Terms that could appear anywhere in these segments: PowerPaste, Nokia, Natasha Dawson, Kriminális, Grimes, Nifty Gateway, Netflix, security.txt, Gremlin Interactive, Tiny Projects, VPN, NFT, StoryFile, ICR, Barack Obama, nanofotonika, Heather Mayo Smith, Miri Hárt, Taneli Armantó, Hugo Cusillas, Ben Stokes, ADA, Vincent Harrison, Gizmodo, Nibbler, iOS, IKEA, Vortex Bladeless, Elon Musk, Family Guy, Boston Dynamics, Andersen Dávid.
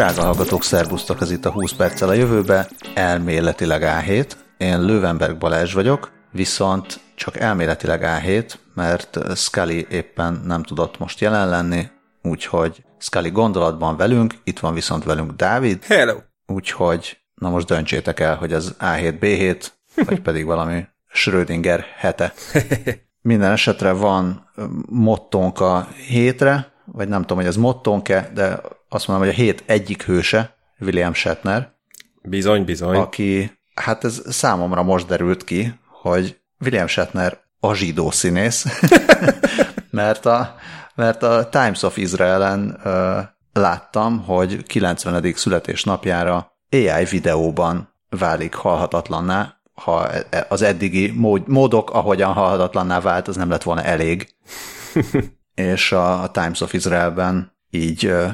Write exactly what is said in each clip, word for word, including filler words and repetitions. Drága hallgatók, szervusztok, ez itt a húsz perccel a jövőbe, elméletileg á hét. Én Löwenberg Balázs vagyok, viszont csak elméletileg á hét, mert Scully éppen nem tudott most jelen lenni, úgyhogy Scully gondolatban velünk, itt van viszont velünk Dávid. Hello! Úgyhogy, na most döntsétek el, hogy az á hét bé hét, vagy pedig valami Schrödinger hete. Minden esetre van mottónk a hétre, vagy nem tudom, hogy ez mottónk-e, de azt mondom, hogy a hét egyik hőse, William Shatner. Bizony, bizony. Aki, hát ez számomra most derült ki, hogy William Shatner a zsidó színész, mert, a, mert a Times of Israel-en ö, láttam, hogy kilencvenedik születésnapjára á i videóban válik halhatatlanná, ha az eddigi mód, módok, ahogyan halhatatlanná vált, az nem lett volna elég. És a, a Times of Israelben így, ö,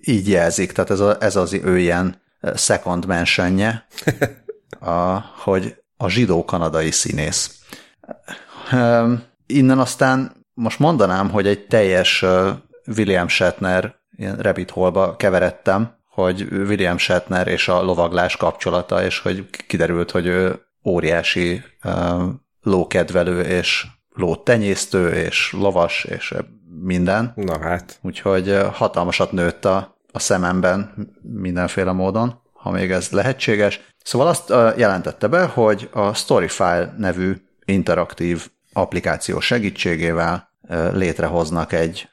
így jelzik, tehát ez, a, ez az ő ilyen second mentionje, a, hogy a zsidó kanadai színész. Innen aztán most mondanám, hogy egy teljes William Shatner ilyen rabbit hole-ba keveredtem, hogy William Shatner és a lovaglás kapcsolata, és hogy kiderült, hogy ő óriási lókedvelő, és lótenyésztő, és lovas, és minden. Na hát. Úgyhogy hatalmasat nőtt a, a szememben mindenféle módon, ha még ez lehetséges. Szóval azt jelentette be, hogy a StoryFile nevű interaktív applikáció segítségével létrehoznak egy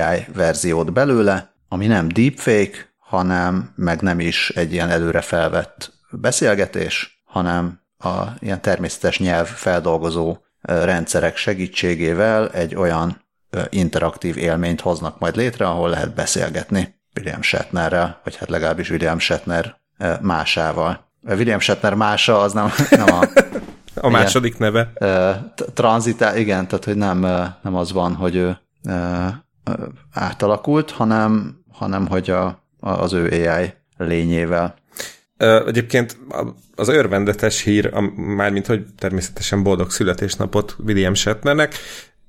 á i verziót belőle, ami nem deepfake, hanem meg nem is egy ilyen előre felvett beszélgetés, hanem a ilyen természetes nyelv feldolgozó rendszerek segítségével egy olyan interaktív élményt hoznak majd létre, ahol lehet beszélgetni William Shatnerrel, vagy hát legalábbis William Shatner másával. William Shatner mása az nem, nem a... A második igen, neve. Tranzitál, igen, tehát hogy nem, nem az van, hogy ő átalakult, hanem, hanem hogy a, az ő á i lényével. Egyébként az örvendetes hír, mármint hogy természetesen boldog születésnapot William Shatnernek,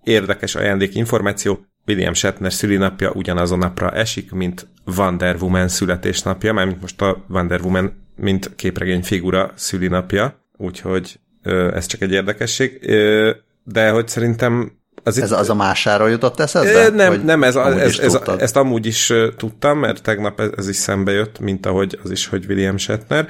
érdekes ajándékinformáció, William Shatner szülinapja ugyanaz a napra esik, mint Wonder Woman születésnapja, mármint most a Wonder Woman, mint képregény figura szülinapja, úgyhogy ez csak egy érdekesség, de hogy szerintem... Az ez itt... az a mására jutott eszedbe? Nem, nem ez, amúgy ez, ez, ezt amúgy is tudtam, mert tegnap ez, ez is szembe jött, mint ahogy az is, hogy William Shatner,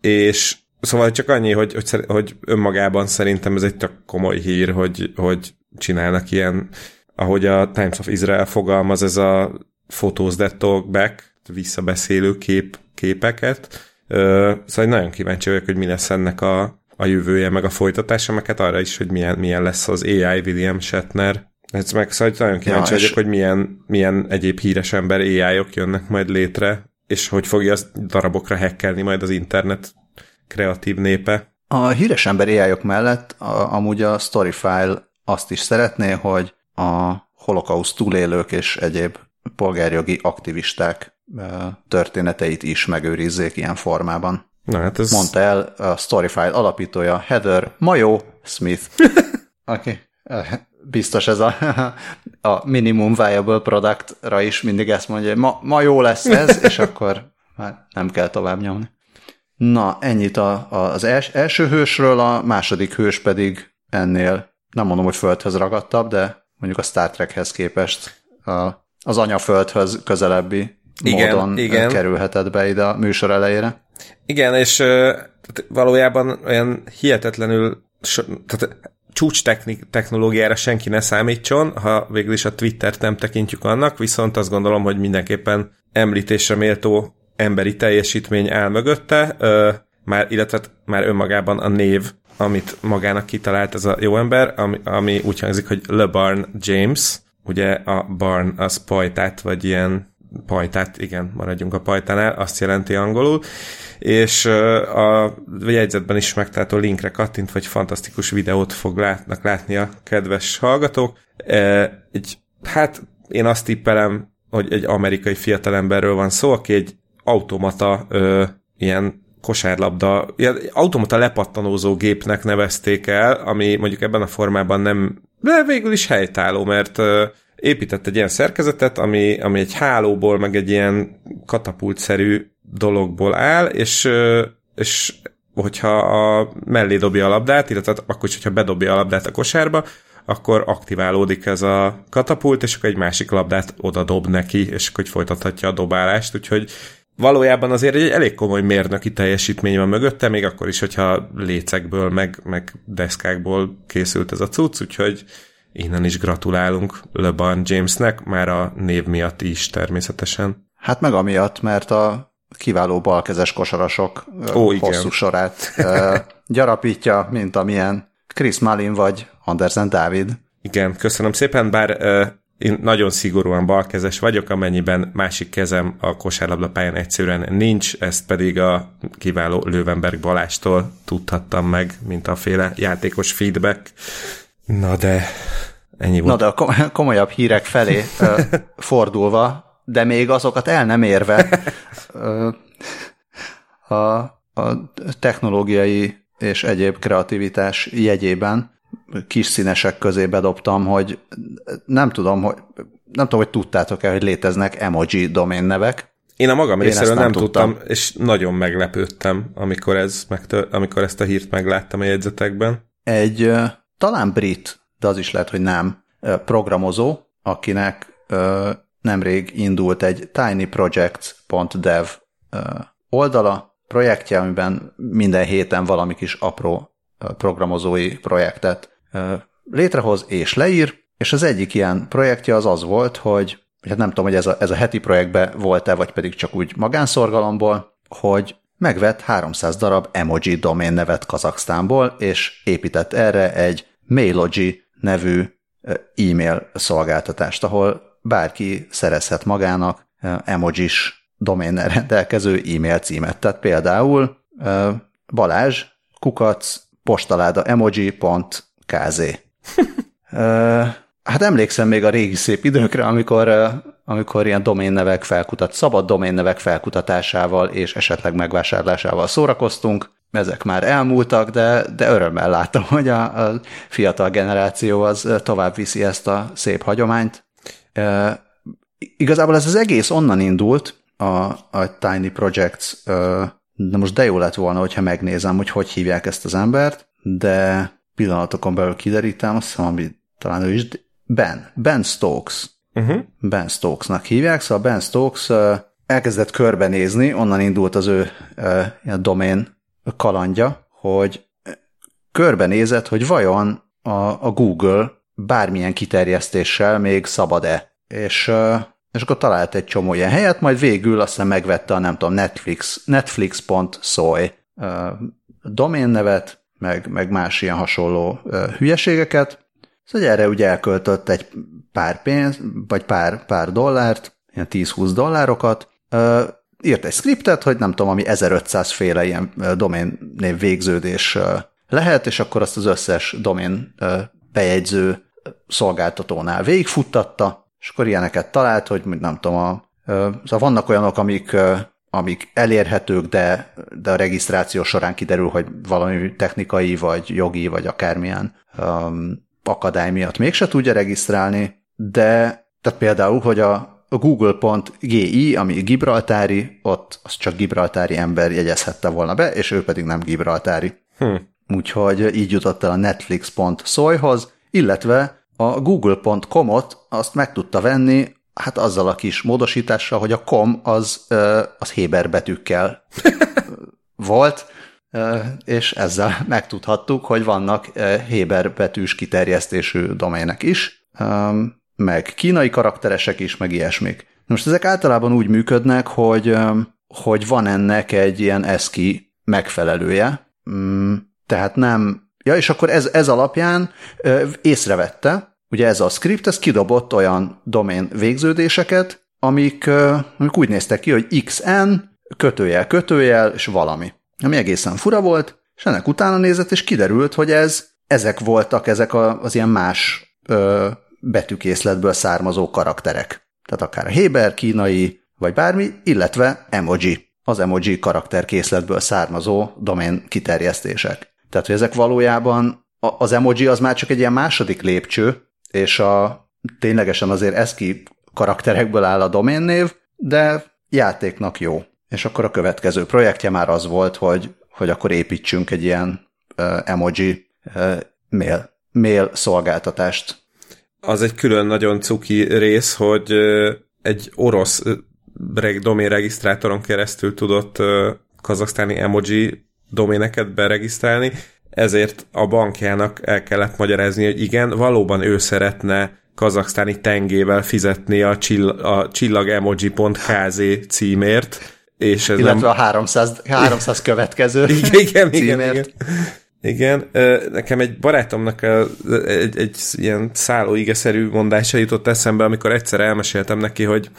és szóval csak annyi, hogy, hogy, hogy önmagában szerintem ez egy tök komoly hír, hogy, hogy csinálnak ilyen, ahogy a Times of Israel fogalmaz, ez a photos that talk back, visszabeszélő kép, képeket, szóval nagyon kíváncsi vagyok, hogy mi lesz ennek a a jövője, meg a folytatása, meg hát arra is, hogy milyen, milyen lesz az á i William Shatner. Ez meg szóval nagyon kíváncsi ja, vagyok, hogy milyen, milyen egyéb híres ember á i-ok jönnek majd létre, és hogy fogja azt darabokra hackelni majd az internet kreatív népe. A híres ember á i-ok mellett a, amúgy a StoryFile azt is szeretné, hogy a holokauszt túlélők és egyéb polgárjogi aktivisták történeteit is megőrizzék ilyen formában. Na, hát ez... Mondta el a StoryFile alapítója Heather Mayo Smith. Aki biztos ez a, a minimum viable productra is mindig ezt mondja, hogy ma, ma jó lesz ez, és akkor már nem kell tovább nyomni. Na, ennyit a, a, az els, első hősről, a második hős pedig ennél, nem mondom, hogy földhöz ragadtabb, de mondjuk a Star Trekhez képest a, az anyaföldhöz közelebbi igen, módon igen. kerülhetett be ide a műsor elejére. Igen, és uh, valójában olyan hihetetlenül so, tehát csúcs technik, technológiára senki ne számítson, ha végül is a Twittert nem tekintjük annak, viszont azt gondolom, hogy mindenképpen említésre méltó emberi teljesítmény áll mögötte, uh, már, illetve már önmagában a név, amit magának kitalált ez a jó ember, ami, ami úgy hangzik, hogy LeBarn James, ugye a barn az pajtát, vagy ilyen pajtát, igen, maradjunk a pajtánál, azt jelenti angolul, és a jegyzetben is megtalálható linkre kattint, vagy fantasztikus videót fog látnak látni a kedves hallgatók. Egy, hát én azt tippelem, hogy egy amerikai fiatalemberről van szó, aki egy automata ilyen kosárlabda, ilyen automata lepattanózó gépnek nevezték el, ami mondjuk ebben a formában nem, de végül is helytálló, mert épített egy ilyen szerkezetet, ami, ami egy hálóból, meg egy ilyen katapultszerű dologból áll, és, és hogyha a mellé dobja a labdát, illetve akkor is, hogyha bedobja a labdát a kosárba, akkor aktiválódik ez a katapult, és akkor egy másik labdát oda dob neki, és akkor folytathatja a dobálást, úgyhogy valójában azért egy elég komoly mérnöki teljesítmény van mögötte, még akkor is, hogyha lécekből, meg, meg deszkákból készült ez a cucc, úgyhogy innen is gratulálunk LeBarn Jamesnek, már a név miatt is természetesen. Hát meg amiatt, mert a kiváló balkezes kosarasok Ó, hosszú sorát gyarapítja, mint amilyen Chris Mullin vagy Andersen Dávid. Igen, köszönöm szépen, bár én nagyon szigorúan balkezes vagyok, amennyiben másik kezem a kosárlabdapályán egyszerűen nincs, ezt pedig a kiváló Löwenberg Balázstól tudhattam meg, mint a féle játékos feedback. Na de, ennyi volt. Na de a komolyabb hírek felé fordulva, de még azokat el nem érve, a, a technológiai és egyéb kreativitás jegyében kis színesek közé bedobtam, hogy nem tudom, hogy, nem tudom, hogy tudtátok-e, hogy léteznek emoji doménnevek. Én a magam részéről nem, nem tudtam, tudtam, és nagyon meglepődtem, amikor, ez megtör- amikor ezt a hírt megláttam a jegyzetekben. Egy talán brit, de az is lehet, hogy nem, programozó, akinek nemrég indult egy tiny projects dot dev oldala, projektje, amiben minden héten valami kis apró programozói projektet létrehoz és leír, és az egyik ilyen projektje az az volt, hogy hát nem tudom, hogy ez a, ez a heti projektbe volt-e, vagy pedig csak úgy magánszorgalomból, hogy megvett háromszáz darab emoji domén nevet Kazaksztánból, és épített erre egy Mailogy nevű e-mail szolgáltatást, ahol bárki szerezhet magának emojis doménnel rendelkező e-mail címet. Tehát például Balázs kukac postaláda emoji pont k z. Hát emlékszem még a régi szép időkre, amikor, amikor ilyen doménnevek felkutat, szabad doménnevek felkutatásával és esetleg megvásárlásával szórakoztunk. Ezek már elmúltak, de, de örömmel láttam, hogy a, a fiatal generáció az tovább viszi ezt a szép hagyományt. Uh, igazából ez az egész onnan indult, a, a Tiny Projects, uh, de most de jó lett volna, hogyha megnézem, hogy hogy hívják ezt az embert, de pillanatokon belül kiderítem, azt hiszem, ami talán ő is, Ben, Ben Stokes. Uh-huh. Ben Stokesnak hívják, szóval Ben Stokes uh, elkezdett körbenézni, onnan indult az ő uh, domén kalandja, hogy körbenézett, hogy vajon a, a Google bármilyen kiterjesztéssel még szabad-e. És, és akkor talált egy csomó ilyen helyet, majd végül aztán megvette a nem tudom, Netflix, netflix pont soy doménnevet, meg, meg más ilyen hasonló hülyeségeket. Szóval erre ugye elköltött egy pár pénz, vagy pár, pár dollárt, ilyen tíz-húsz dollárokat, írt egy scriptet, hogy nem tudom, ami ezerötszáz féle ilyen doménnév végződés lehet, és akkor azt az összes domén bejegyző szolgáltatónál végigfuttatta, és akkor ilyeneket talált, hogy nem tudom, a, szóval vannak olyanok, amik, amik elérhetők, de, de a regisztráció során kiderül, hogy valami technikai, vagy jogi, vagy akármilyen um, akadály miatt mégse tudja regisztrálni, de tehát például, hogy a google pont g i, ami gibraltári, ott az csak gibraltári ember jegyezhette volna be, és ő pedig nem gibraltári. Hm. Úgyhogy így jutott el a netflix pont soyhoz, illetve a google pont comot azt meg tudta venni, hát azzal a kis módosítással, hogy a com az, az héber betűkkel volt, és ezzel megtudhattuk, hogy vannak héber betűs kiterjesztésű domének is, meg kínai karakteresek is, meg ilyesmik. Most ezek általában úgy működnek, hogy, hogy van ennek egy ilyen eszki megfelelője, tehát nem... Ja, és akkor ez, ez alapján ö, észrevette, ugye ez a script, ez kidobott olyan domén végződéseket, amik, ö, amik úgy néztek ki, hogy xn, kötőjel, kötőjel, és valami. Ami egészen fura volt, és ennek utána nézett, és kiderült, hogy ez ezek voltak, ezek a, az ilyen más ö, betűkészletből származó karakterek. Tehát akár a héber, kínai, vagy bármi, illetve emoji, az emoji karakterkészletből származó domén kiterjesztések. Tehát, hogy ezek valójában, az emoji az már csak egy ilyen második lépcső, és a, ténylegesen azért eszki karakterekből áll a doménnév, de játéknak jó. És akkor a következő projektje már az volt, hogy, hogy akkor építsünk egy ilyen uh, emoji uh, mail, mail szolgáltatást. Az egy külön nagyon cuki rész, hogy uh, egy orosz uh, domén regisztrátoron keresztül tudott uh, kazaksztáni emoji doméneket beregisztrálni, ezért a bankjának el kellett magyarázni, hogy igen, valóban ő szeretne kazaksztáni tengével fizetni a, csill, a csillagemoji pont kz címért. És ez illetve nem... a háromszáz következő igen, címért. Igen, igen. igen, nekem egy barátomnak egy, egy ilyen szállóigeszerű mondása jutott eszembe, amikor egyszer elmeséltem neki, hogy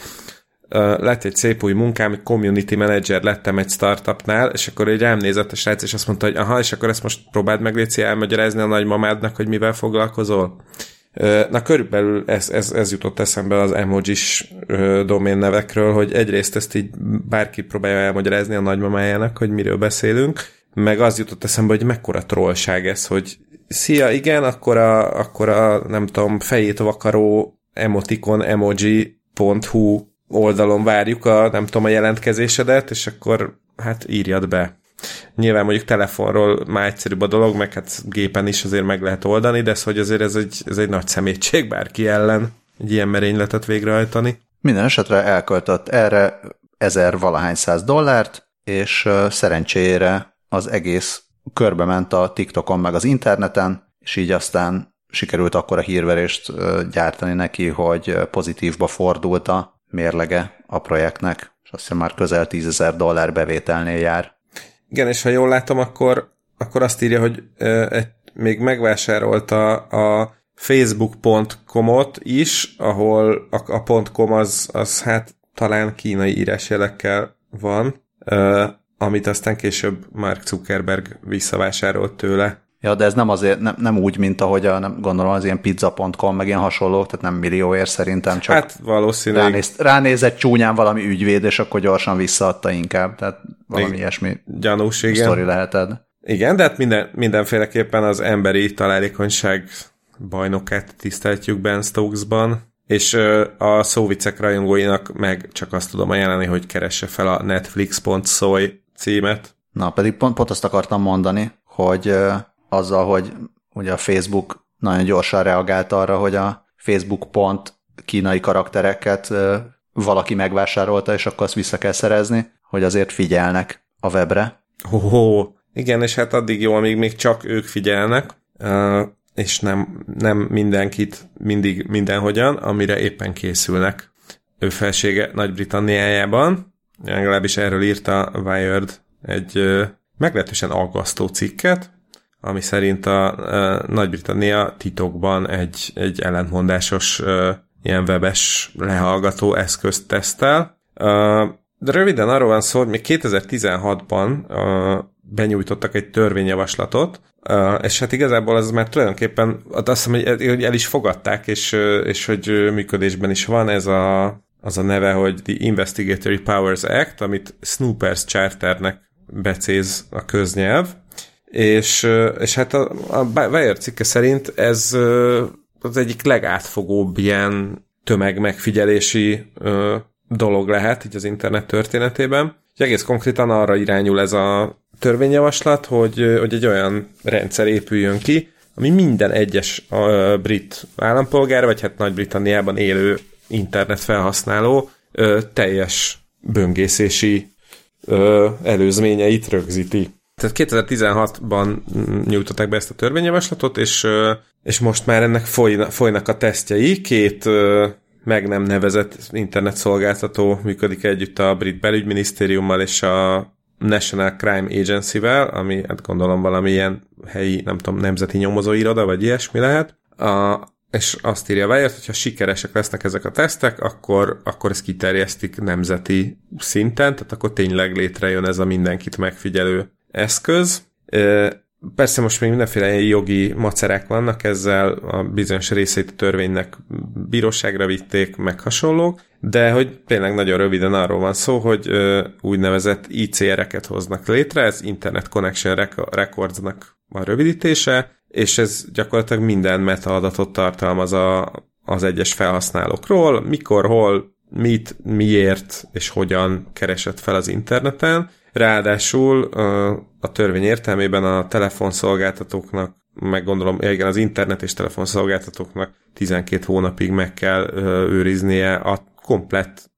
lett egy szép új munkám, community manager lettem egy startupnál, és akkor így rám nézett a srác, és azt mondta, hogy aha, és akkor ezt most próbáld meg léci elmagyarázni a nagymamádnak, hogy mivel foglalkozol. Na körülbelül ez, ez, ez jutott eszembe az emojis domén nevekről, hogy egyrészt ezt így bárki próbálja elmagyarázni a nagymamájának, hogy miről beszélünk, meg az jutott eszembe, hogy mekkora trollság ez, hogy szia, igen, akkor a, akkor a nem tudom, fejét vakaró emotikon emoji pont hu oldalon várjuk a, nem tudom, a jelentkezésedet, és akkor hát írjad be. Nyilván mondjuk telefonról már egyszerűbb a dolog, meg hát gépen is azért meg lehet oldani, de ez, hogy azért ez egy, ez egy nagy szemétség bárki ellen egy ilyen merényletet végrehajtani. Minden esetre elköltött erre ezer valahány száz dollárt, és szerencsére az egész körbe ment a TikTokon meg az interneten, és így aztán sikerült akkora hírverést gyártani neki, hogy pozitívba fordult a mérlege a projektnek, és azt hiszem már közel tízezer dollár bevételnél jár. Igen, és ha jól látom, akkor, akkor azt írja, hogy ö, egy, még megvásárolta a facebook pont com-ot is, ahol a, a .com az, az hát talán kínai írásjelekkel van, ö, amit aztán később Mark Zuckerberg visszavásárolt tőle. Ja, de ez nem azért, nem, nem úgy, mint ahogy a, nem, gondolom az ilyen pizza pont com, meg ilyen hasonlók, tehát nem millióért szerintem, csak hát valószínűleg... ránéz, ránézett csúnyán valami ügyvéd, és akkor gyorsan visszaadta inkább, tehát valami igen, ilyesmi gyanús, igen. Sztori leheted. Igen, de hát minden, mindenféleképpen az emberi találékonyság bajnokát tiszteltjük Ben Stokesban, és a szóvicek rajongóinak meg csak azt tudom ajánlani, hogy keresse fel a netflix pont soy címet. Na, pedig pont, pont azt akartam mondani, hogy... azzal, hogy ugye a Facebook nagyon gyorsan reagált arra, hogy a Facebook pont kínai karaktereket valaki megvásárolta, és akkor azt vissza kell szerezni, hogy azért figyelnek a webre. Hoho, igen, és hát addig jó, amíg még csak ők figyelnek, és nem, nem mindenkit mindig mindenhogyan, amire éppen készülnek. Ő felsége Nagy-Britanniájában, legalábbis erről írta Wired egy meglehetősen aggasztó cikket, ami szerint a uh, Nagy-Britannia titokban egy, egy ellentmondásos uh, ilyen webes lehallgató eszközt tesztel. Uh, de röviden arról van szó, hogy még kétezer-tizenhatban uh, benyújtottak egy törvényjavaslatot, uh, és hát igazából az már tulajdonképpen azt hiszem, hogy el is fogadták, és, és hogy működésben is van ez a, az a neve, hogy The Investigatory Powers Act, amit Snoopers Charternek becéz a köznyelv. És, és hát a, a Wired cikke szerint ez az egyik legátfogóbb ilyen tömegmegfigyelési dolog lehet így az internet történetében. Úgyhogy egész konkrétan arra irányul ez a törvényjavaslat, hogy, hogy egy olyan rendszer épüljön ki, ami minden egyes brit állampolgár, vagy hát Nagy-Britanniában élő internetfelhasználó teljes böngészési előzményeit rögzíti. Tehát kétezer-tizenhatban nyújtották be ezt a törvényjavaslatot, és, és most már ennek folynak a tesztjei. Két meg nem nevezett internetszolgáltató működik együtt a brit belügyminisztériummal és a National Crime Agency-vel, ami hát gondolom valamilyen helyi, nem tudom, nemzeti nyomozóiroda, vagy ilyesmi lehet. A, és azt írja Wired, hogy ha sikeresek lesznek ezek a tesztek, akkor, akkor ezt kiterjesztik nemzeti szinten, tehát akkor tényleg létrejön ez a mindenkit megfigyelő eszköz. Persze most még mindenféle jogi macerák vannak, ezzel a bizonyos részét a törvénynek bíróságra vitték, meg hasonlók, de hogy tényleg nagyon röviden arról van szó, hogy úgynevezett I C R-eket hoznak létre, ez Internet Connection Records-nak a rövidítése, és ez gyakorlatilag minden metaadatot tartalmaz a, az egyes felhasználókról, mikor, hol, mit, miért és hogyan keresett fel az interneten. Ráadásul a törvény értelmében a telefonszolgáltatóknak, meg gondolom, igen, az internet és telefonszolgáltatóknak tizenkét hónapig meg kell őriznie a komplett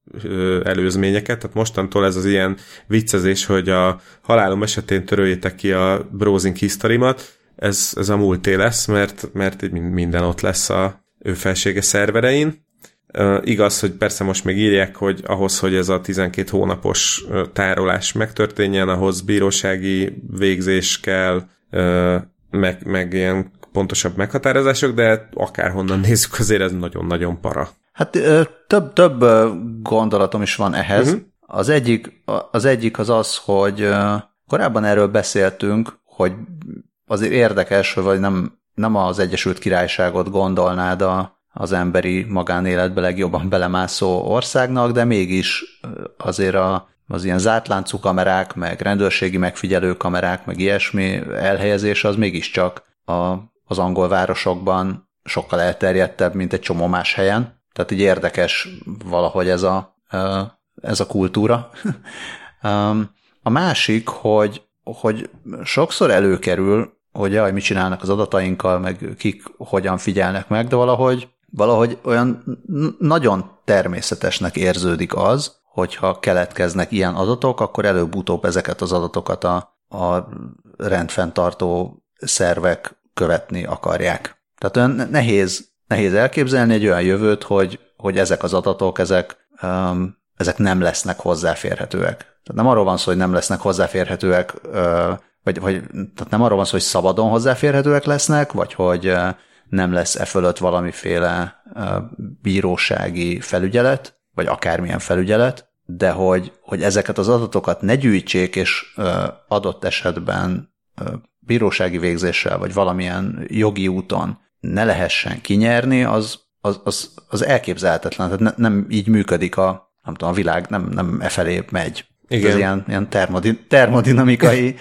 előzményeket, tehát mostantól ez az ilyen viccezés, hogy a halálom esetén töröljétek ki a browsing historymat, ez, ez a múlté lesz, mert, mert minden ott lesz a ő felsége szerverein. Uh, igaz, hogy persze most még írják, hogy ahhoz, hogy ez a tizenkét hónapos tárolás megtörténjen, ahhoz bírósági végzés kell, uh, meg, meg ilyen pontosabb meghatározások, de akárhonnan nézzük, azért ez nagyon-nagyon para. Hát több, több gondolatom is van ehhez. Uh-huh. Az egyik, az egyik az az, hogy korábban erről beszéltünk, hogy azért érdekes, hogy nem, nem az Egyesült Királyságot gondolnád a az emberi magánéletbe legjobban belemászó országnak, de mégis azért a, az ilyen zártláncú kamerák, meg rendőrségi megfigyelő kamerák, meg ilyesmi elhelyezése az mégiscsak a, az angol városokban sokkal elterjedtebb, mint egy csomó más helyen. Tehát így érdekes valahogy ez a, ez a kultúra. A másik, hogy, hogy sokszor előkerül, hogy jaj, mit csinálnak az adatainkkal, meg kik hogyan figyelnek meg, de valahogy Valahogy olyan nagyon természetesnek érződik az, hogyha keletkeznek ilyen adatok, akkor előbb-utóbb ezeket az adatokat a, a rendfenntartó szervek követni akarják. Tehát olyan nehéz, nehéz elképzelni egy olyan jövőt, hogy, hogy ezek az adatok, ezek, um, ezek nem lesznek hozzáférhetőek. Tehát nem arról van szó, hogy nem lesznek hozzáférhetőek, uh, vagy, vagy tehát nem arról van szó, hogy szabadon hozzáférhetőek lesznek, vagy hogy uh, nem lesz e fölött valamiféle bírósági felügyelet, vagy akármilyen felügyelet, de hogy, hogy ezeket az adatokat ne gyűjtsék, és adott esetben bírósági végzéssel, vagy valamilyen jogi úton ne lehessen kinyerni, az, az, az, az elképzelhetetlen. Tehát ne, nem így működik a, nem tudom, a világ, nem, nem e felé megy. Igen. Ez ilyen, ilyen termodin, termodinamikai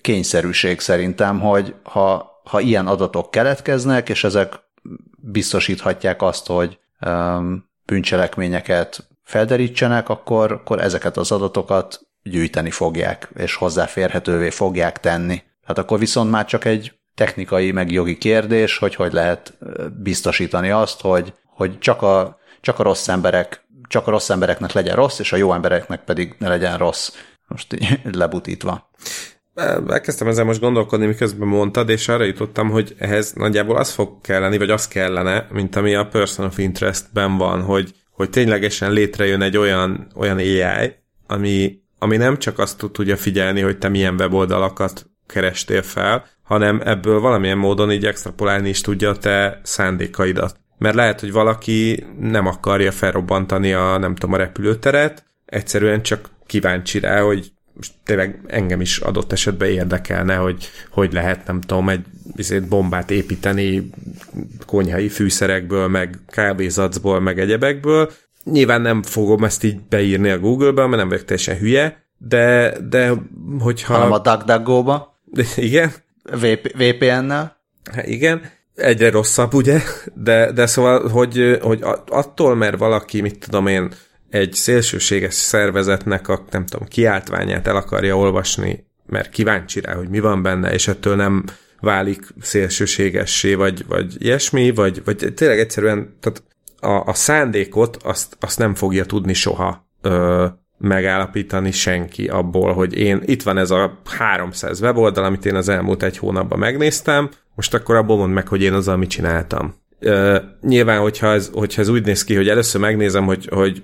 kényszerűség szerintem, hogy ha ha ilyen adatok keletkeznek, és ezek biztosíthatják azt, hogy bűncselekményeket felderítsenek, akkor, akkor ezeket az adatokat gyűjteni fogják, és hozzáférhetővé fogják tenni. Hát akkor viszont már csak egy technikai, meg jogi kérdés, hogy hogy lehet biztosítani azt, hogy, hogy csak, a, csak, a rossz emberek, csak a rossz embereknek legyen rossz, és a jó embereknek pedig ne legyen rossz. Most így lebutítva. Elkezdtem ezzel most gondolkodni, miközben mondtad, és arra jutottam, hogy ehhez nagyjából az fog kelleni, vagy az kellene, mint ami a Person of Interest-ben van, hogy, hogy ténylegesen létrejön egy olyan, olyan á i, ami, ami nem csak azt tudja figyelni, hogy te milyen weboldalakat kerestél fel, hanem ebből valamilyen módon így extrapolálni is tudja a te szándékaidat. Mert lehet, hogy valaki nem akarja felrobbantani a, nem tudom, a repülőteret, egyszerűen csak kíváncsi rá, hogy most tényleg engem is adott esetben érdekelne, hogy hogy lehet, nem tudom, egy izét bombát építeni konyhai fűszerekből, meg kávézacból, meg egyebekből. Nyilván nem fogom ezt így beírni a Google-be, mert nem vagyok teljesen hülye, de, de hogyha... Hanem a DuckDuckGo-ba. Igen. vé pé en-nel. Hát igen. Egyre rosszabb, ugye? De, de szóval, hogy, hogy attól, mert valaki, mit tudom én, egy szélsőséges szervezetnek a, nem tudom, kiáltványát el akarja olvasni, mert kíváncsi rá, hogy mi van benne, és ettől nem válik szélsőségessé, vagy, vagy ilyesmi, vagy, vagy tényleg egyszerűen tehát a, a szándékot azt, azt nem fogja tudni soha ö, megállapítani senki abból, hogy én, itt van ez a háromszáz weboldal, amit én az elmúlt egy hónapban megnéztem, most akkor abból mondd meg, hogy én azzal mit csináltam. Uh, nyilván, hogyha ez, hogyha ez úgy néz ki, hogy először megnézem, hogy, hogy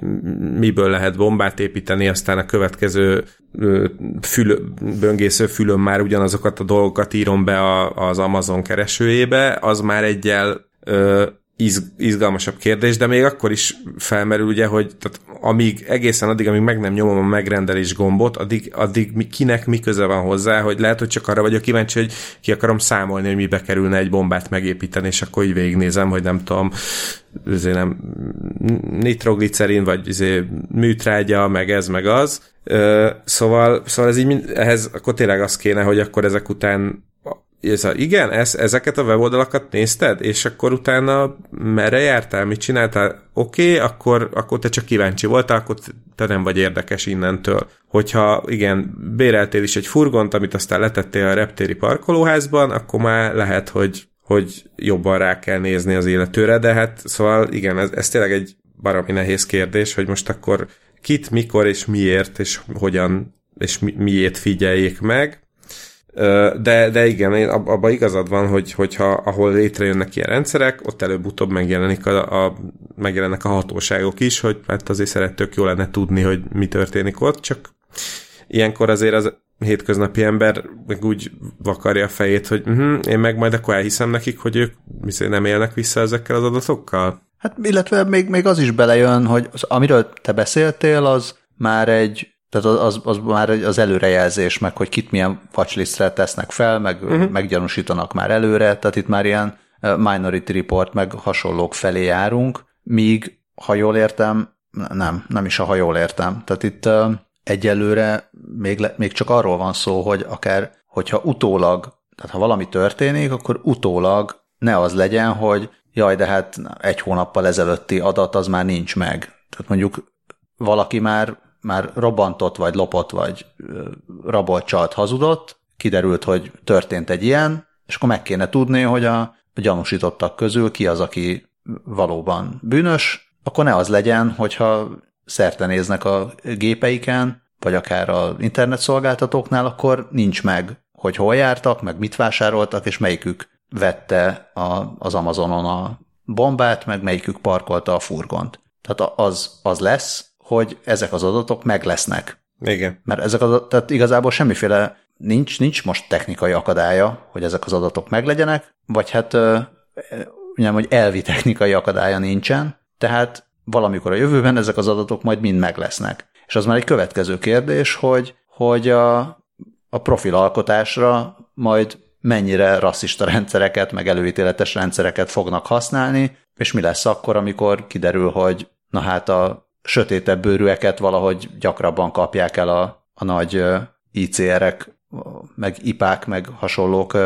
miből lehet bombát építeni, aztán a következő uh, fül, böngésző fülön már ugyanazokat a dolgokat írom be a, az Amazon keresőjébe, az már egyel uh, iz, izgalmasabb kérdés, de még akkor is felmerül, ugye, hogy tehát amíg, egészen addig, amíg meg nem nyomom a megrendelés gombot, addig, addig kinek mi köze van hozzá, hogy lehet, hogy csak arra vagyok kíváncsi, hogy ki akarom számolni, hogy mibe kerülne egy bombát megépíteni, és akkor így végignézem, hogy nem tudom, azért nem nitroglicerin, vagy azért műtrágya, meg ez, meg az. Szóval, szóval ez így, ehhez akkor tényleg az kéne, hogy akkor ezek után ez, igen, ez, ezeket a weboldalakat nézted, és akkor utána merre jártál, mit csináltál? Oké, okay, akkor, akkor te csak kíváncsi voltál, akkor te nem vagy érdekes innentől. Hogyha igen, béreltél is egy furgont, amit aztán letettél a reptéri parkolóházban, akkor már lehet, hogy, hogy jobban rá kell nézni az életőre, de hát szóval igen, ez, ez tényleg egy baromi nehéz kérdés, hogy most akkor kit, mikor és miért, és hogyan, és mi, miért figyeljék meg. De, de igen, abban igazad van, hogy, hogyha ahol létrejönnek ilyen rendszerek, ott előbb-utóbb megjelenik a, a, megjelennek a hatóságok is, hogy hát azért szerettök jó lenne tudni, hogy mi történik ott, csak ilyenkor azért az hétköznapi ember meg úgy vakarja a fejét, hogy uh-huh, én meg majd akkor elhiszem nekik, hogy ők nem élnek vissza ezekkel az adatokkal. Hát illetve még, még az is belejön, hogy az, amiről te beszéltél, az már egy Tehát az, az már az előrejelzés, meg hogy kit milyen watchlistre tesznek fel, meg uh-huh. meggyanúsítanak már előre, tehát itt már ilyen minority report, meg hasonlók felé járunk, míg ha jól értem, nem, nem is a ha jól értem. Tehát itt uh, egyelőre még, le, még csak arról van szó, hogy akár, hogyha utólag, tehát ha valami történik, akkor utólag ne az legyen, hogy jaj, de hát egy hónappal ezelőtti adat az már nincs meg. Tehát mondjuk valaki már már robbantott, vagy lopott, vagy rabolt, csalt, hazudott, kiderült, hogy történt egy ilyen, és akkor meg kéne tudni, hogy a gyanúsítottak közül ki az, aki valóban bűnös, akkor ne az legyen, hogyha szerte néznek a gépeiken, vagy akár az internetszolgáltatóknál, akkor nincs meg, hogy hol jártak, meg mit vásároltak, és melyikük vette a, az Amazonon a bombát, meg melyikük parkolta a furgont. Tehát az, az lesz, hogy ezek az adatok meg lesznek. Igen. Mert ezek az, tehát igazából semmiféle nincs, nincs most technikai akadálya, hogy ezek az adatok meglegyenek, vagy hát nem, hogy elvi technikai akadálya nincsen, tehát valamikor a jövőben ezek az adatok majd mind meg lesznek. És az már egy következő kérdés, hogy, hogy a, a profilalkotásra majd mennyire rasszista rendszereket, meg előítéletes rendszereket fognak használni, és mi lesz akkor, amikor kiderül, hogy na hát a sötétebb bőrűeket valahogy gyakrabban kapják el a, a nagy I C R-ek, meg I P A-k, meg hasonlók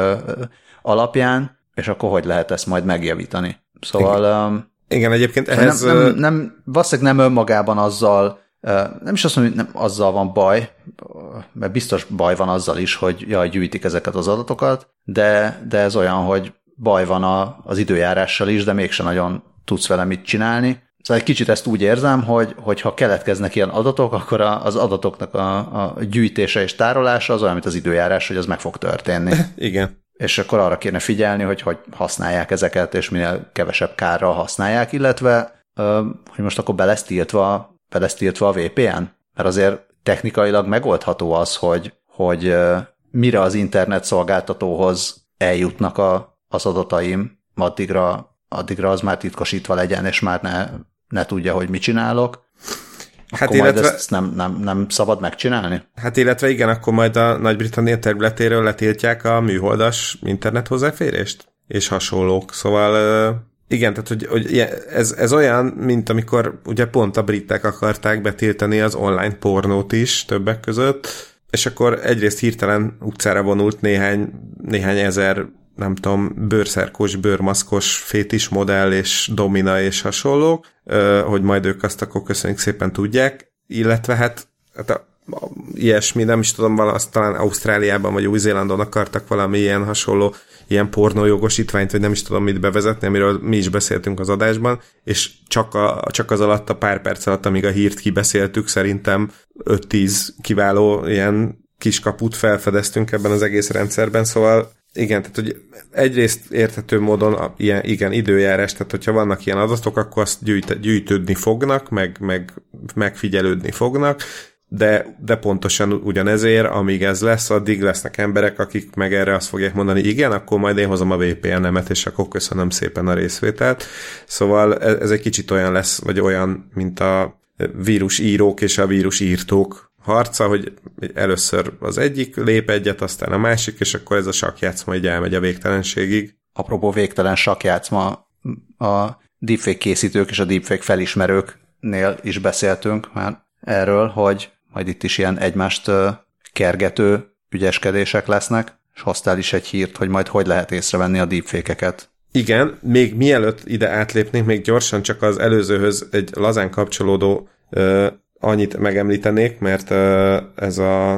alapján, és akkor hogy lehet ezt majd megjavítani? Szóval... Igen, Igen egyébként ehhez... Nem, nem, nem, valószínűleg nem önmagában azzal, nem is azt mondom, hogy nem azzal van baj, mert biztos baj van azzal is, hogy jaj, gyűjtik ezeket az adatokat, de, de ez olyan, hogy baj van a, az időjárással is, de mégsem nagyon tudsz vele mit csinálni. Szóval egy kicsit ezt úgy érzem, hogy ha keletkeznek ilyen adatok, akkor a, az adatoknak a, a gyűjtése és tárolása az olyan, mint az időjárás, hogy az meg fog történni. Igen. És akkor arra kéne figyelni, hogy hogy használják ezeket, és minél kevesebb kárral használják, illetve hogy most akkor be lesz tiltva, be lesz tiltva a vé pé en? Mert azért technikailag megoldható az, hogy, hogy mire az internet szolgáltatóhoz eljutnak a, az adataim, addigra addigra az már titkosítva legyen, és már ne, ne tudja, hogy mit csinálok, hát akkor illetve, majd ezt nem, nem, nem szabad megcsinálni? Hát illetve igen, akkor majd a Nagy-Britannia területéről letiltják a műholdas internet hozzáférést, és hasonlók. Szóval igen, tehát hogy, hogy ez, ez olyan, mint amikor ugye pont a britek akarták betiltani az online pornót is többek között, és akkor egyrészt hirtelen utcára vonult néhány, néhány ezer nem tudom, bőrszerkós, bőrmaszkos fétis modell és domina és hasonlók, hogy majd ők azt akkor köszönjük szépen tudják, illetve hát, hát a, a, ilyesmi, nem is tudom, azt talán Ausztráliában vagy Új-Zélandon akartak valami ilyen hasonló, ilyen pornójogosítványt, vagy nem is tudom mit bevezetni, amiről mi is beszéltünk az adásban, és csak, a, csak az alatt, a pár perc alatt, amíg a hírt kibeszéltük, szerintem öt-tíz kiváló ilyen kiskaput felfedeztünk ebben az egész rendszerben, szóval igen, tehát hogy egyrészt érthető módon a, ilyen, igen, időjárás, tehát hogyha vannak ilyen adatok, akkor azt gyűjt, gyűjtődni fognak, meg, meg megfigyelődni fognak, de, de pontosan ugyanezért, amíg ez lesz, addig lesznek emberek, akik meg erre azt fogják mondani, igen, akkor majd én hozom a vé pé en-emet, és akkor köszönöm szépen a részvételt. Szóval ez, ez egy kicsit olyan lesz, vagy olyan, mint a vírusírók és a vírusírtók harca, hogy először az egyik lép egyet, aztán a másik, és akkor ez a sakkjátszma így elmegy a végtelenségig. Apropó végtelen sakkjátszma, a deepfake készítők és a deepfake felismerőknél is beszéltünk már erről, hogy majd itt is ilyen egymást kergető ügyeskedések lesznek, és hoztál is egy hírt, hogy majd hogy lehet észrevenni a deepfake-eket. Igen, még mielőtt ide átlépnék, még gyorsan csak az előzőhöz egy lazán kapcsolódó uh, annyit megemlítenék, mert uh, ez a,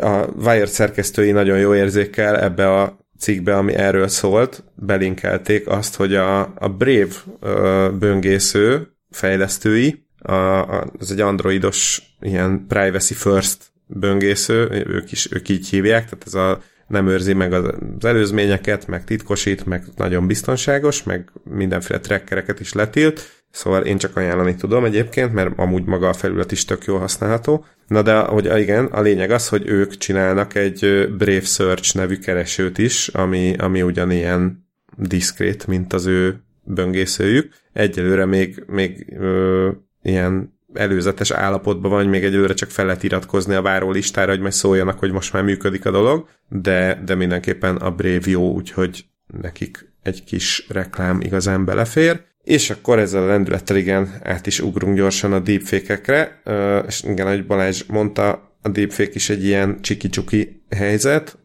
a Wired szerkesztői nagyon jó érzékkel ebbe a cikkbe, ami erről szólt, belinkelték azt, hogy a, a Brave uh, böngésző fejlesztői, a, a, ez egy androidos ilyen privacy first böngésző, ők is ők így hívják, tehát ez a nem őrzi meg az előzményeket, meg titkosít, meg nagyon biztonságos, meg mindenféle trackereket is letilt, szóval én csak ajánlani tudom egyébként, mert amúgy maga a felület is tök jól használható. Na de hogy igen, a lényeg az, hogy ők csinálnak egy Brave Search nevű keresőt is, ami, ami ugyanilyen diszkrét, mint az ő böngészőjük. Egyelőre még, még ö, ilyen előzetes állapotban van, még egyelőre csak fel lehet iratkozni a várólistára, hogy majd szóljanak, hogy most már működik a dolog, de, de mindenképpen a Brave jó, úgyhogy nekik egy kis reklám igazán belefér. És akkor ezzel a lendülettel igen, át is ugrunk gyorsan a deepfake-ekre, és igen, ahogy Balázs mondta, a deepfake is egy ilyen csiki-csuki helyzet,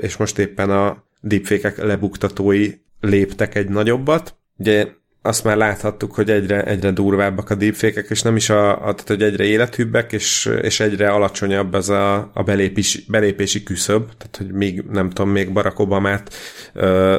és most éppen a deepfake-ek lebuktatói léptek egy nagyobbat. Ugye azt már láthattuk, hogy egyre, egyre durvábbak a deepfake-ek, és nem is a, a tehát, hogy egyre élethűbbek, és, és egyre alacsonyabb ez a, a belépési, belépési küszöb, tehát, hogy még, nem tudom, még Barack Obamát ö,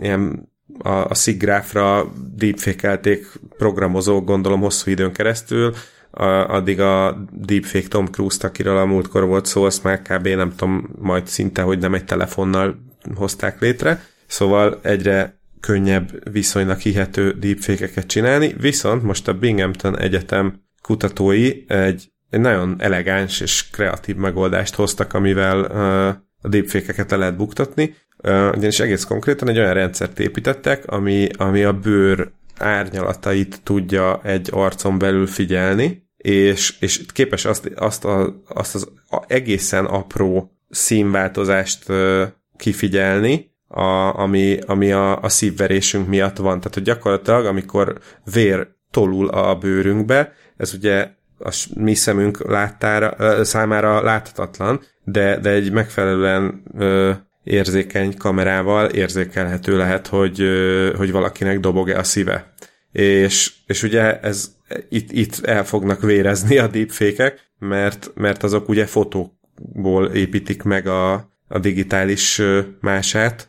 ilyen a, a SIG-gráfra deepfake-elték programozók, gondolom, hosszú időn keresztül, a, addig a deepfake Tom Cruise-t, akiről a múltkor volt szó, azt már kb. Nem tudom, majd szinte, hogy nem egy telefonnal hozták létre, szóval egyre könnyebb, viszonylag hihető deepfake-eket csinálni, viszont most a Binghamton Egyetem kutatói egy, egy nagyon elegáns és kreatív megoldást hoztak, amivel uh, a deepfake-eket le lehet buktatni, uh, ugyanis egész konkrétan egy olyan rendszert építettek, ami, ami a bőr árnyalatait tudja egy arcon belül figyelni, és, és képes azt, azt, a, azt az a egészen apró színváltozást uh, kifigyelni, A, ami, ami a, a szívverésünk miatt van. Tehát, hogy gyakorlatilag, amikor vér tolul a bőrünkbe, ez ugye a mi szemünk láttára, számára láthatatlan, de, de egy megfelelően ö, érzékeny kamerával érzékelhető lehet, hogy, ö, hogy valakinek dobog-e a szíve. És, és ugye ez, itt, itt el fognak vérezni a deepfake-ek, mert, mert azok ugye fotókból építik meg a, a digitális ö, mását,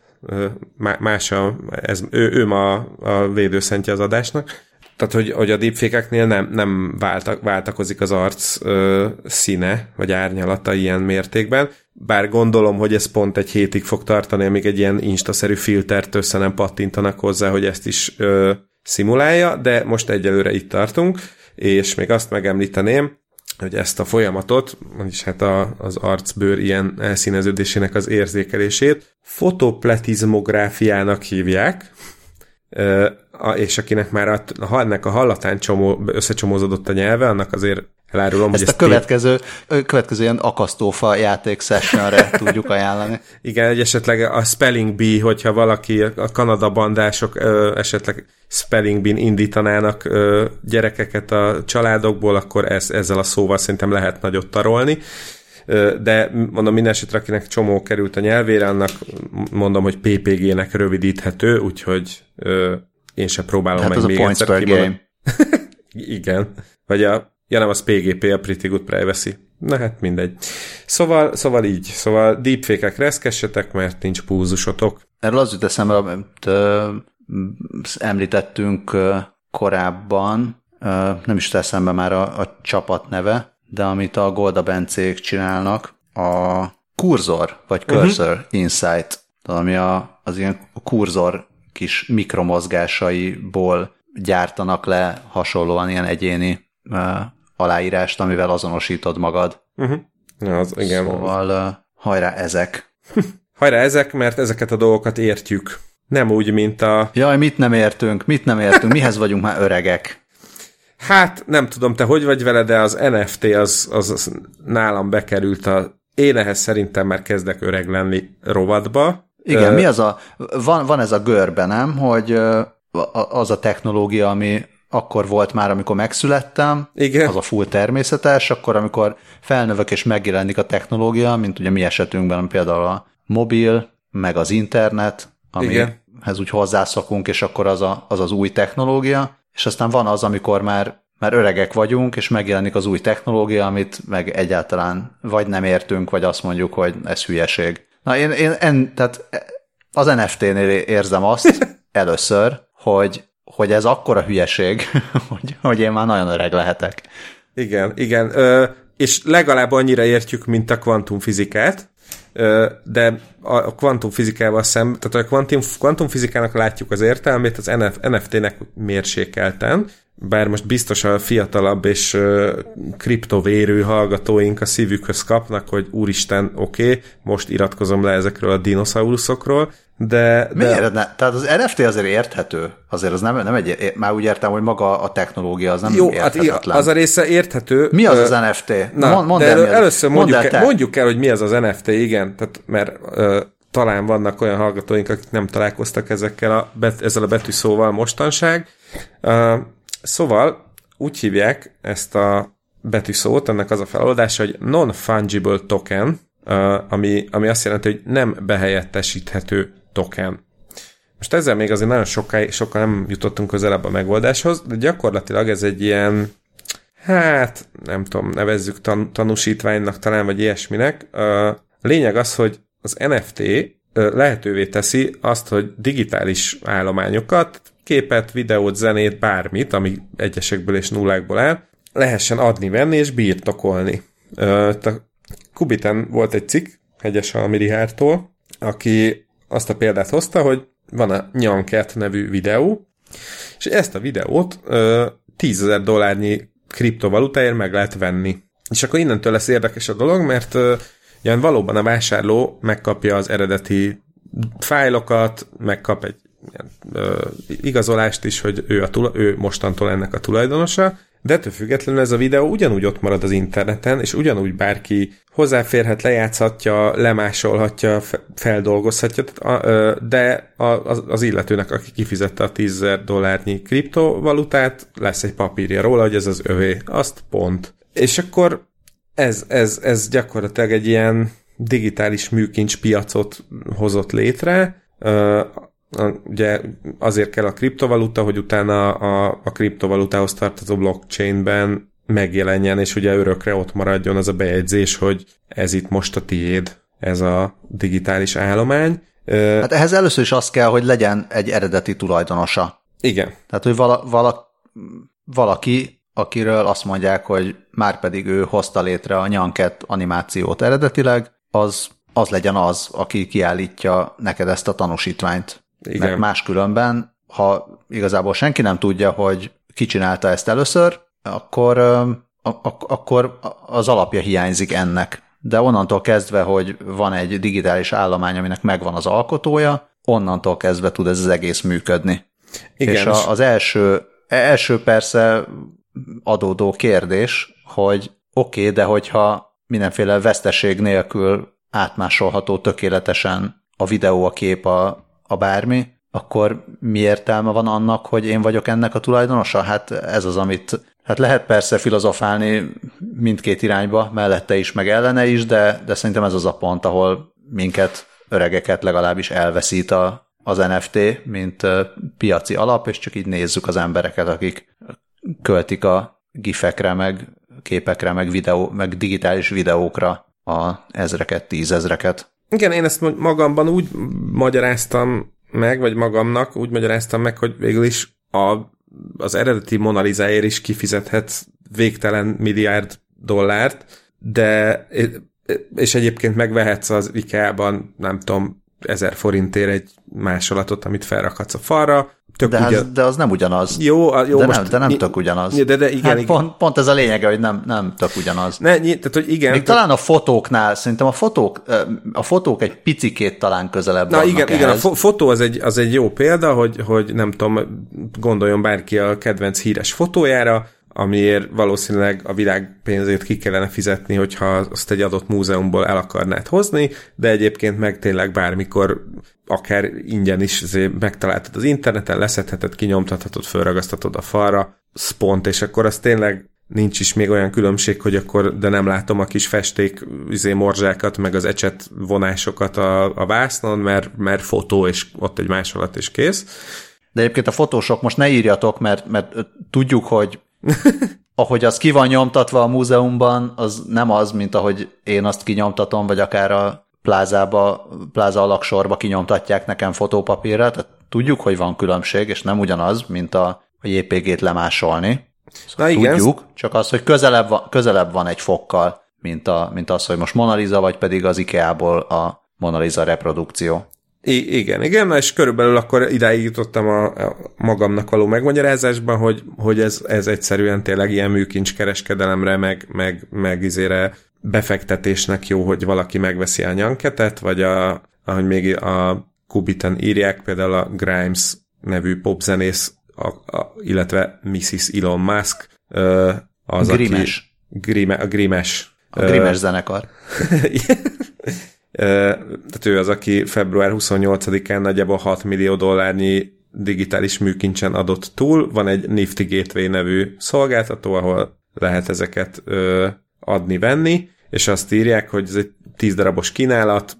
más a, ez, ő, ő ma a védőszentje az adásnak. Tehát, hogy, hogy a deepfake-eknél nem, nem váltak, váltakozik az arc ö, színe, vagy árnyalata ilyen mértékben, bár gondolom, hogy ez pont egy hétig fog tartani, amíg egy ilyen instaszerű filtert össze nem pattintanak hozzá, hogy ezt is ö, szimulálja, de most egyelőre itt tartunk, és még azt megemlíteném, hogy ezt a folyamatot, vagyis hát a, az arcbőr ilyen elszíneződésének az érzékelését fotopletizmográfiának hívják, és akinek már a, ennek a hallatán csomó, összecsomózódott a nyelve, annak azért elárulom, ezt hogy a ezt következő, tép... következő ilyen akasztófa játék sessionre tudjuk ajánlani. Igen, egy esetleg a Spelling Bee, hogyha valaki, a Kanada bandások ö, esetleg Spelling Bee-n indítanának ö, gyerekeket a családokból, akkor ez, ezzel a szóval szerintem lehet nagyot tarolni. Ö, de mondom, minden esetre, akinek csomó került a nyelvére, annak mondom, hogy pé pé gé-nek rövidíthető, úgyhogy ö, én sem próbálom hát meg még egyszer. Hát az a Points Per Game. Igen. Vagy a Ja, nem, az pé gé pé, a Pretty Good Privacy. Na hát mindegy. Szóval, szóval így. Szóval deepfake-ek reszkessetek, mert nincs púzusotok. Erről az jut eszembe, amit ö, említettünk ö, korábban, ö, nem is eszembe már a, a csapat neve, de amit a Golda Bencék csinálnak, a Cursor, vagy Cursor uh-huh. Insight, ami a, az ilyen kurzor kis mikromozgásaiból gyártanak le hasonlóan ilyen egyéni ö, aláírást, amivel azonosítod magad. Uh-huh. Ja, az, igen, szóval uh, hajrá ezek. Hajrá ezek, mert ezeket a dolgokat értjük. Nem úgy, mint a... Jaj, mit nem értünk, mit nem értünk, mihez vagyunk már öregek? Hát, nem tudom, te hogy vagy vele, de az en ef té az, az, az nálam bekerült a... Én ehhez szerintem már kezdek öreg lenni rovatba. Igen, uh, mi az a... Van, van ez a görbe, nem? Hogy uh, az a technológia, ami... akkor volt már, amikor megszülettem, igen. Az a full természetes, akkor amikor felnövök és megjelenik a technológia, mint ugye mi esetünkben, például a mobil, meg az internet, amihez úgy hozzászokunk, és akkor az, a, az az új technológia, és aztán van az, amikor már, már öregek vagyunk, és megjelenik az új technológia, amit meg egyáltalán vagy nem értünk, vagy azt mondjuk, hogy ez hülyeség. Na, én, én, én tehát az en ef té-nél érzem azt először, hogy, hogy ez akkora hülyeség, hogy, hogy én már nagyon öreg lehetek. Igen, igen. Ö, és legalább annyira értjük, mint a kvantumfizikát, de a kvantumfizikával szemben, tehát a kvantum, kvantumfizikának látjuk az értelmét, az en ef té-nek mérsékelten, bár most biztos a fiatalabb és uh, kriptovérő hallgatóink a szívükhöz kapnak, hogy úristen, oké, okay, most iratkozom le ezekről a dinoszauruszokról, de... de... Miért? Ne? Tehát az en ef té azért érthető, azért az nem, nem egy, már úgy értem, hogy maga a technológia az nem jó, érthetetlen. Hát az a része érthető. Mi az az uh, en ef té? Na, mondd el, először mondjuk, el, el, mondjuk el, hogy mi az az en ef té, igen, tehát mert... Uh, talán vannak olyan hallgatóink, akik nem találkoztak ezekkel a, ezzel a betűszóval mostanság. Uh, szóval úgy hívják ezt a betűszót, ennek az a feloldása, hogy non-fungible token, uh, ami, ami azt jelenti, hogy nem behelyettesíthető token. Most ezzel még azért nagyon sokkal, sokkal nem jutottunk közelebb a megoldáshoz, de gyakorlatilag ez egy ilyen, hát nem tudom, nevezzük tan- tanúsítványnak talán, vagy ilyesminek. Uh, lényeg az, hogy az en ef té lehetővé teszi azt, hogy digitális állományokat, képet, videót, zenét, bármit, ami egyesekből és nullákból áll, lehessen adni, venni és birtokolni. Kubitan volt egy cikk, hegyes a Miri Hártól, aki azt a példát hozta, hogy van a Nyankert nevű videó, és ezt a videót tízezer dollárnyi kriptovalutáért meg lehet venni. És akkor innentől lesz érdekes a dolog, mert ilyen valóban a vásárló megkapja az eredeti fájlokat, megkap egy ilyen, ö, igazolást is, hogy ő, a tula, ő mostantól ennek a tulajdonosa, de ettől függetlenül ez a videó ugyanúgy ott marad az interneten, és ugyanúgy bárki hozzáférhet, lejátszhatja, lemásolhatja, feldolgozhatja, de az illetőnek, aki kifizette a tízezer dollárnyi kriptovalutát, lesz egy papírja róla, hogy ez az övé. Azt pont. És akkor Ez, ez, ez gyakorlatilag egy ilyen digitális műkincspiacot hozott létre. Ugye azért kell a kriptovaluta, hogy utána a, a kriptovalutához tartozó blockchainben megjelenjen, és ugye örökre ott maradjon az a bejegyzés, hogy ez itt most a tiéd, ez a digitális állomány. Hát ehhez először is az kell, hogy legyen egy eredeti tulajdonosa. Igen. Tehát, hogy vala, vala, valaki... akiről azt mondják, hogy már pedig ő hozta létre a Nyankert animációt eredetileg, az, az legyen az, aki kiállítja neked ezt a tanúsítványt. Igen. Mert máskülönben, ha igazából senki nem tudja, hogy ki csinálta ezt először, akkor, ak- akkor az alapja hiányzik ennek. De onnantól kezdve, hogy van egy digitális állomány, aminek megvan az alkotója, onnantól kezdve tud ez az egész működni. Igen. És a, az első, első persze... adódó kérdés, hogy oké, okay, de hogyha mindenféle veszteség nélkül átmásolható tökéletesen a videó, a kép, a, a bármi, akkor mi értelme van annak, hogy én vagyok ennek a tulajdonosa? Hát ez az, amit hát lehet persze filozofálni mindkét irányba, mellette is, meg ellene is, de, de szerintem ez az a pont, ahol minket, öregeket legalábbis elveszít a, az en ef té, mint piaci alap, és csak így nézzük az embereket, akik költik a gifekre, meg képekre, meg, videó, meg digitális videókra a ezreket, tízezreket. Igen, én ezt magamban úgy magyaráztam meg, vagy magamnak úgy magyaráztam meg, hogy végül is a, az eredeti Mona Lisáért is kifizethetsz végtelen milliárd dollárt, de és egyébként megvehetsz az IKEA-ban, nem tudom, ezer forintért egy másolatot, amit felrakhatsz a falra. De, ugyan... az, de az nem ugyanaz. Jó, jó, de, most nem, de nem ny- tök ugyanaz. De, de igen, hát igen. Pont, pont ez a lényege, hogy nem, nem tök ugyanaz. Ne, ny- tehát, hogy igen, még tök... talán a fotóknál, szerintem a fotók, a fotók egy picikét talán közelebb vannak. Na igen, igen, a fo- fotó az egy, az egy jó példa, hogy, hogy nem tudom, gondoljon bárki a kedvenc híres fotójára, amiért valószínűleg a világ pénzét ki kellene fizetni, hogyha azt egy adott múzeumból el akarnád hozni, de egyébként meg tényleg bármikor akár ingyen is megtaláltad az interneten, leszedheted, kinyomtathatod, fölragasztatod a falra, spont, és akkor az tényleg nincs is még olyan különbség, hogy akkor, de nem látom a kis festék izé, morzsákat, meg az ecset vonásokat a, a vásznon, mert, mert fotó, és ott egy másolat, és kész. De egyébként a fotósok most ne írjatok, mert, mert tudjuk, hogy ahogy az ki van nyomtatva a múzeumban, az nem az, mint ahogy én azt kinyomtatom, vagy akár a plázába, pláza alaksorba kinyomtatják nekem fotópapírra, tehát tudjuk, hogy van különbség, és nem ugyanaz, mint a jé pé gét lemásolni. Szóval na, tudjuk, igen. Csak az, hogy közelebb van, közelebb van egy fokkal, mint, a, mint az, hogy most Mona Lisa, vagy pedig az IKEA-ból a Mona Lisa reprodukció. I- igen, igen, na és körülbelül akkor idáig jutottam a, a magamnak való megmagyarázásban, hogy, hogy ez, ez egyszerűen tényleg ilyen műkincskereskedelemre, meg, meg, meg izére befektetésnek jó, hogy valaki megveszi a Nyankertet, vagy a, ahogy még a Kubitan írják, például a Grimes nevű popzenész, A, a, illetve missziz Elon Musk, az, Grimes. Aki... Grime, a Grimes. A Grimes uh, zenekar. Tehát ő az, aki február huszonnyolcadikán nagyjából hat millió dollárnyi digitális műkincsen adott túl. Van egy Nifty Gateway nevű szolgáltató, ahol lehet ezeket uh, adni-venni, és azt írják, hogy ez egy tíz darabos kínálat,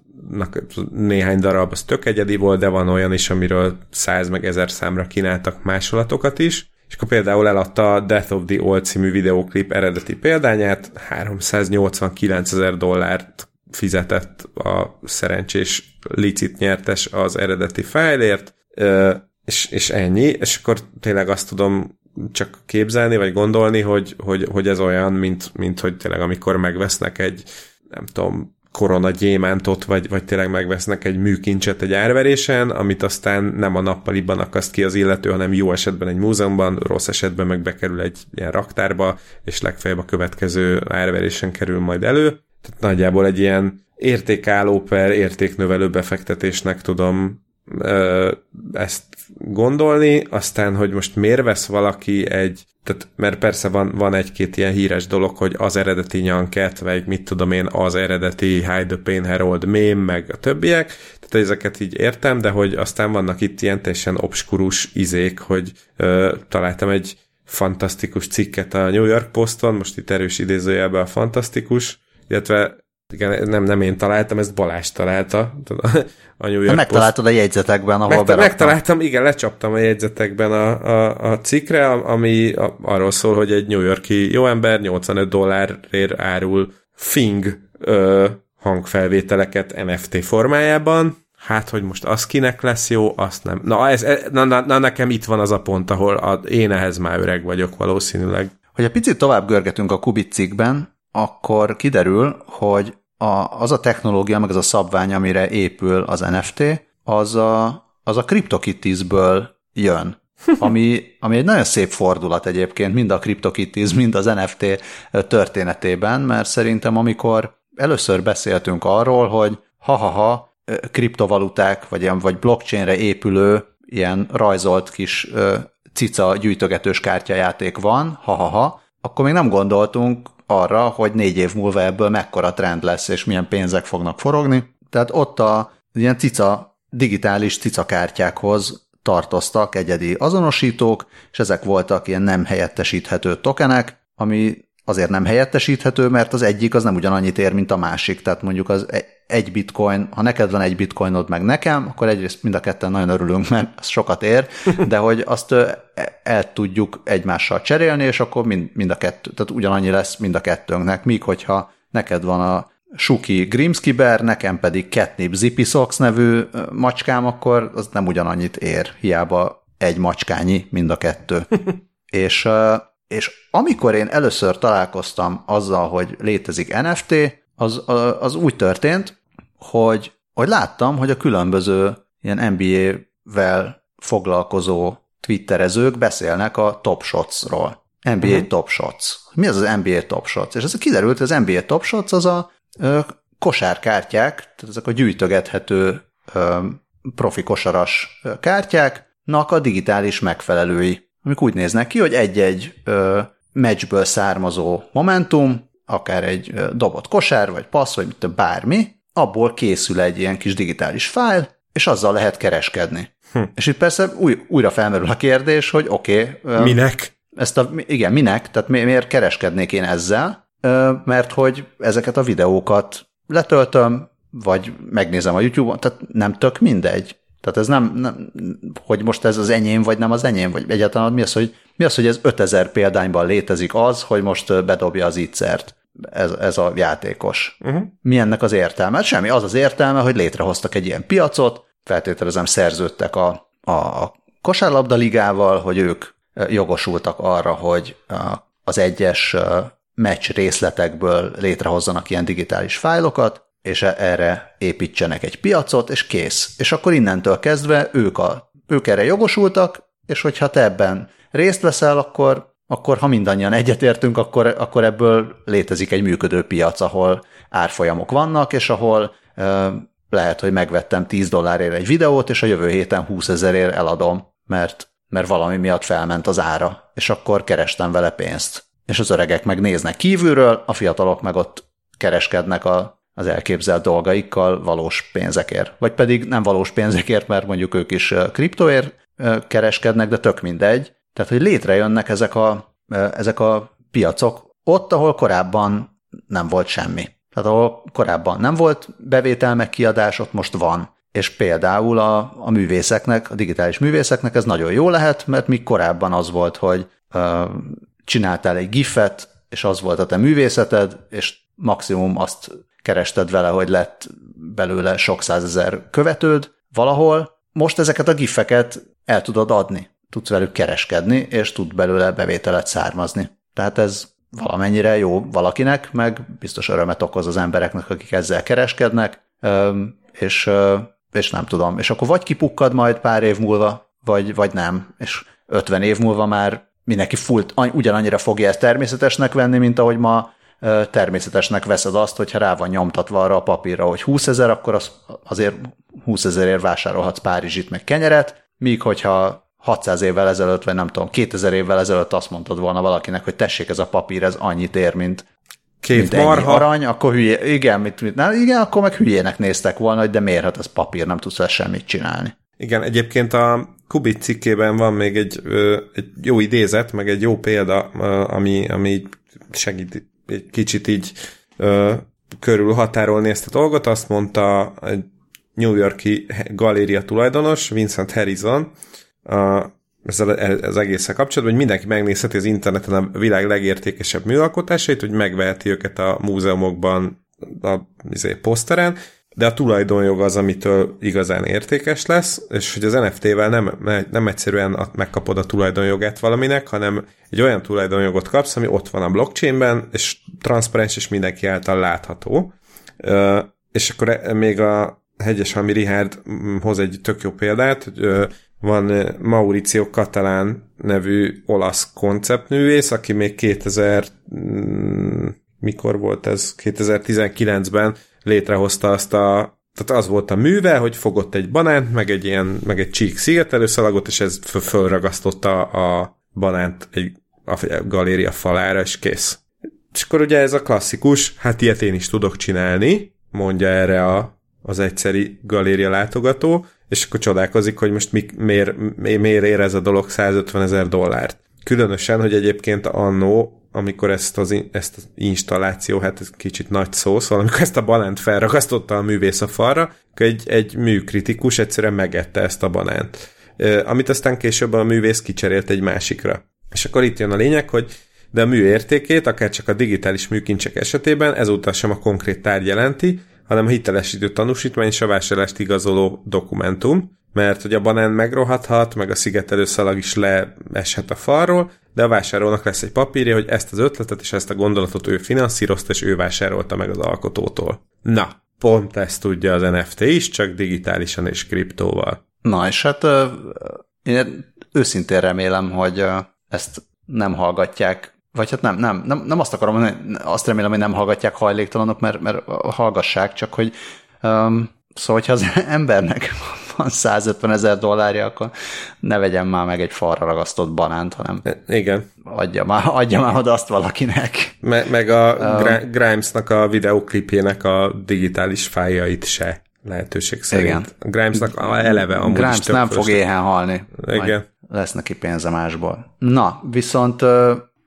néhány darab, az tök egyedi volt, de van olyan is, amiről száz meg ezer számra kínáltak másolatokat is, és akkor például eladta a Death of the Old című videóklip eredeti példányát, háromszáznyolcvankilencezer dollárt fizetett a szerencsés licit nyertes az eredeti fájlért, és, és ennyi, és akkor tényleg azt tudom csak képzelni, vagy gondolni, hogy, hogy, hogy ez olyan, mint, mint hogy tényleg amikor megvesznek egy, nem tudom, korona gyémántot, vagy, vagy tényleg megvesznek egy műkincset egy árverésen, amit aztán nem a nappaliban akaszt ki az illető, hanem jó esetben egy múzeumban, rossz esetben meg bekerül egy ilyen raktárba, és legfeljebb a következő árverésen kerül majd elő. Tehát nagyjából egy ilyen értékálló per értéknövelő befektetésnek tudom ö, ezt gondolni, aztán, hogy most miért vesz valaki egy, tehát, mert persze van, van egy-két ilyen híres dolog, hogy az eredeti Nyankert, vagy mit tudom én, az eredeti Hide the Pain Herald meme, meg a többiek, tehát ezeket így értem, de hogy aztán vannak itt ilyen teljesen obskurus izék, hogy ö, találtam egy fantasztikus cikket a New York Poston, most itt erős idézőjelben a fantasztikus, illetve igen, nem, nem én találtam, ezt Balázs találta. A New York megtaláltad Post... a jegyzetekben, ahol Megta- Megtaláltam, igen, lecsaptam a jegyzetekben a, a, a cikkre, ami arról szól, hogy egy New York-i jó ember nyolcvanöt dollárért árul Fing ö, hangfelvételeket en ef té formájában. Hát, hogy most az kinek lesz jó, azt nem. Na, ez, na, na, na nekem itt van az a pont, ahol a, én ehhez már öreg vagyok valószínűleg. Hogy egy picit tovább görgetünk a Kubit cikkben, akkor kiderül, hogy a, az a technológia, meg az a szabvány, amire épül az en ef té, az a, az a CryptoKittiesből jön, ami, ami egy nagyon szép fordulat egyébként, mind a CryptoKitties, mind az en ef té történetében, mert szerintem amikor először beszéltünk arról, hogy ha-ha-ha, kriptovaluták, vagy, ilyen, vagy blockchainre épülő ilyen rajzolt kis cica gyűjtögetős kártyajáték van, ha-ha-ha, akkor még nem gondoltunk arra, hogy négy év múlva ebből mekkora trend lesz, és milyen pénzek fognak forogni. Tehát ott a ilyen cica, digitális cicakártyákhoz tartoztak egyedi azonosítók, és ezek voltak ilyen nem helyettesíthető tokenek, ami azért nem helyettesíthető, mert az egyik az nem ugyanannyit ér, mint a másik. Tehát mondjuk az egy bitcoin, ha neked van egy bitcoinod, meg nekem, akkor egyrészt mind a ketten nagyon örülünk, mert az sokat ér, de hogy azt el tudjuk egymással cserélni, és akkor mind, mind a kettő, tehát ugyanannyi lesz mind a kettőnknek, míg hogyha neked van a Suki Grimskiber, nekem pedig Catnip Zipisox nevű macskám, akkor az nem ugyanannyit ér, hiába egy macskányi mind a kettő. és, és amikor én először találkoztam azzal, hogy létezik en ef té, az, az úgy történt, hogy, hogy láttam, hogy a különböző ilyen en bé á-vel foglalkozó twitterezők beszélnek a Top Shots-ról. en bé á uh-huh. Top Shots. Mi az az en bé á Top Shots? És ez kiderült, hogy az en bé á Top Shots az a ö, kosárkártyák, tehát ezek a gyűjtögethető ö, profi kosaras kártyáknak a digitális megfelelői, amik úgy néznek ki, hogy egy-egy ö, meccsből származó momentum, akár egy dobott kosár, vagy passz, vagy mit, bármi, abból készül egy ilyen kis digitális fájl, és azzal lehet kereskedni. Hm. És itt persze új, újra felmerül a kérdés, hogy oké. Okay, minek? Ezt a, igen, minek? Tehát mi, miért kereskednék én ezzel? Mert hogy ezeket a videókat letöltöm, vagy megnézem a YouTube-on, tehát nem tök mindegy. Tehát ez nem, nem, hogy most ez az enyém, vagy nem az enyém, vagy egyáltalán mi az, hogy, mi az, hogy ez ötezer példányban létezik az, hogy most bedobja az ígyszert ez, ez a játékos. Uh-huh. Mi ennek az értelme? Semmi, az az értelme, hogy létrehoztak egy ilyen piacot, feltételezem szerződtek a, a kosárlabdaligával, hogy ők jogosultak arra, hogy az egyes meccs részletekből létrehozzanak ilyen digitális fájlokat, és erre építsenek egy piacot, és kész. És akkor innentől kezdve ők, a, ők erre jogosultak, és hogyha te ebben részt veszel, akkor, akkor ha mindannyian egyetértünk, akkor, akkor ebből létezik egy működő piac, ahol árfolyamok vannak, és ahol e, lehet, hogy megvettem tíz dollárért egy videót, és a jövő héten húszezerért eladom, mert, mert valami miatt felment az ára, és akkor kerestem vele pénzt. És az öregek meg néznek kívülről, a fiatalok meg ott kereskednek a az elképzelt dolgaikkal valós pénzekért. Vagy pedig nem valós pénzekért, mert mondjuk ők is kriptóért kereskednek, de tök mindegy. Tehát, hogy létrejönnek ezek a, ezek a piacok ott, ahol korábban nem volt semmi. Tehát, ahol korábban nem volt bevétel meg kiadás, ott most van. És például a, a művészeknek, a digitális művészeknek ez nagyon jó lehet, mert még korábban az volt, hogy ö, csináltál egy gifet, és az volt a te művészeted, és maximum azt kerested vele, hogy lett belőle sok százezer követőd valahol, most ezeket a gifeket el tudod adni, tudsz velük kereskedni, és tud belőle bevételet származni. Tehát ez valamennyire jó valakinek, meg biztos örömet okoz az embereknek, akik ezzel kereskednek, és, és nem tudom. És akkor vagy kipukkad majd pár év múlva, vagy, vagy nem, és ötven év múlva már mindenki full, ugyanannyira fogja ezt természetesnek venni, mint ahogy ma természetesnek veszed azt, hogyha rá van nyomtatva arra a papírra, hogy húszezer, akkor az, azért húszezerért vásárolhatsz Párizsit meg kenyeret, míg hogyha hatszáz évvel ezelőtt, vagy nem tudom, kétezer évvel ezelőtt azt mondtad volna valakinek, hogy tessék, ez a papír, ez annyit ér, mint, mint ennyi arany, akkor hülye, igen, mit, mit, nem, igen, akkor meg hülyének néztek volna, hogy de miért, hát ez papír, nem tudsz vele semmit csinálni. Igen, egyébként a Kubit cikkében van még egy, egy jó idézet, meg egy jó példa, ami, ami segít egy kicsit így ö, körül határolni ezt a dolgot. Azt mondta a New York-i galéria tulajdonos, Vincent Harrison, a, ezzel, ez egészen kapcsolatban, hogy mindenki megnézheti az interneten a világ legértékesebb műalkotásait, hogy megveheti őket a múzeumokban a izé, poszteren, de a tulajdonjog az, amitől igazán értékes lesz, és hogy az en ef té-vel nem, nem egyszerűen megkapod a tulajdonjogát valaminek, hanem egy olyan tulajdonjogot kapsz, ami ott van a blockchainben, és transzparens, és mindenki által látható. És akkor még a hegyes Miri Hárt hoz egy tök jó példát, hogy van Maurizio Catalan nevű olasz konceptművész, aki még kétezer... mikor volt ez? kétezer-tizenkilencben létrehozta azt a... Tehát az volt a műve, hogy fogott egy banánt, meg egy ilyen, meg egy csík szigetelőszalagot, és ez fölragasztotta a banánt egy, a galéria falára, és kész. És akkor ugye ez a klasszikus, hát ilyet én is tudok csinálni, mondja erre a, az egyszeri galéria látogató, és akkor csodálkozik, hogy most mi, miért, miért ér ez a dolog százötvenezer dollárt. Különösen, hogy egyébként annó, amikor ezt az, ezt az installáció, hát ez kicsit nagy szó, szóval amikor ezt a banánt felragasztotta a művész a falra, egy, egy műkritikus egyszerűen megette ezt a banánt, amit aztán később a művész kicserélt egy másikra. És akkor itt jön a lényeg, hogy de a műértékét, akár csak a digitális műkincsek esetében ezúttal sem a konkrét tárgy jelenti, hanem a hitelesítő tanúsítvány és a vásárlást igazoló dokumentum, mert hogy a banán megrohadhat, meg a szigetelő szalag is leeshet a falról, de a vásárolónak lesz egy papírja, hogy ezt az ötletet és ezt a gondolatot ő finanszírozta, és ő vásárolta meg az alkotótól. Na, pont ezt tudja az en ef té is, csak digitálisan és kriptóval. Na, és hát én őszintén remélem, hogy ezt nem hallgatják, vagy hát nem, nem, nem, nem azt akarom mondani, azt remélem, hogy nem hallgatják hajléktalanok, mert, mert hallgassák, csak hogy um, szóval, hogyha az embernek van százötvenezer dollárja, akkor ne vegyen már meg egy falra ragasztott banánt, hanem igen. Adja, már, adja már oda azt valakinek. Me, meg a um, Grimes-nak a videóklipjének a digitális fájljait se lehetőség szerint. Igen. Grimes-nak eleve amúgy Grimes is több nem fog éhen halni. Igen. lesz neki pénze másból. Na, viszont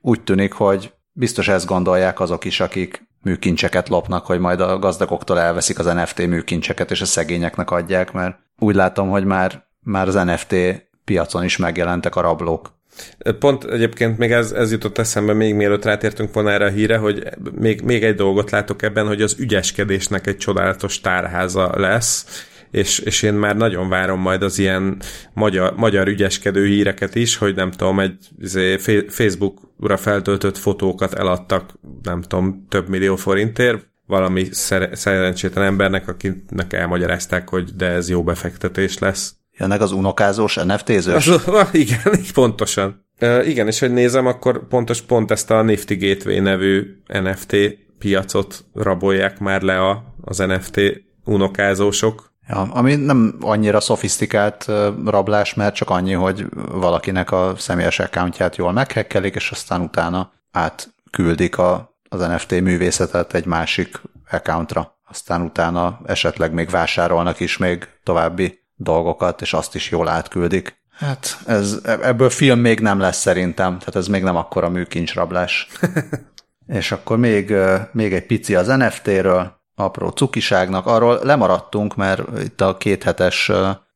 úgy tűnik, hogy biztos ezt gondolják azok is, akik műkincseket lopnak, hogy majd a gazdagoktól elveszik az en ef té műkincseket, és a szegényeknek adják, mert úgy látom, hogy már, már az en ef té piacon is megjelentek a rablók. Pont egyébként még ez, ez jutott eszembe, még mielőtt rátértünk volna erre a híre, hogy még, még egy dolgot látok ebben, hogy az ügyeskedésnek egy csodálatos tárháza lesz, és, és én már nagyon várom majd az ilyen magyar, magyar ügyeskedő híreket is, hogy nem tudom, egy Facebookra feltöltött fotókat eladtak, nem tudom, több millió forintért, valami szer- szerencsétlen embernek, akinek elmagyarázták, hogy de ez jó befektetés lesz. Jönnek az unokázós, en ef té-zős? Igen, pontosan. Uh, igen, és hogy nézem, akkor pontos pont ezt a Nifty Gateway nevű en ef té piacot rabolják már le a, az en ef té unokázósok. Ja, ami nem annyira szofisztikált rablás, mert csak annyi, hogy valakinek a személyes accountját jól meghekkelik, és aztán utána átküldik a, az en ef té művészetet egy másik accountra. Aztán utána esetleg még vásárolnak is még további dolgokat, és azt is jól átküldik. Hát ez, ebből film még nem lesz szerintem, tehát ez még nem akkora műkincsrablás. És akkor még, még egy pici az en ef té-ről, apró cukiságnak, arról lemaradtunk, mert itt a két hetes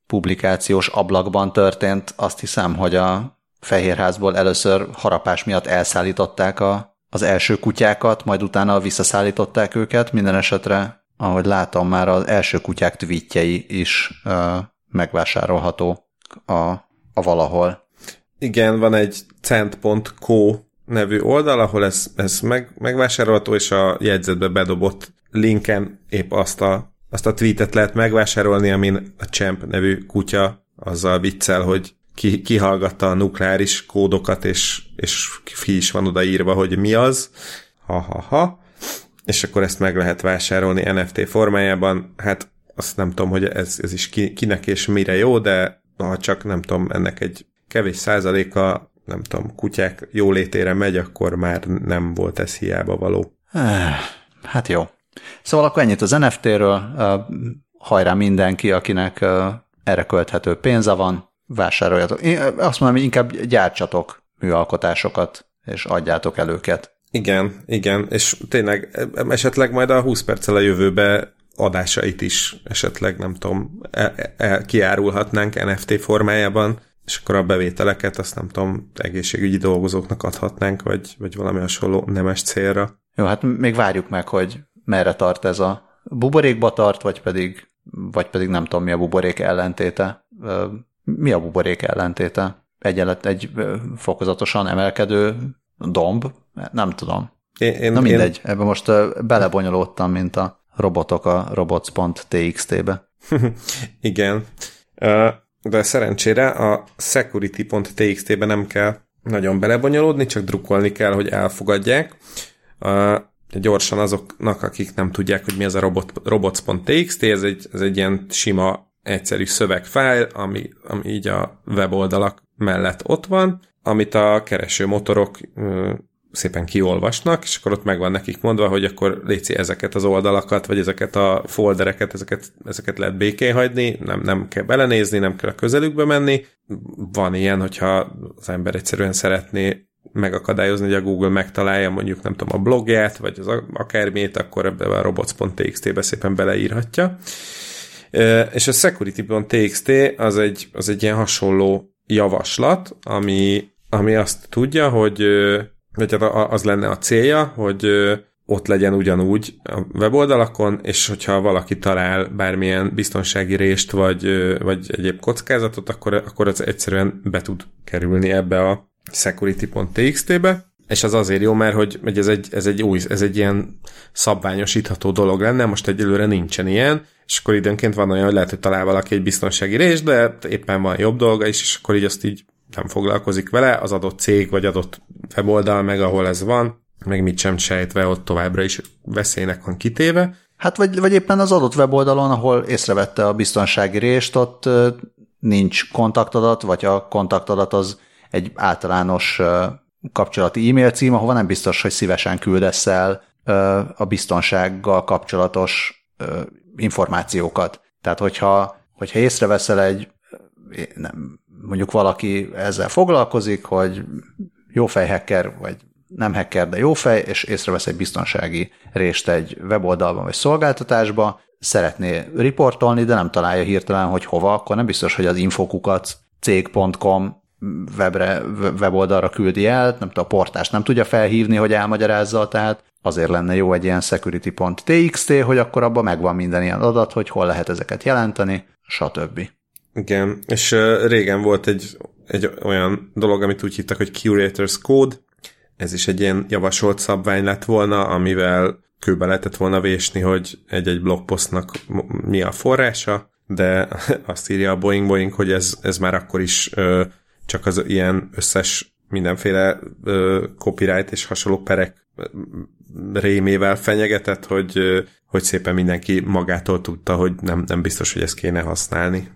publikációs ablakban történt, azt hiszem, hogy a Fehérházból először harapás miatt elszállították a, az első kutyákat, majd utána visszaszállították őket, minden esetre, ahogy látom, már az első kutyák tweetjei is uh, megvásárolható a, a valahol. Igen, van egy cent pont co nevű oldal, ahol ez, ez meg, megvásárolható, és a jegyzetbe bedobott linken épp azt a, azt a tweetet lehet megvásárolni, amin a Champ nevű kutya azzal viccel, hogy ki, kihallgatta a nukleáris kódokat, és, és ki is van odaírva, hogy mi az. Ha-ha-ha. És akkor ezt meg lehet vásárolni en ef té formájában. Hát azt nem tudom, hogy ez, ez is ki, kinek és mire jó, de ha csak nem tudom, ennek egy kevés százaléka, nem tudom, kutyák jólétére megy, akkor már nem volt ez hiába való. Hát jó. Szóval akkor ennyit az en ef té-ről, hajrá mindenki, akinek erre költhető pénze van, vásároljatok. Én azt mondom, hogy inkább gyártsatok műalkotásokat, és adjátok el őket. Igen, igen, és tényleg esetleg majd a húsz perccel a jövőbe adásait is esetleg, nem tudom, el- el- kiárulhatnánk en ef té formájában, és akkor a bevételeket, azt nem tudom, egészségügyi dolgozóknak adhatnánk, vagy, vagy valami hasonló nemes célra. Jó, hát még várjuk meg, hogy merre tart ez a buborékba tart, vagy pedig, vagy pedig nem tudom, mi a buborék ellentéte. Mi a buborék ellentéte? Egyenlet, egy fokozatosan emelkedő domb? Nem tudom. Én, én, Na mindegy, én... ebben most belebonyolódtam, mint a robotok a robots pont t x t-be. Igen, de szerencsére a security pont t x t-be nem kell nagyon belebonyolódni, csak drukkolni kell, hogy elfogadják. Gyorsan azoknak, akik nem tudják, hogy mi az a robot, robots pont t x t, ez egy, ez egy ilyen sima, egyszerű szövegfájl, ami, ami így a weboldalak mellett ott van, amit a keresőmotorok szépen kiolvasnak, és akkor ott meg van nekik mondva, hogy akkor léci ezeket az oldalakat, vagy ezeket a foldereket, ezeket, ezeket lehet békén hagyni, nem, nem kell belenézni, nem kell a közelükbe menni. Van ilyen, hogyha az ember egyszerűen szeretné megakadályozni, hogy a Google megtalálja mondjuk, nem tudom, a blogját, vagy az akármét, akkor ebben a robots pont t x t-be szépen beleírhatja. És a security pont t x t az egy, az egy ilyen hasonló javaslat, ami, ami azt tudja, hogy vagy az lenne a célja, hogy ott legyen ugyanúgy a weboldalakon, és hogyha valaki talál bármilyen biztonsági rést, vagy, vagy egyéb kockázatot, akkor, akkor az egyszerűen be tud kerülni ebbe a security pont t x t-be, és az azért jó, mert hogy, hogy ez, egy, ez, egy új, ez egy ilyen szabványosítható dolog lenne, most egyelőre nincsen ilyen, és akkor időnként van olyan, hogy lehet, hogy talál valaki egy biztonsági rést, de éppen van jobb dolga is, és akkor így azt így nem foglalkozik vele, az adott cég, vagy adott weboldal meg, ahol ez van, meg mit sem sejtve, ott továbbra is veszélynek van kitéve. Hát vagy, vagy éppen az adott weboldalon, ahol észrevette a biztonsági rést, ott nincs kontaktadat, vagy a kontaktadat az egy általános kapcsolati e-mail cím, ahova nem biztos, hogy szívesen küldesz el a biztonsággal kapcsolatos információkat. Tehát, hogyha, hogyha észreveszel egy, nem, mondjuk valaki ezzel foglalkozik, hogy jófej hacker, vagy nem hacker, de jófej, és észrevesz egy biztonsági rést egy weboldalban vagy szolgáltatásba, szeretné riportolni, de nem találja hirtelen, hogy hova, akkor nem biztos, hogy az infokukat cég pont com webre, weboldalra küldi el, nem tudom, a portást nem tudja felhívni, hogy elmagyarázza, tehát azért lenne jó egy ilyen security pont txt, hogy akkor abban megvan minden ilyen adat, hogy hol lehet ezeket jelenteni, stb. Igen, és régen volt egy, egy olyan dolog, amit úgy hívtak, hogy Curator's Code, ez is egy ilyen javasolt szabvány lett volna, amivel kőbe lehetett volna vésni, hogy egy-egy blogposztnak mi a forrása, de azt írja a Boeing Boeing, hogy ez, ez már akkor is ö, csak az ilyen összes mindenféle ö, copyright és hasonló perek rémével fenyegetett, hogy, ö, hogy szépen mindenki magától tudta, hogy nem, nem biztos, hogy ezt kéne használni.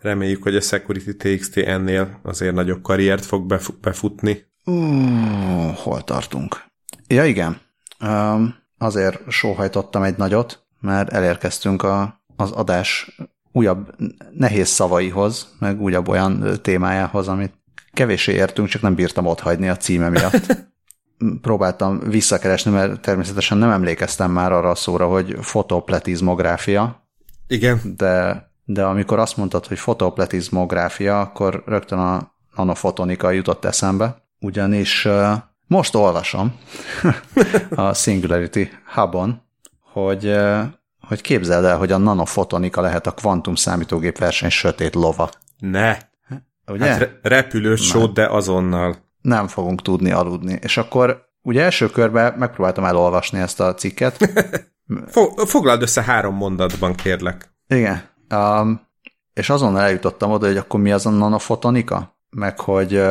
Reméljük, hogy a security pont txt ennél azért nagyobb karriert fog befutni. Uh, hol tartunk? Ja, igen. Um, azért sóhajtottam egy nagyot, mert elérkeztünk a, az adás újabb nehéz szavaihoz, meg újabb olyan témájához, amit kevéssé értünk, csak nem bírtam otthagyni a címe miatt. Próbáltam visszakeresni, mert természetesen nem emlékeztem már arra a szóra, hogy fotopletizmográfia. Igen. De... de amikor azt mondtad, hogy fotopletizmográfia, akkor rögtön a nanofotonika jutott eszembe, ugyanis uh, most olvasom a Singularity Hub-on, hogy, uh, hogy képzeld el, hogy a nanofotonika lehet a kvantum számítógép verseny sötét lova. Ne! Ugye? Hát repülő sót, de azonnal. Nem fogunk tudni aludni. És akkor ugye első körben megpróbáltam elolvasni ezt a cikket. Foglald össze három mondatban, kérlek. Igen. Um, és azonnal eljutottam oda, hogy akkor mi az a nanofotonika, meg hogy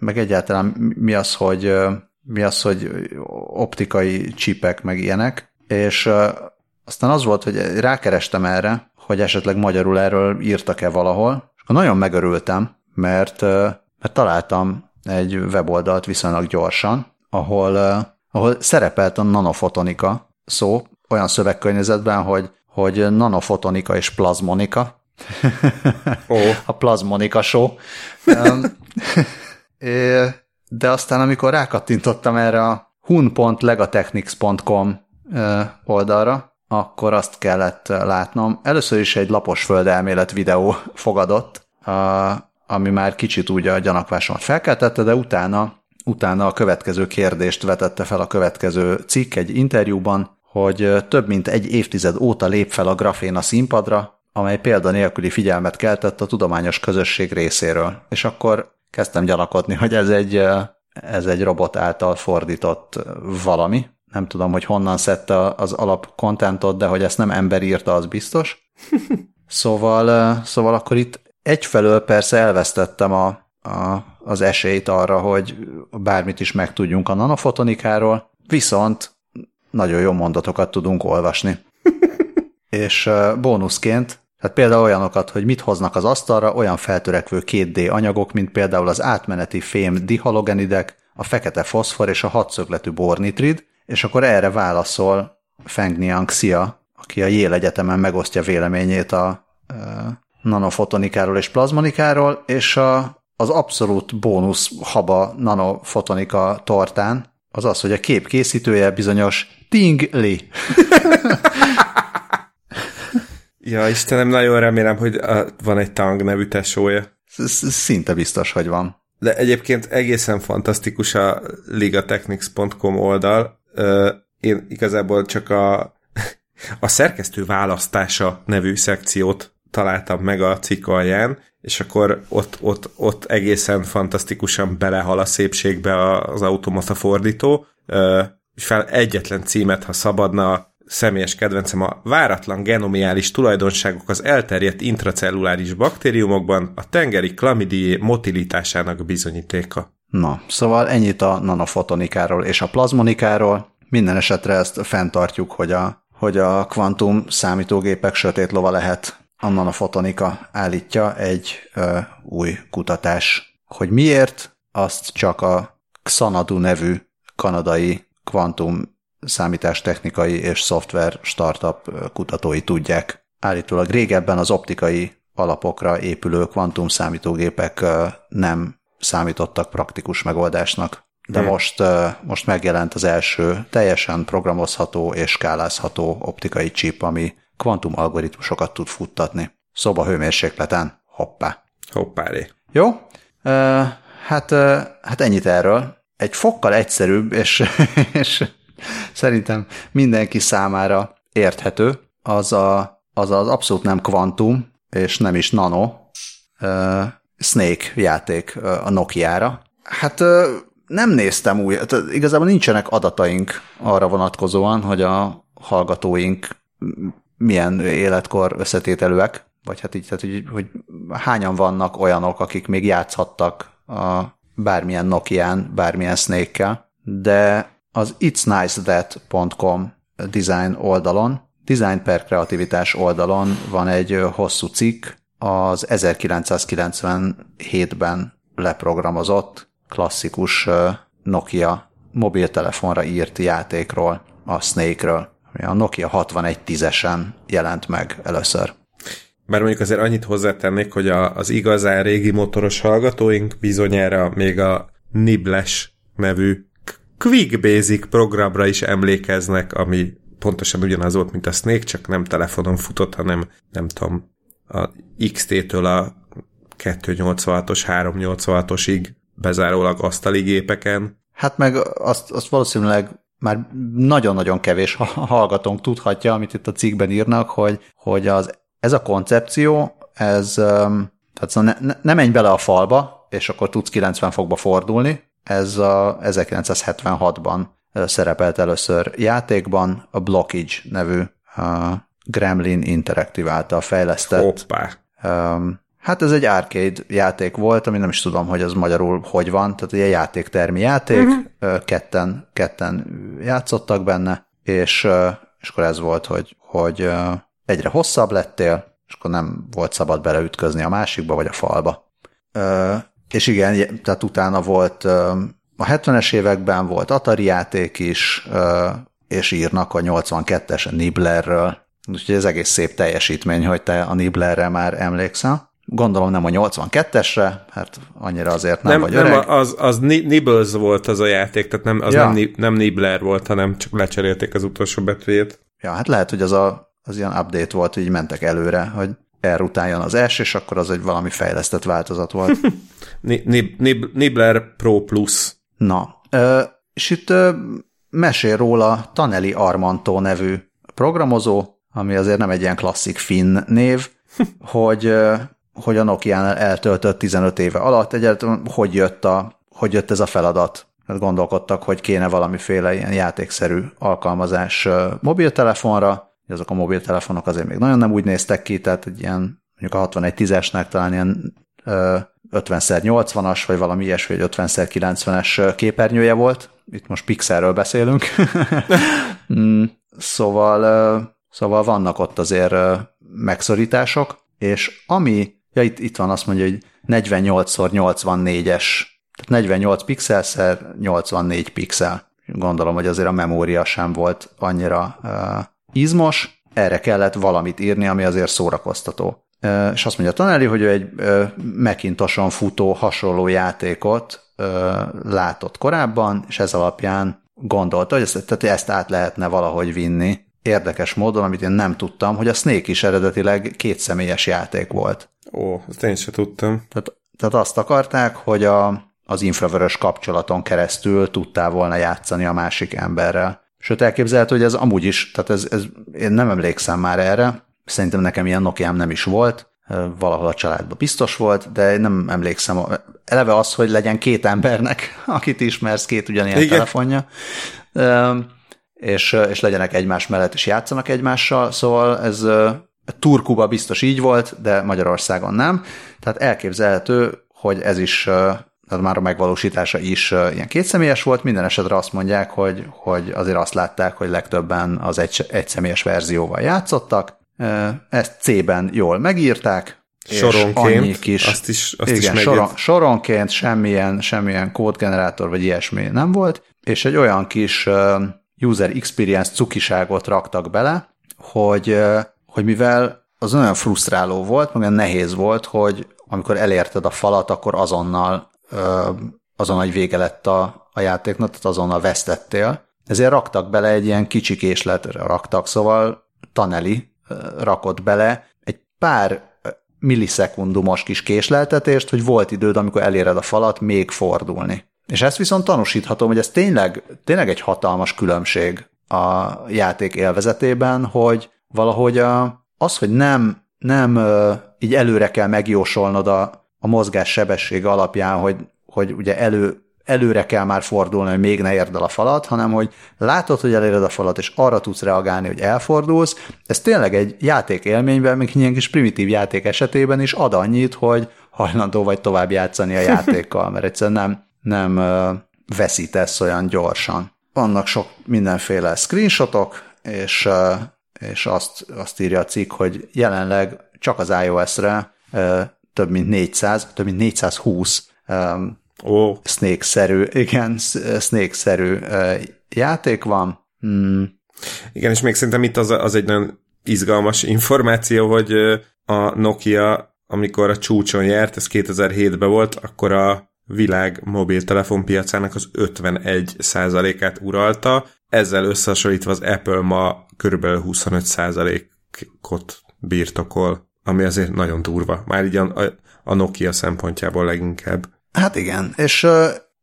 meg egyáltalán mi az, hogy mi az, hogy optikai csipek, meg ilyenek, és uh, aztán az volt, hogy rákerestem erre, hogy esetleg magyarul erről írtak-e valahol, és akkor nagyon megörültem, mert, uh, mert találtam egy weboldalt viszonylag gyorsan, ahol, uh, ahol szerepelt a nanofotonika szó olyan szövegkörnyezetben, hogy hogy nanofotonika és plazmonika. Oh. A plazmonika show. De aztán, amikor rákattintottam erre a hun pont legatechnics pont com oldalra, akkor azt kellett látnom. Először is egy lapos földelmélet videó fogadott, ami már kicsit úgy a gyanakvásomat felkeltette, de utána, utána a következő kérdést vetette fel a következő cikk egy interjúban, hogy több mint egy évtized óta lép fel a grafén a színpadra, amely példanélküli figyelmet keltett a tudományos közösség részéről. És akkor kezdtem gyanakodni, hogy ez egy, ez egy robot által fordított valami. Nem tudom, hogy honnan szedte az alapkontentot, de hogy ezt nem ember írta, az biztos. Szóval, szóval akkor itt egyfelől persze elvesztettem a, a, az esélyt arra, hogy bármit is megtudjunk a nanofotonikáról, viszont nagyon jó mondatokat tudunk olvasni. És bónuszként, tehát például olyanokat, hogy mit hoznak az asztalra olyan feltörekvő két dé anyagok, mint például az átmeneti fém dihalogenidek, a fekete foszfor és a hatszögletű bornitrid, és akkor erre válaszol Feng Niang Xia, aki a Yale Egyetemen megosztja véleményét a nanofotonikáról és plazmonikáról, és a, az abszolút bónusz haba nanofotonika tortán az az, hogy a kép készítője bizonyos Ting Li. Ja, Istenem, nagyon remélem, hogy van egy Tang nevű tesója. Szinte biztos, hogy van. De egyébként egészen fantasztikus a ligatechnics pont com oldal. Én igazából csak a, a szerkesztő választása nevű szekciót találtam meg a cikk alján, és akkor ott, ott, ott egészen fantasztikusan belehal a szépségbe az automata fordító. Fel egyetlen címet, ha szabadna, a személyes kedvencem a váratlan genomiális tulajdonságok az elterjedt intracelluláris baktériumokban a tengeri klamidié motilitásának bizonyítéka. Na, szóval ennyit a nanofotonikáról és a plazmonikáról. Minden esetre ezt fenntartjuk, hogy a, hogy a kvantum számítógépek sötét lova lehet. A nanofotonika, állítja egy ö, új kutatás. Hogy miért, azt csak a Xanadu nevű kanadai kvantum számítástechnikai és szoftver startup kutatói tudják. Állítólag régebben az optikai alapokra épülő kvantum számítógépek nem számítottak praktikus megoldásnak. De hmm. most, most megjelent az első teljesen programozható és skálázható optikai chip, ami kvantum algoritmusokat tud futtatni. Szoba hőmérsékleten. Hoppá. Hoppáré. Jó? Hát, hát ennyit erről. Egy fokkal egyszerűbb, és, és szerintem mindenki számára érthető, az a, az, az abszolút nem kvantum, és nem is nano uh, Snake játék a Nokiára. Hát uh, nem néztem új, igazából nincsenek adataink arra vonatkozóan, hogy a hallgatóink milyen életkor összetételűek, vagy hát így, tehát, hogy, hogy hányan vannak olyanok, akik még játszhattak a bármilyen Nokián, bármilyen Snake-kel, de az its nice that dot com design oldalon, design per kreativitás oldalon van egy hosszú cikk az ezerkilencszázkilencvenhétben leprogramozott klasszikus Nokia mobiltelefonra írt játékról, a Snake-ről. A Nokia hatvanegy tízesen jelent meg először. Bár mondjuk azért annyit hozzátennék, hogy az igazán régi motoros hallgatóink bizonyára még a Nibbler nevű Quick Basic programra is emlékeznek, ami pontosan ugyanaz volt, mint a Snake, csak nem telefonon futott, hanem nem tudom, a iksz té-től a kétszáznyolcvanhatos, háromszáznyolcvanhatosig bezárólag asztali gépeken. Hát meg azt, azt valószínűleg már nagyon-nagyon kevés hallgatónk tudhatja, amit itt a cikkben írnak, hogy, hogy az, ez a koncepció, ez tehát szóval ne, ne menj bele a falba, és akkor tudsz kilencven fokba fordulni. Ez a ezerkilencszázhetvenhatban szerepelt először játékban, a Blockage nevű a Gremlin Interactive által fejlesztett. Hoppá. Hát ez egy arcade játék volt, ami nem is tudom, hogy az magyarul hogy van, tehát egy játéktermi játék, uh-huh. ketten, ketten játszottak benne, és, és akkor ez volt, hogy, hogy egyre hosszabb lettél, és akkor nem volt szabad beleütközni a másikba, vagy a falba. És igen, tehát utána volt a hetvenes években volt Atari játék is, és írnak a nyolcvankettes Nibblerről. Úgyhogy ez egész szép teljesítmény, hogy te a Nibblerre már emlékszel. Gondolom nem a nyolcvankettesre, hát annyira azért nem, nem vagy öreg. Nem, az, az Nibbles volt az a játék, tehát nem, az ja. nem, nem Nibbler volt, hanem csak lecserélték az utolsó betűjét. Ja, hát lehet, hogy az, a, az ilyen update volt, hogy így mentek előre, hogy elrutáljon az S, és akkor az egy valami fejlesztett változat volt. Nibbler Pro Plus. Na, és itt mesél róla Taneli Armantó nevű programozó, ami azért nem egy ilyen klasszik finn név, hogy, hogy a Nokiánál eltöltött tizenöt éve alatt egyáltalán hogy jött, a, hogy jött ez a feladat. Gondolkodtak, hogy kéne valamiféle ilyen játékszerű alkalmazás mobiltelefonra, azok a mobiltelefonok azért még nagyon nem úgy néztek ki, tehát egy ilyen, mondjuk a hatvanegy tízesnek talán ilyen ötven nyolcvanas, vagy valami ilyesmi, vagy ötven kilencvenes képernyője volt. Itt most pixelről beszélünk. szóval, szóval vannak ott azért megszorítások, és ami, ja itt, itt van, azt mondja, hogy negyvennyolc nyolcvannégyes, tehát negyvennyolc pixelszer nyolcvannégy pixel. Gondolom, hogy azért a memória sem volt annyira izmos, erre kellett valamit írni, ami azért szórakoztató. És azt mondja Taneli, hogy ő egy Macintoson futó hasonló játékot látott korábban, és ez alapján gondolta, hogy ezt, tehát ezt át lehetne valahogy vinni. Érdekes módon, amit én nem tudtam, hogy a Snake is eredetileg kétszemélyes játék volt. Ó, ezt én sem tudtam. Tehát, tehát azt akarták, hogy a, az infravörös kapcsolaton keresztül tudtál volna játszani a másik emberrel. Sőt, elképzelhető, hogy ez amúgy is, tehát ez, ez, én nem emlékszem már erre, szerintem nekem ilyen Nokiám nem is volt, valahol a családban biztos volt, de nem emlékszem. Eleve az, hogy legyen két embernek, akit ismersz, két ugyanilyen igen. telefonja, és, és legyenek egymás mellett, és játszanak egymással, szóval ez Turkuba biztos így volt, de Magyarországon nem. Tehát elképzelhető, hogy ez is... tehát már a megvalósítása is ilyen kétszemélyes volt, minden esetre azt mondják, hogy, hogy azért azt látták, hogy legtöbben az egy, egyszemélyes verzióval játszottak, ezt C-ben jól megírták, soronként, kis, azt is, azt igen, is soron, soronként semmilyen, semmilyen kódgenerátor vagy ilyesmi nem volt, és egy olyan kis user experience cukiságot raktak bele, hogy, hogy mivel az olyan frusztráló volt, meg olyan nehéz volt, hogy amikor elérted a falat, akkor azonnal azon, hogy vége lett a, a játéknak, tehát azonnal vesztettél. Ezért raktak bele egy ilyen kicsi késletre raktak, szóval Taneli rakott bele egy pár millisekundumos kis késleltetést, hogy volt időd, amikor eléred a falat, még fordulni. És ezt viszont tanúsíthatom, hogy ez tényleg, tényleg egy hatalmas különbség a játék élvezetében, hogy valahogy a, az, hogy nem, nem így előre kell megjósolnod a, a mozgás sebessége alapján, hogy, hogy ugye elő, előre kell már fordulni, hogy még ne érd el a falat, hanem hogy látod, hogy eléred a falat, és arra tudsz reagálni, hogy elfordulsz. Ez tényleg egy játékélményben, még ilyen kis primitív játék esetében is ad annyit, hogy hajlandó vagy tovább játszani a játékkal, mert egyszerűen nem, nem veszítesz olyan gyorsan. Vannak sok mindenféle screenshotok, és, és azt, azt írja a cikk, hogy jelenleg csak az iOS-re több mint négyszáz, több mint négyszázhúsz oh. Snake-szerű, igen, Snake-szerű játék van. Mm. Igen, és még szerintem itt az, az egy nagyon izgalmas információ, hogy a Nokia, amikor a csúcson járt, ez kétezer-hétben volt, akkor a világ mobiltelefonpiacának az ötvenegy százalékát uralta, ezzel összehasonlítva az Apple ma kb. huszonöt százalékot birtokol, ami azért nagyon durva. Már így a, a Nokia szempontjából leginkább. Hát igen, és,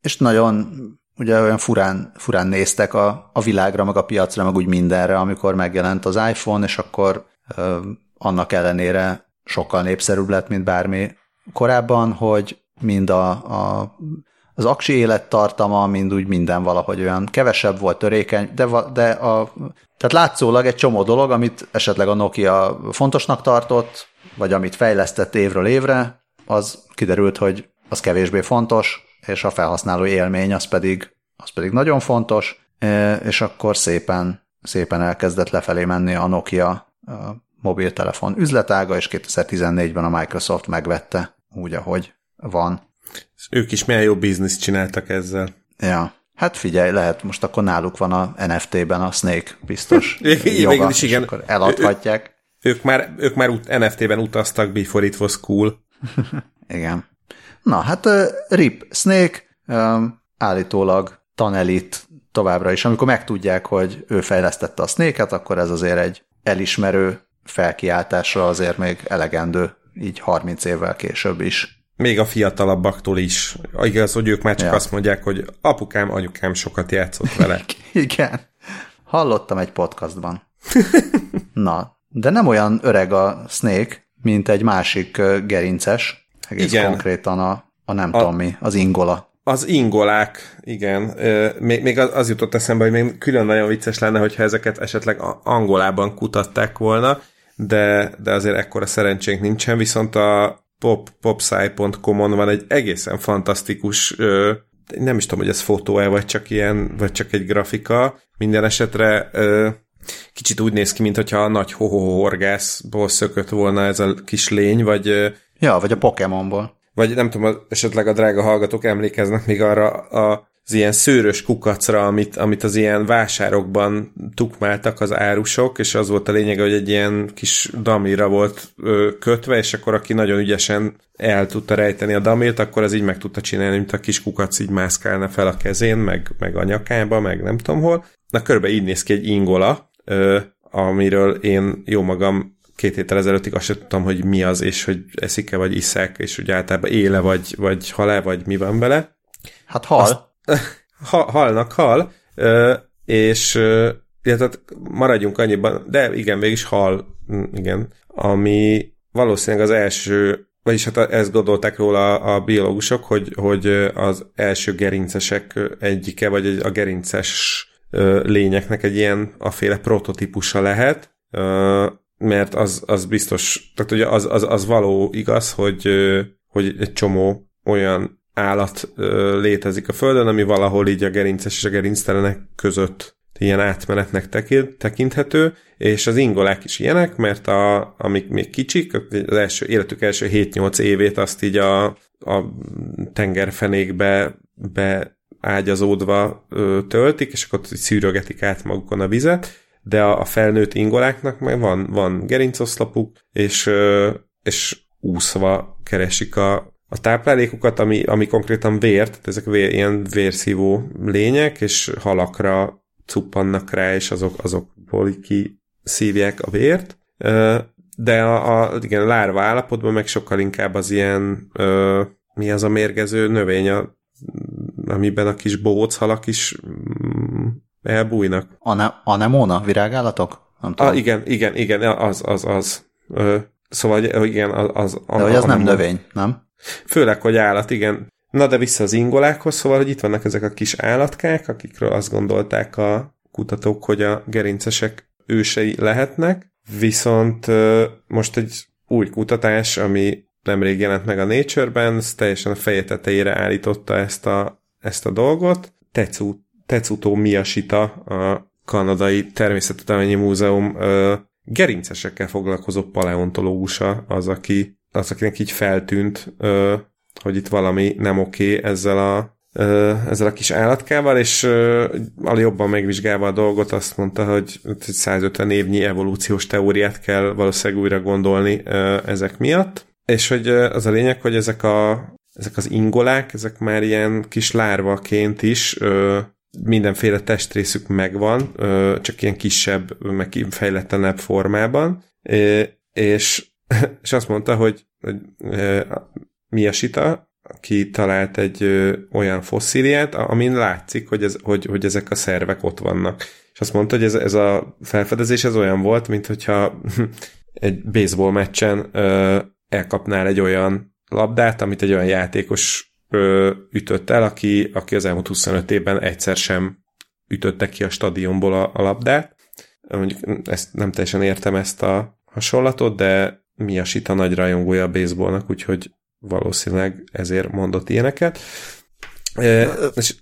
és nagyon ugye olyan furán, furán néztek a, a világra, meg a piacra, meg úgy mindenre, amikor megjelent az iPhone, és akkor ö, annak ellenére sokkal népszerűbb lett, mint bármi korábban, hogy mind a, a, az aksi élettartama, mind úgy minden valahogy olyan kevesebb volt, törékeny, de, de a, tehát látszólag egy csomó dolog, amit esetleg a Nokia fontosnak tartott, vagy amit fejlesztett évről évre, az kiderült, hogy az kevésbé fontos, és a felhasználó élmény az pedig, az pedig nagyon fontos, és akkor szépen, szépen elkezdett lefelé menni a Nokia a mobiltelefon üzletága, és kétezer-tizennégyben a Microsoft megvette úgy, ahogy van. És ők is milyen jó bizniszt csináltak ezzel. Ja, hát figyelj, lehet, most akkor náluk van a en ef té-ben a Snake biztos joga, és igen. Akkor eladhatják. Ő, ők már, ők már en ef té-ben utaztak, before it was cool. Igen. Na, hát rip Snake, állítólag Tanelit továbbra is. Amikor megtudják, hogy ő fejlesztette a Snake-et, akkor ez azért egy elismerő felkiáltásra azért még elegendő, így harminc évvel később is. Még a fiatalabbaktól is. Igaz, hogy ők már csak ja. azt mondják, hogy apukám, anyukám sokat játszott vele. Igen. Hallottam egy podcastban. Na, de nem olyan öreg a Snake, mint egy másik gerinces. Egész igen. Konkrétan a, a nem a, tudom mi, az ingola. Az ingolák, igen. Még, még az jutott eszembe, hogy még külön nagyon vicces lenne, hogyha ezeket esetleg Angolában kutatták volna, de, de azért ekkora szerencsénk nincsen, viszont a Pop, popsci pont com-on van egy egészen fantasztikus, nem is tudom, hogy ez fotó-e, vagy csak ilyen, vagy csak egy grafika. Minden esetre kicsit úgy néz ki, mintha a nagy hohoho horgászból szökött volna ez a kis lény, vagy... Ja, vagy a Pokémonból. Vagy nem tudom, esetleg a drága hallgatók emlékeznek még arra az ilyen szőrös kukacra, amit, amit az ilyen vásárokban tukmáltak az árusok, és az volt a lényeg, hogy egy ilyen kis damira volt kötve, és akkor aki nagyon ügyesen el tudta rejteni a damirt, akkor ez így meg tudta csinálni, mint a kis kukac így mászkálna fel a kezén, meg, meg a nyakába, meg nem tudom hol. Na, körülbelül így néz ki egy ingola, amiről én jó magam két héttel ezelőttig azt sem tudtam, hogy mi az, és hogy eszik-e, vagy iszák, és hogy általában éle, vagy, vagy hal-e, vagy mi van vele. Hát hal. Azt, ha, halnak hal, és illetve maradjunk annyiban, de igen, mégis hal, igen, ami valószínűleg az első, vagyis hát ezt gondolták róla a biológusok, hogy, hogy az első gerincesek egyike, vagy a gerinces lényeknek egy ilyen aféle prototípusa lehet, mert az, az biztos, tehát ugye az, az, az való igaz, hogy, hogy egy csomó olyan állat létezik a Földön, ami valahol így a gerinces és a gerinctelenek között ilyen átmenetnek tekinthető, és az ingolák is ilyenek, mert a, amik még kicsik, az első, életük első hét-nyolc évét azt így a, a tengerfenékbe beágyazódva töltik, és akkor szűrögetik át magukon a vizet, de a, a felnőtt ingoláknak meg van, van gerincoszlapuk, és, és úszva keresik a a táplálékokat, ami, ami konkrétan vért, tehát ezek vér, ilyen vérszívó lények, és halakra cuppannak rá, és azok, azokból kiszívják a vért. De a, a igen, lárva állapotban meg sokkal inkább az ilyen, mi az a mérgező növény, a, amiben a kis bohóc halak is elbújnak. Ane, anemóna virágállatok? Nem tudom. A, igen, igen, igen, az, az, az. Szóval igen, az... az de hogy az anemóna. Nem növény, nem? Főleg, hogy állat, igen. Na, de vissza az ingolákhoz, szóval, hogy itt vannak ezek a kis állatkák, akikről azt gondolták a kutatók, hogy a gerincesek ősei lehetnek, viszont most egy új kutatás, ami nemrég jelent meg a Nature-ben, teljesen a feje tetejére állította ezt a, ezt a dolgot. Tetsu, Tetsuto Miyashita, a kanadai természettudományi múzeum gerincesekkel foglalkozó paleontológusa az, aki az, akinek így feltűnt, hogy itt valami nem oké ezzel a, ezzel a kis állatkával, és a jobban megvizsgálva a dolgot azt mondta, hogy száz ötven évnyi evolúciós teóriát kell valószínűleg újra gondolni ezek miatt, és hogy az a lényeg, hogy ezek, a, ezek az ingolák, ezek már ilyen kis lárvaként is mindenféle testrészük megvan, csak ilyen kisebb, meg fejletlenebb formában, és és azt mondta, hogy, hogy Miyashita, aki talált egy ö, olyan fosszíliát, amin látszik, hogy, ez, hogy, hogy ezek a szervek ott vannak. És azt mondta, hogy ez, ez a felfedezés ez olyan volt, mint hogyha egy baseball meccsen ö, elkapnál egy olyan labdát, amit egy olyan játékos ö, ütött el, aki, aki az elmúlt huszonöt évben egyszer sem ütötte ki a stadionból a, a labdát. Mondjuk ezt nem teljesen értem ezt a hasonlatot, de Miyashita nagy rajongója a baseballnak, úgyhogy valószínűleg ezért mondott ilyeneket. E,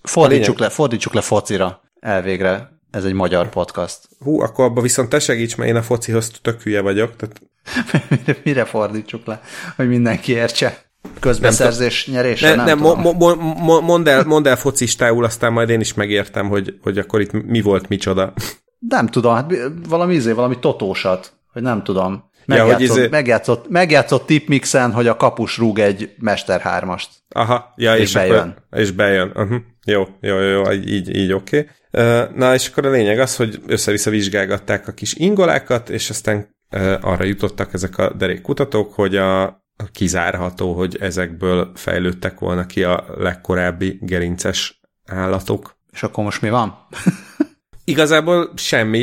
fordítsuk, lényeg... le, fordítsuk le focira elvégre. Ez egy magyar podcast. Hú, akkor abban viszont te segíts, mert én a focihoz tök hülye vagyok. Tehát... Mire fordítsuk le, hogy mindenki értse? Közbeszerzés nyerésre? Nem, nem, nem tudom. Mo- mo- mo- mondd, el, mondd el focistául, aztán majd én is megértem, hogy, hogy akkor itt mi volt, micsoda. Nem tudom, hát valami izé, valami totósat, hogy nem tudom. Megjátszott, ja, izé... megjátszott, megjátszott tipmixen, hogy a kapus rúg egy mesterhármast. Aha, ja, és, és bejön. Akkor, és bejön. Uh-huh. Jó, jó, jó, jó, így, így oké. Okay. Uh, na, és akkor a lényeg az, hogy össze-vissza vizsgálgatták a kis ingolákat, és aztán uh, arra jutottak ezek a derék kutatók, hogy a, a kizárható, hogy ezekből fejlődtek volna ki a legkorábbi gerinces állatok. És akkor most mi van? Igazából semmi,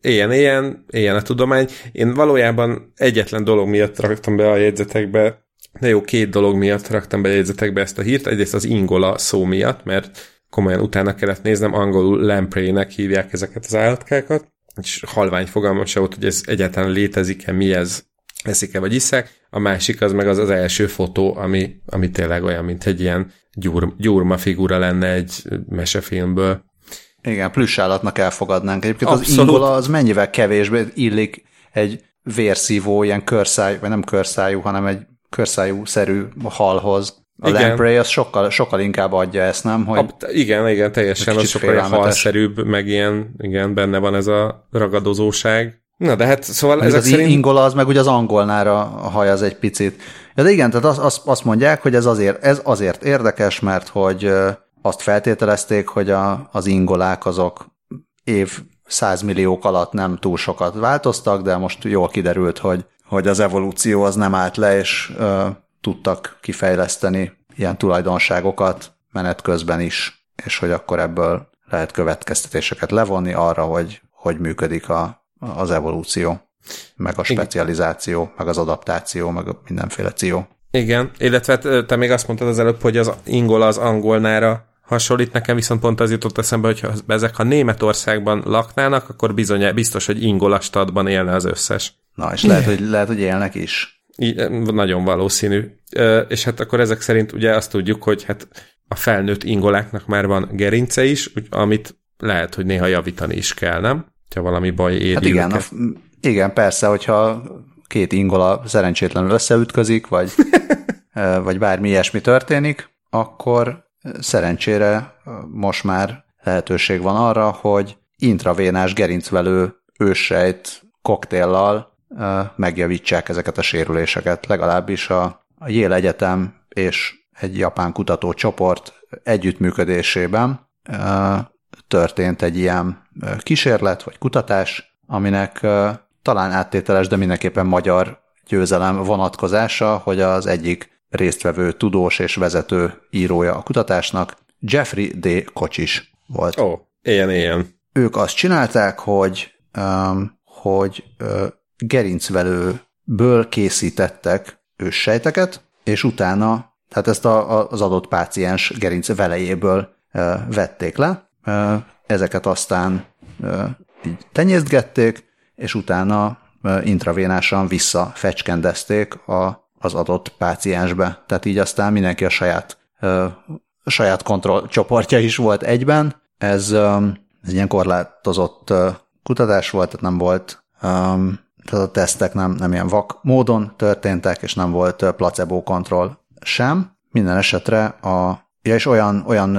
éljen-éljen, éljen a tudomány. Én valójában egyetlen dolog miatt raktam be a jegyzetekbe, de jó, két dolog miatt raktam be a jegyzetekbe ezt a hírt. Egyrészt az ingola szó miatt, mert komolyan utána kellett néznem, angolul lamprey-nek hívják ezeket az állatkákat, és halvány fogalmam se volt, hogy ez egyáltalán létezik-e, mi ez, eszik-e vagy iszek. A másik az meg az az első fotó, ami, ami tényleg olyan, mint egy ilyen gyur, gyurma figura lenne egy mesefilmből. Igen, plüssállatnak elfogadnánk. Egyébként abszolút. Az ingola az mennyivel kevésbé illik egy vérszívó, ilyen körszájú, vagy nem körszájú, hanem egy körszájú-szerű halhoz. A lamprey az sokkal, sokkal inkább adja ezt, nem? Hogy Ab, igen, igen, teljesen az sokkal halszerűbb, meg ilyen, igen, benne van ez a ragadozóság. Na, de hát szóval meg ezek az szerint... ingola az meg ugye az angolnál a haj az egy picit. Ja, de igen, tehát az, az, azt mondják, hogy ez azért, ez azért érdekes, mert hogy... Azt feltételezték, hogy a, az ingolák azok év százmilliók alatt nem túl sokat változtak, de most jól kiderült, hogy, hogy az evolúció az nem állt le, és ö, tudtak kifejleszteni ilyen tulajdonságokat menet közben is, és hogy akkor ebből lehet következtetéseket levonni arra, hogy hogy működik a, az evolúció, meg a specializáció, meg az adaptáció, meg mindenféle ció. Igen, illetve te még azt mondtad az előbb, hogy az ingola az angolnára hasonlít, nekem viszont pont az jutott eszembe, hogy ha ezek ha Németországban laknának, akkor bizony, biztos, hogy ingola stadban élne az összes. Na, és lehet, hogy, lehet, hogy élnek is. I, nagyon valószínű. E, és hát akkor ezek szerint ugye azt tudjuk, hogy hát a felnőtt ingoláknak már van gerince is, amit lehet, hogy néha javítani is kell, nem? Ha valami baj éri hát igen, a, igen, persze, hogyha két ingola szerencsétlenül összeütközik, vagy, vagy bármi ilyesmi történik, akkor szerencsére most már lehetőség van arra, hogy intravénás gerincvelő őssejt koktéllal megjavítsák ezeket a sérüléseket. Legalábbis a Yale Egyetem és egy japán kutatócsoport együttműködésében történt egy ilyen kísérlet vagy kutatás, aminek talán áttételes, de mindenképpen magyar győzelem vonatkozása, hogy az egyik résztvevő tudós és vezető írója a kutatásnak Jeffrey D. Kocsis volt. Ó, oh, ilyen, ilyen. Ők azt csinálták, hogy, hogy gerincvelőből készítettek őssejteket, és utána tehát ezt a, az adott páciens gerinc velejéből e, vették le, e, ezeket aztán e, így tenyésztgették, és utána e, intravénásan visszafecskendezték a, az adott páciensbe. Tehát így aztán mindenki a saját, e, a saját kontrollcsoportja is volt egyben. Ez, e, ez ilyen korlátozott e, kutatás volt, tehát nem volt... E, tehát a tesztek nem, nem ilyen vak módon történtek, és nem volt e, placebo kontroll sem. Minden esetre a, ja, és olyan, olyan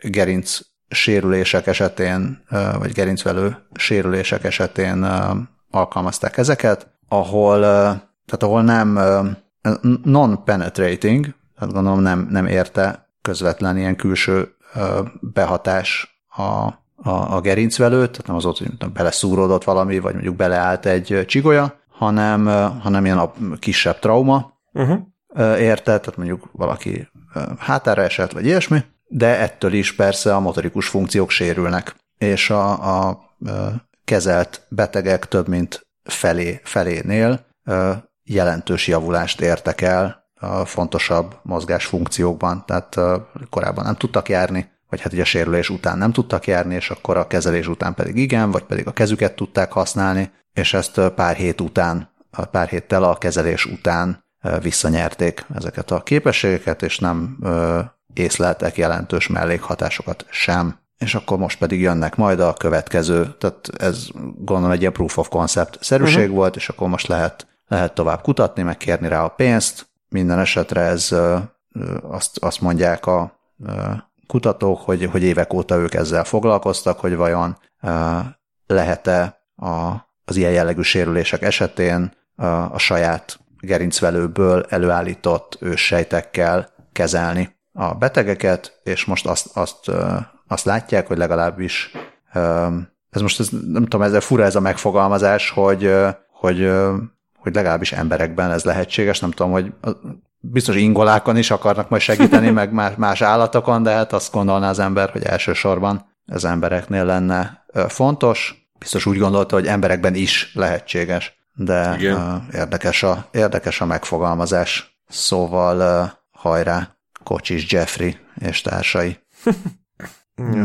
gerinc sérülések esetén, vagy gerincvelő sérülések esetén alkalmazták ezeket, ahol, tehát ahol nem non-penetrating, tehát gondolom nem, nem érte közvetlen ilyen külső behatás a, a, a gerincvelőt, tehát nem az ott, hogy beleszúródott valami, vagy mondjuk beleállt egy csigolya, hanem, hanem ilyen a kisebb trauma, uh-huh. érte, tehát mondjuk valaki hátára esett, vagy ilyesmi, de ettől is persze a motorikus funkciók sérülnek, és a, a kezelt betegek több mint felé, felénél jelentős javulást értek el a fontosabb mozgásfunkciókban, tehát korábban nem tudtak járni, vagy hát ugye a sérülés után nem tudtak járni, és akkor a kezelés után pedig igen, vagy pedig a kezüket tudták használni, és ezt pár hét után, pár héttel a kezelés után visszanyerték ezeket a képességeket, és nem ö, észleltek jelentős mellékhatásokat sem. És akkor most pedig jönnek majd a következő, tehát ez gondolom egy ilyen proof of concept-szerűség uh-huh. volt, és akkor most lehet, lehet tovább kutatni, meg kérni rá a pénzt. Minden esetre ez ö, azt, azt mondják a ö, kutatók, hogy, hogy évek óta ők ezzel foglalkoztak, hogy vajon ö, lehet-e a, az ilyen jellegű sérülések esetén ö, a saját gerincvelőből előállított őssejtekkel kezelni a betegeket, és most azt, azt, azt látják, hogy legalábbis ez most, ez, nem tudom, ez fura ez a megfogalmazás, hogy, hogy, hogy legalábbis emberekben ez lehetséges, nem tudom, hogy biztos ingolákon is akarnak majd segíteni, meg más, más állatokon, de hát azt gondolná az ember, hogy elsősorban az embereknél lenne fontos. Biztos úgy gondolta, hogy emberekben is lehetséges. De uh, érdekes, a, érdekes a megfogalmazás. Szóval uh, hajrá, Kocsis Jeffrey és társai.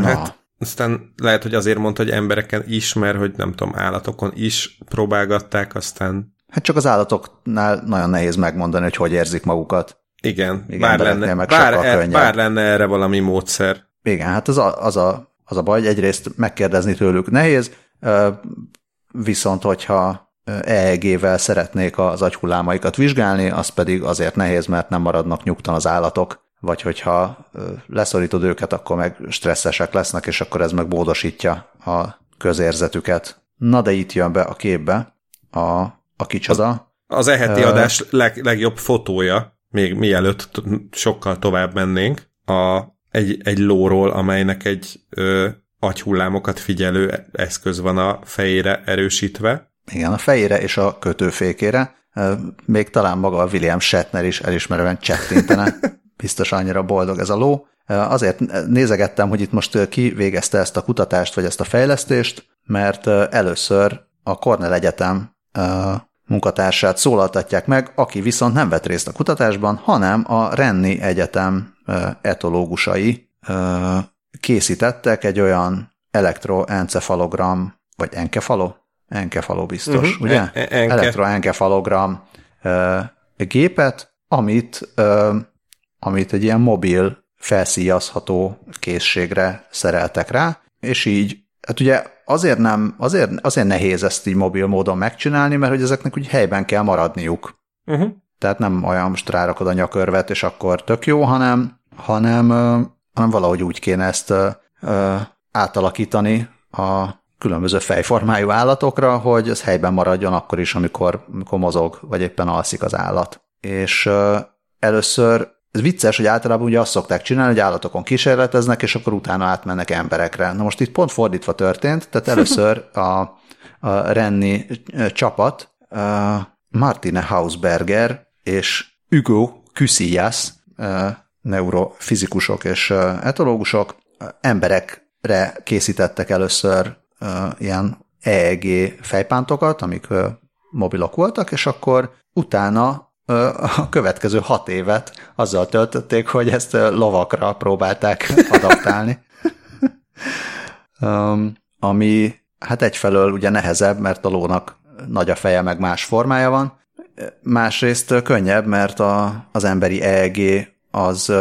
Hát, aztán lehet, hogy azért mondta, hogy embereken is, mert hogy nem tudom, állatokon is próbálgatták, aztán... Hát csak az állatoknál nagyon nehéz megmondani, hogy hogy érzik magukat. Igen, igen bár, lenne, meg bár, e, bár lenne erre valami módszer. Igen, hát az a, az a, az a baj, egyrészt megkérdezni tőlük nehéz, viszont hogyha E E G-vel szeretnék az agyhullámaikat vizsgálni, az pedig azért nehéz, mert nem maradnak nyugtan az állatok, vagy hogyha leszorítod őket, akkor meg stresszesek lesznek, és akkor ez meg bódosítja a közérzetüket. Na de itt jön be a képbe a, a kicsoda. Az, az e-heti uh, adás leg, legjobb fotója, még mielőtt t- sokkal tovább mennénk, a, egy, egy lóról, amelynek egy ö, agyhullámokat figyelő eszköz van a fejére erősítve. Igen, a fejére és a kötőfékére. Még talán maga a William Shatner is elismerően csettintene. Biztos annyira boldog ez a ló. Azért nézegettem, hogy itt most ki végezte ezt a kutatást, vagy ezt a fejlesztést, mert először a Cornell Egyetem munkatársát szólaltatják meg, aki viszont nem vett részt a kutatásban, hanem a Renni Egyetem etológusai készítettek egy olyan elektroencefalogram, vagy enkefalo? Enkefaló biztos, uh-huh. ugye? Enke. Elektroenkefalogram uh, gépet, amit, uh, amit egy ilyen mobil felszíjazható készségre szereltek rá, és így, hát ugye azért, nem, azért, azért nehéz ezt így mobil módon megcsinálni, mert hogy ezeknek úgy helyben kell maradniuk. Uh-huh. Tehát nem olyan, most rárakod a nyakörvet, és akkor tök jó, hanem, hanem, uh, hanem valahogy úgy kéne ezt uh, uh, átalakítani a különböző fejformájú állatokra, hogy ez helyben maradjon akkor is, amikor, amikor mozog, vagy éppen alszik az állat. És uh, először, ez vicces, hogy általában ugye azt szokták csinálni, hogy állatokon kísérleteznek, és akkor utána átmennek emberekre. Na most itt pont fordítva történt, tehát először a, a Renni csapat, uh, Martine Hausberger és Hugo Cusillas, uh, neurofizikusok és uh, etológusok, uh, emberekre készítettek először uh, ilyen E E G fejpántokat, amik uh, mobilok voltak, és akkor utána a következő hat évet azzal töltötték, hogy ezt lovakra próbálták adaptálni. um, ami hát egyfelől ugye nehezebb, mert a lónak nagy a feje, meg más formája van, másrészt könnyebb, mert a, az emberi E E G az,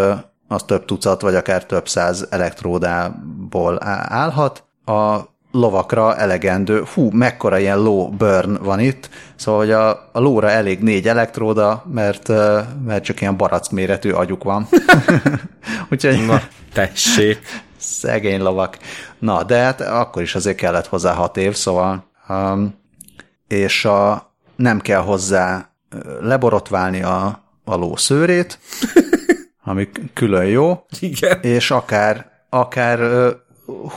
az több tucat, vagy akár több száz elektródából állhat. A lovakra elegendő, hú, mekkora ilyen low burn van itt, szóval hogy a, a lóra elég négy elektróda, mert, mert csak ilyen barack méretű agyuk van. Úgyhogy... Na, tessék! Szegény lovak. Na, de hát akkor is azért kellett hozzá hat év, szóval um, és a, nem kell hozzá leborotválni a, a ló szőrét, ami külön jó. Igen. És akár, akár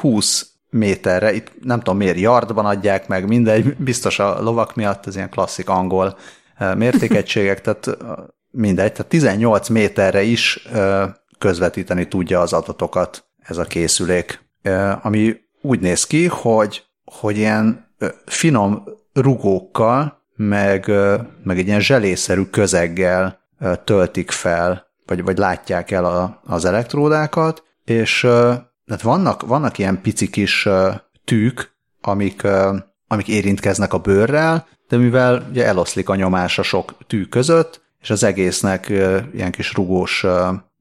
húsz méterre, itt nem tudom miért yardban adják meg, mindegy, biztos a lovak miatt, ez ilyen klasszik angol mértékegységek, tehát mindegy, tehát tizennyolc méterre is közvetíteni tudja az adatokat ez a készülék, ami úgy néz ki, hogy, hogy ilyen finom rugókkal, meg, meg egy ilyen zselészerű közeggel töltik fel, vagy, vagy látják el a, az elektródákat, és tehát vannak, vannak ilyen pici kis tűk, amik, amik érintkeznek a bőrrel, de mivel ugye eloszlik a nyomás a sok tű között, és az egésznek ilyen kis rugós,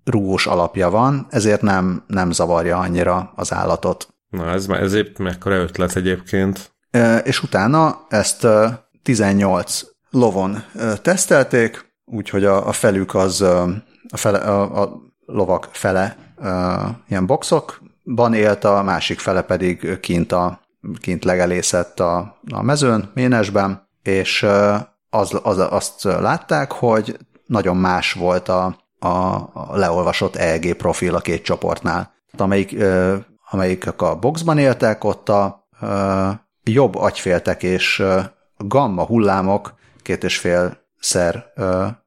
rugós alapja van, ezért nem, nem zavarja annyira az állatot. Na, ez, ez épp mekkora ötlet egyébként. És utána ezt tizennyolc lovon tesztelték, úgyhogy a, a felük az, a, fele, a, a lovak fele ilyen boxok, ban élt, a másik fele pedig kint, a, kint legelészett a, a mezőn, ménesben, és az, az, azt látták, hogy nagyon más volt a, a, a leolvasott E E G profil a két csoportnál. Amelyik, amelyik a boxban éltek, ott a, a jobb agyféltekés gamma hullámok két és félszer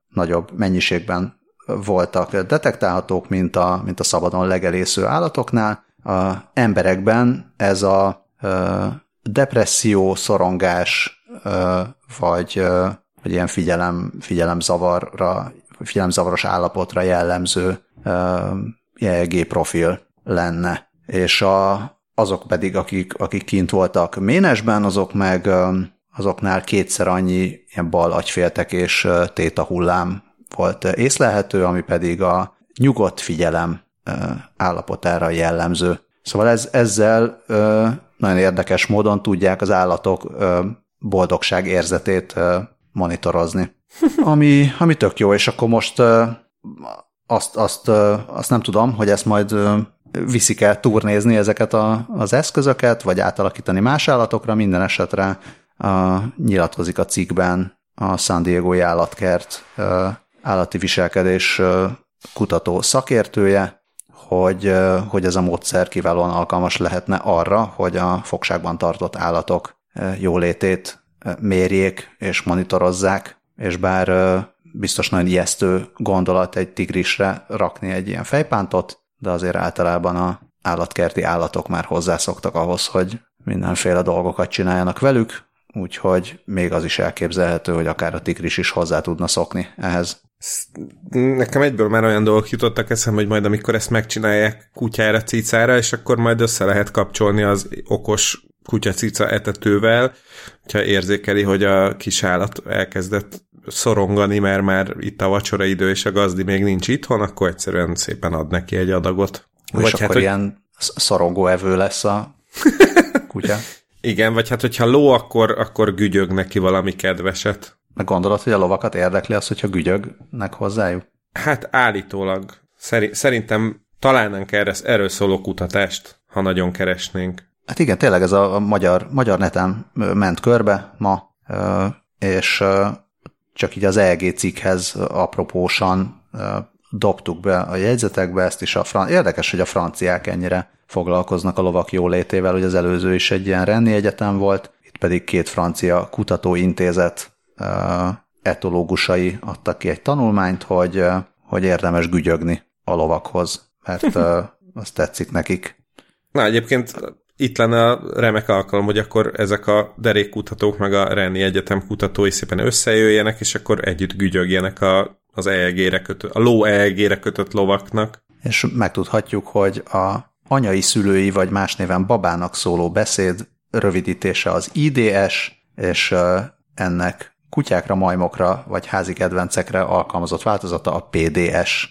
nagyobb mennyiségben voltak detektálhatók, mint a, mint a szabadon legelésző állatoknál. A emberekben ez a ö, depresszió, szorongás, ö, vagy, ö, vagy ilyen figyelem, figyelemzavarra, figyelemzavaros állapotra jellemző E E G profil lenne. És a, azok pedig, akik, akik kint voltak ménesben, azok meg ö, azoknál kétszer annyi ilyen bal agyféltekés és téta hullám volt észlelhető, ami pedig a nyugodt figyelem állapotára jellemző. Szóval ez, ezzel nagyon érdekes módon tudják az állatok boldogság érzetét monitorozni. Ami, ami tök jó, és akkor most azt, azt, azt nem tudom, hogy ezt majd viszik el turnézni ezeket a, az eszközöket, vagy átalakítani más állatokra, minden esetre a, nyilatkozik a cikkben a San Diego-i állatkert állati viselkedés kutató szakértője, hogy, hogy ez a módszer kiválóan alkalmas lehetne arra, hogy a fogságban tartott állatok jólétét mérjék és monitorozzák, és bár biztos nagyon ijesztő gondolat egy tigrisre rakni egy ilyen fejpántot, de azért általában az állatkerti állatok már hozzászoktak ahhoz, hogy mindenféle dolgokat csináljanak velük, úgyhogy még az is elképzelhető, hogy akár a tigris is hozzá tudna szokni ehhez. Nekem egyből már olyan dolgok jutottak eszembe, hogy majd amikor ezt megcsinálják kutyára, cicára, és akkor majd össze lehet kapcsolni az okos kutya-cica etetővel, hogyha érzékeli, hogy a kis állat elkezdett szorongani, mert már itt a vacsora idő, és a gazdi még nincs itthon, akkor egyszerűen szépen ad neki egy adagot. És vagy akkor hát, hogy... ilyen szorongóevő lesz a kutya. Igen, vagy hát hogyha ló, akkor, akkor gügyög neki valami kedveset. Meg gondolod, hogy a lovakat érdekli az, hogyha gügyögnek hozzájuk? Hát állítólag. Szerintem találnánk erre, erről szóló kutatást, ha nagyon keresnénk. Hát igen, tényleg ez a magyar, magyar neten ment körbe ma, és csak így az E G cikkhez apropósan dobtuk be a jegyzetekbe, ezt is a fran- érdekes, hogy a franciák ennyire foglalkoznak a lovak jólétével, hogy az előző is egy ilyen Renni Egyetem volt, itt pedig két francia kutatóintézet etológusai adtak ki egy tanulmányt, hogy, hogy érdemes gügyögni a lovakhoz, mert azt tetszik nekik. Na, egyébként itt lenne a remek alkalom, hogy akkor ezek a derékkutatók meg a Renni Egyetem kutatói szépen összejöjjenek, és akkor együtt gügyögjenek a, az E E G-re kötött, a ló E E G-re kötött lovaknak. És megtudhatjuk, hogy a anyai szülői, vagy más néven babának szóló beszéd rövidítése az I D S, és ennek kutyákra, majmokra, vagy házi kedvencekre alkalmazott változata a P D S.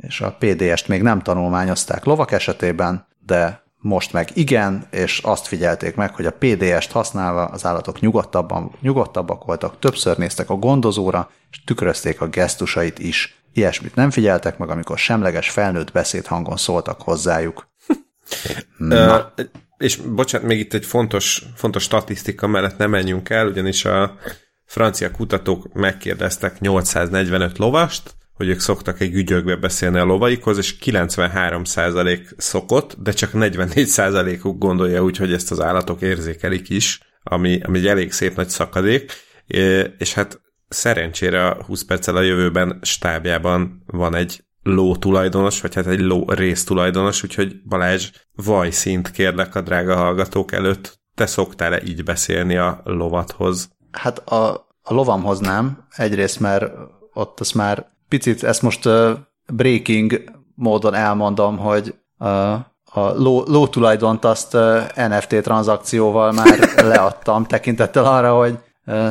És a P D S-t még nem tanulmányozták lovak esetében, de most meg igen, és azt figyelték meg, hogy a P D S-t használva az állatok nyugodtabban, nyugodtabbak voltak, többször néztek a gondozóra, és tükrözték a gesztusait is. Ilyesmit nem figyeltek meg, amikor semleges felnőtt beszédhangon szóltak hozzájuk. Na. Ö, és bocsánat, még itt egy fontos, fontos statisztika mellett nem menjünk el, ugyanis a francia kutatók megkérdeztek nyolcszáznegyvenöt lovast, hogy ők szoktak egy ügyökbe beszélni a lovaikhoz, és kilencvenhárom százalék szokott, de csak negyvennégy százalékuk gondolja úgy, hogy ezt az állatok érzékelik is, ami, ami egy elég szép nagy szakadék, és hát szerencsére a húsz perccel a jövőben stábjában van egy ló tulajdonos, vagy hát egy ló rész tulajdonos, úgyhogy Balázs, vajszint kérlek a drága hallgatók előtt, te szoktál-e így beszélni a lovathoz? Hát a, a lovamhoz nem, egyrészt mert ott az már picit ezt most uh, breaking módon elmondom, hogy uh, a ló, ló tulajdont azt uh, en ef té tranzakcióval már leadtam, tekintettel arra, hogy uh,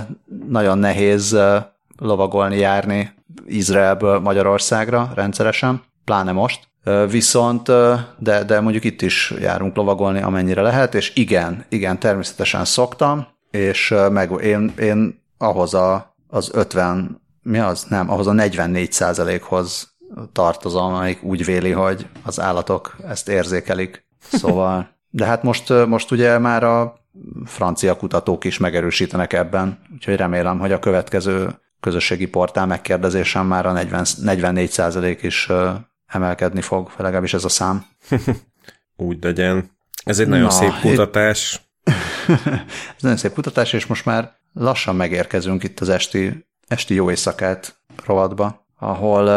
nagyon nehéz uh, lovagolni, járni Izraelből Magyarországra rendszeresen, pláne most. Uh, viszont, uh, de, de mondjuk itt is járunk lovagolni, amennyire lehet, és igen, igen, természetesen szoktam, és uh, meg én, én ahhoz a, az ötven mi az? Nem, ahhoz a negyvennégy százalékhoz tartozom, amelyik úgy véli, hogy az állatok ezt érzékelik. Szóval, de hát most, most ugye már a francia kutatók is megerősítenek ebben, úgyhogy remélem, hogy a következő közösségi portál megkérdezésen már a negyven, negyvennégy százalék is emelkedni fog, legalábbis ez a szám. Úgy legyen. Ez egy nagyon Na, szép kutatás. Ez nagyon szép kutatás, és most már lassan megérkezünk itt az esti esti jó éjszakát rovatba, ahol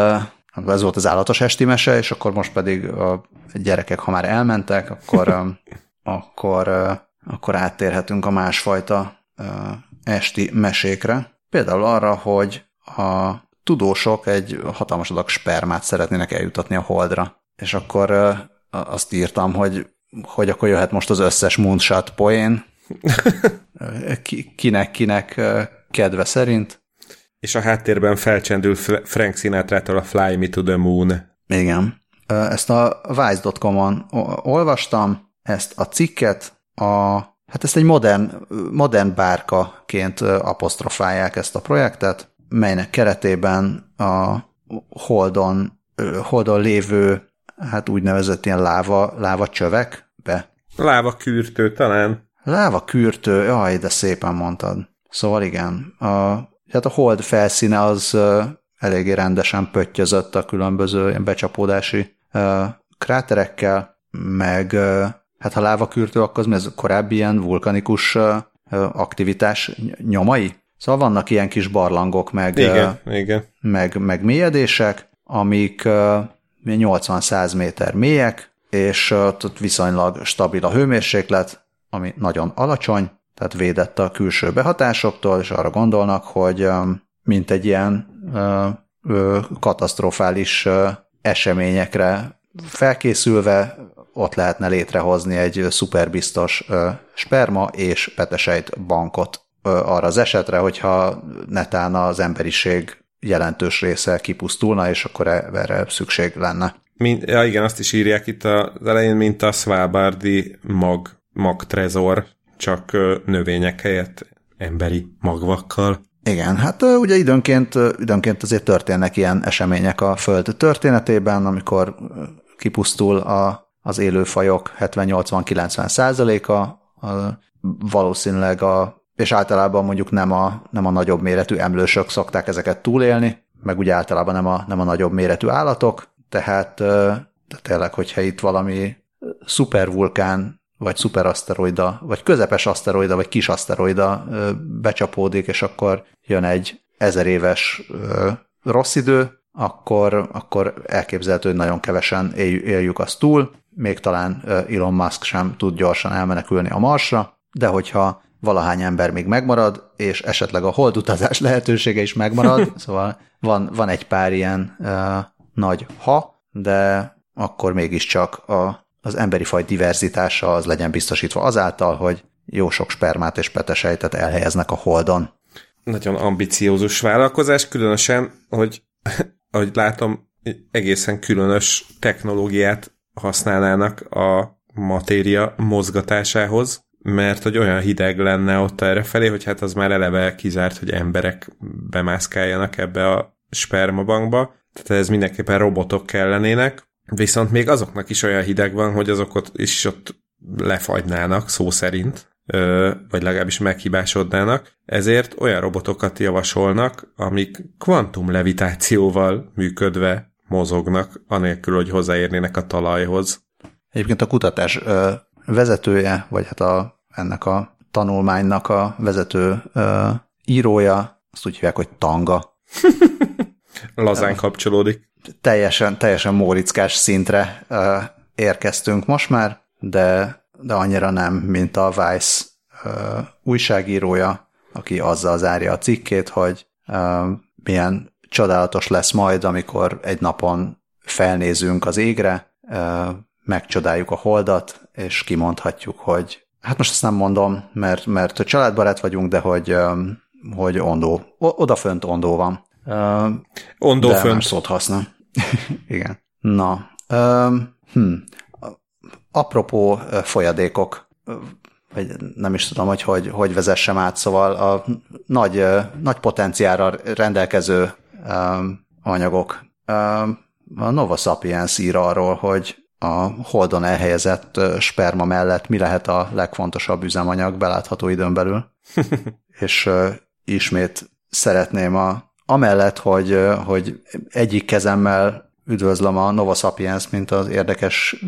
ez volt az állatos esti mese, és akkor most pedig a gyerekek, ha már elmentek, akkor, akkor, akkor áttérhetünk a másfajta esti mesékre. Például arra, hogy a tudósok egy hatalmas adag spermát szeretnének eljutatni a Holdra. És akkor azt írtam, hogy, hogy akkor jöhet most az összes moonshot poén. Kinek-kinek kedve szerint. És a háttérben felcsendül Frank Sinatra-tól a Fly Me to the Moon. Igen. Ezt a Vice dot com-on olvastam, ezt a cikket, a, hát ezt egy modern, modern bárkaként apostrofálják ezt a projektet, melynek keretében a Holdon, Holdon lévő, hát úgynevezett ilyen láva, láva csövekbe. Láva kürtő talán. Láva kürtő, jaj, de szépen mondtad. Szóval igen, a tehát a Hold felszíne az eléggé rendesen pöttyözött a különböző becsapódási kráterekkel, meg hát ha lávakürtő, akkor az ez korábbi ilyen vulkanikus aktivitás nyomai. Szóval vannak ilyen kis barlangok, meg, igen, igen. meg, meg mélyedések, amik nyolcvan-száz méter mélyek, és ott viszonylag stabil a hőmérséklet, ami nagyon alacsony, tehát védett a külső behatásoktól, és arra gondolnak, hogy mint egy ilyen ö, ö, katasztrofális ö, eseményekre felkészülve ott lehetne létrehozni egy szuperbiztos ö, sperma és petesejt bankot ö, arra az esetre, hogyha netán az emberiség jelentős része kipusztulna, és akkor erre szükség lenne. Mint, ja igen, azt is írják itt az elején, mint a svalbardi mag, magtrezor, csak növények helyett emberi magvakkal. Igen, hát ugye időnként, időnként azért történnek ilyen események a Föld történetében, amikor kipusztul a az élőfajok hetven-nyolcvan-kilencven százaléka valószínűleg a, és általában mondjuk nem a, nem a nagyobb méretű emlősök szokták ezeket túlélni, meg úgy általában nem a, nem a nagyobb méretű állatok, tehát de tényleg, hogyha itt valami szupervulkán, vagy szuperaszteroida, vagy közepes aszteroida, vagy kis aszteroida becsapódik, és akkor jön egy ezer éves rossz idő, akkor, akkor elképzelhető, hogy nagyon kevesen éljük azt túl, még talán Elon Musk sem tud gyorsan elmenekülni a Marsra, de hogyha valahány ember még megmarad, és esetleg a holdutazás lehetősége is megmarad, szóval van, van egy pár ilyen uh, nagy ha, de akkor mégiscsak a, az emberi faj diverzitása az legyen biztosítva azáltal, hogy jó sok spermát és petesejtet elhelyeznek a holdon. Nagyon ambiciózus vállalkozás, különösen, hogy ahogy látom, egészen különös technológiát használnának a matéria mozgatásához, mert hogy olyan hideg lenne ott errefelé, hogy hát az már eleve kizárt, hogy emberek bemászkáljanak ebbe a spermabankba, tehát ez mindenképpen robotok kellenének, viszont még azoknak is olyan hideg van, hogy azok is ott lefagynának, szó szerint, vagy legalábbis meghibásodnának, ezért olyan robotokat javasolnak, amik kvantumlevitációval működve mozognak, anélkül, hogy hozzáérnének a talajhoz. Egyébként a kutatás vezetője, vagy hát a, ennek a tanulmánynak a vezető írója, azt úgy hívják, hogy Tanga. Lazán kapcsolódik. Teljesen, teljesen móriczkás szintre érkeztünk most már, de de annyira nem, mint a Vice uh, újságírója, aki azzal zárja a cikkét, hogy uh, milyen csodálatos lesz majd, amikor egy napon felnézünk az égre, uh, megcsodáljuk a holdat, és kimondhatjuk, hogy hát most ezt nem mondom, mert, mert a családbarát vagyunk, de hogy, um, hogy ondó, odafönt ondó van. Uh, ondó de fönt. Szót használ. Igen. Na. Um, hm. Apropó folyadékok, vagy nem is tudom, hogy hogy, hogy vezessem át, szóval a nagy, nagy potenciálra rendelkező um, anyagok. Um, a Nova Sapiens ír arról, hogy a holdon elhelyezett sperma mellett mi lehet a legfontosabb üzemanyag belátható időn belül. És uh, ismét szeretném, a, amellett, hogy, hogy egyik kezemmel üdvözlöm a Nova Sapiens, mint az érdekes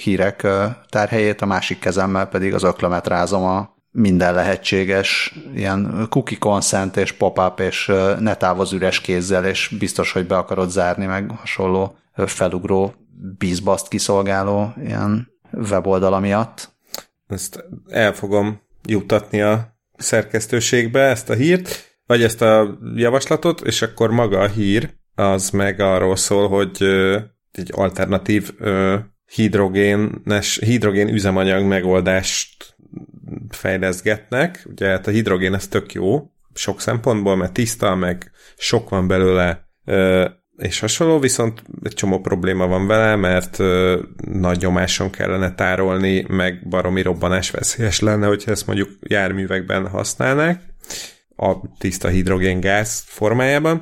hírek tárhelyét, a másik kezemmel pedig az öklömet rázom a minden lehetséges ilyen cookie consent és pop-up és ne távozz üres kézzel, és biztos, hogy be akarod zárni, meg hasonló felugró, bízbaszt kiszolgáló ilyen weboldala miatt. Ezt el fogom juttatni a szerkesztőségbe, ezt a hírt, vagy ezt a javaslatot, és akkor maga a hír az meg arról szól, hogy egy alternatív hidrogénes, hidrogén üzemanyag megoldást fejleszgetnek. Ugye hát a hidrogén ez tök jó sok szempontból, mert tiszta, meg sok van belőle, és hasonló, viszont egy csomó probléma van vele, mert nagy nyomáson kellene tárolni, meg baromi robbanás veszélyes lenne, hogyha ezt mondjuk járművekben használnák a tiszta hidrogéngáz formájában.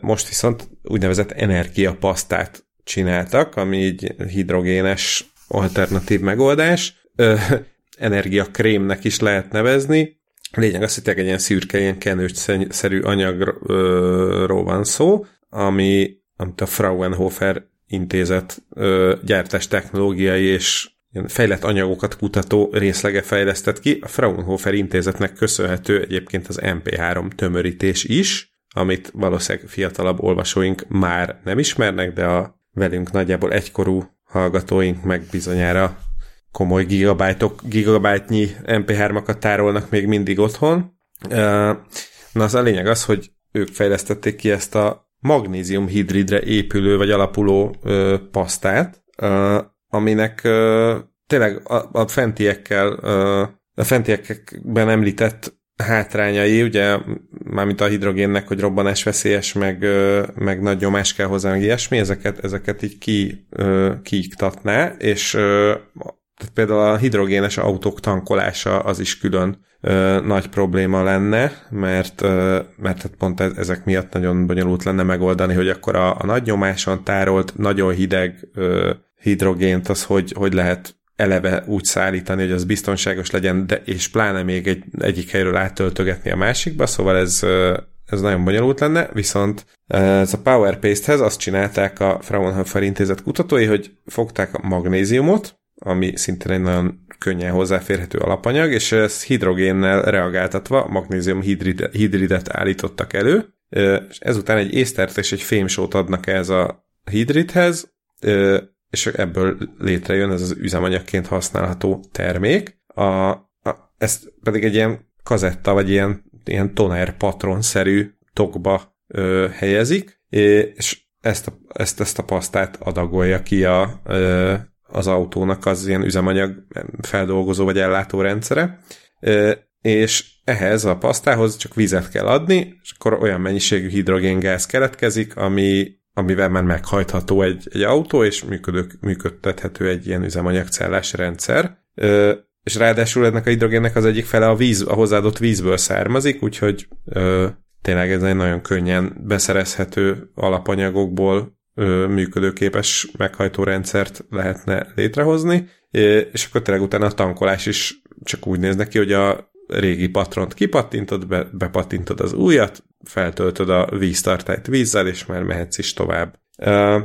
Most viszont úgynevezett energiapasztát csináltak, ami így hidrogénes alternatív megoldás. Ö, energiakrémnek is lehet nevezni. Lényeg az, hogy egy ilyen szürke, ilyen kenősszerű anyagról van szó, ami, amit a Fraunhofer intézet ö, gyártás technológiai és fejlett anyagokat kutató részlege fejlesztett ki. A Fraunhofer intézetnek köszönhető egyébként az em pé három tömörítés is, amit valószínűleg fiatalabb olvasóink már nem ismernek, de a velünk nagyjából egykorú hallgatóink meg bizonyára komoly gigabájtok, gigabájtnyi em pé hármakat tárolnak még mindig otthon. Na, az a lényeg az, hogy ők fejlesztették ki ezt a magnéziumhidridre épülő vagy alapuló ö, pasztát, ö, aminek ö, tényleg a, a fentiekkel, ö, a fentiekben említett hátrányai, ugye mármint a hidrogénnek, hogy robbanás veszélyes, meg, meg nagy nyomás kell hozzá, meg ilyesmi, ezeket, ezeket így ki, kiiktatná, és tehát például a hidrogénes autók tankolása az is külön nagy probléma lenne, mert, mert pont ezek miatt nagyon bonyolult lenne megoldani, hogy akkor a, a nagy nyomáson tárolt, nagyon hideg hidrogént, az hogy, hogy lehet eleve úgy szállítani, hogy az biztonságos legyen, de, és pláne még egy, egyik helyről áttöltögetni a másikba, szóval ez, ez nagyon bonyolult lenne, viszont ez a PowerPaste-hez azt csinálták a Fraunhofer intézet kutatói, hogy fogták a magnéziumot, ami szintén egy nagyon könnyen hozzáférhető alapanyag, és ezt hidrogénnel reagáltatva magnézium hidrid, hidridet állítottak elő, és ezután egy észtert és egy fémsót adnak ehhez a hidridhez, és ebből létrejön ez az üzemanyagként használható termék. A, a, ezt pedig egy ilyen kazetta, vagy ilyen, ilyen tonerpatronszerű tokba ö, helyezik, és ezt a, ezt, ezt a pasztát adagolja ki a, ö, az autónak az ilyen üzemanyag feldolgozó vagy ellátó rendszere, ö, és ehhez a pasztához csak vizet kell adni, és akkor olyan mennyiségű hidrogéngáz keletkezik, ami amivel már meghajtható egy, egy autó, és működő, működtethető egy ilyen üzemanyagcellás rendszer. Ö, és ráadásul ennek a hidrogénnek az egyik fele a, víz, a hozzáadott vízből származik, úgyhogy ö, tényleg ez egy nagyon könnyen beszerezhető alapanyagokból ö, működőképes meghajtó rendszert lehetne létrehozni, ö, és akkor tényleg utána a tankolás is csak úgy néz neki, hogy a régi patront kipattintod, be, bepattintod az újat, feltöltöd a víztartályt vízzel, és már mehetsz is tovább. Uh,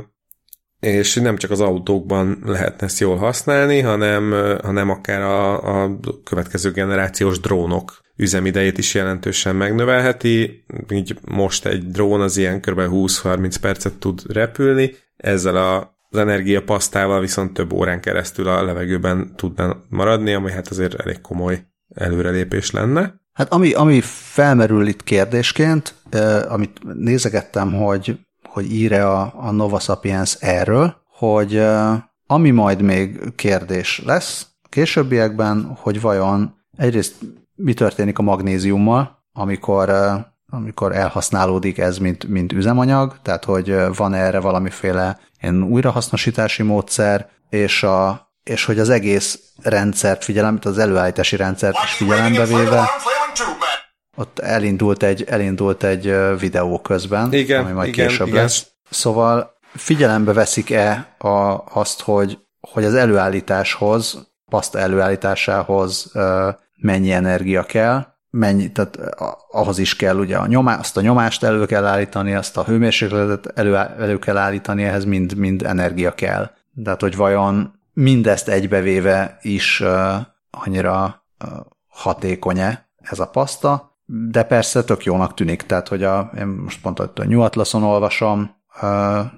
és nem csak az autókban lehetne ezt jól használni, hanem, hanem akár a, a következő generációs drónok üzemidejét is jelentősen megnövelheti. Így most egy drón az ilyen kb. húsz-harminc percet tud repülni, ezzel a az energiapasztával viszont több órán keresztül a levegőben tudna maradni, ami hát azért elég komoly előrelépés lenne. Hát ami, ami felmerül itt kérdésként, eh, amit nézegettem, hogy, hogy ír-e a, a Nova Sapiens erről, hogy eh, ami majd még kérdés lesz későbbiekben, hogy vajon egyrészt mi történik a magnéziummal, amikor, eh, amikor elhasználódik ez, mint, mint üzemanyag, tehát hogy van erre valamiféle ilyen újrahasznosítási módszer, és a és hogy az egész rendszert figyelembe, az előállítási rendszert is figyelembe véve, ott elindult egy, elindult egy videó közben, igen, ami majd igen, később igen. lesz. Szóval figyelembe veszik-e a, azt, hogy, hogy az előállításhoz, paszta előállításához mennyi energia kell, mennyi, tehát ahhoz is kell ugye a nyomá, azt a nyomást elő kell állítani, azt a hőmérsékletet elő, elő kell állítani, ehhez mind, mind energia kell. Tehát, hogy vajon mindezt egybevéve is uh, annyira uh, hatékony-e ez a paszta, de persze tök jónak tűnik, tehát hogy a, én most pont a New Atlason olvasom, uh,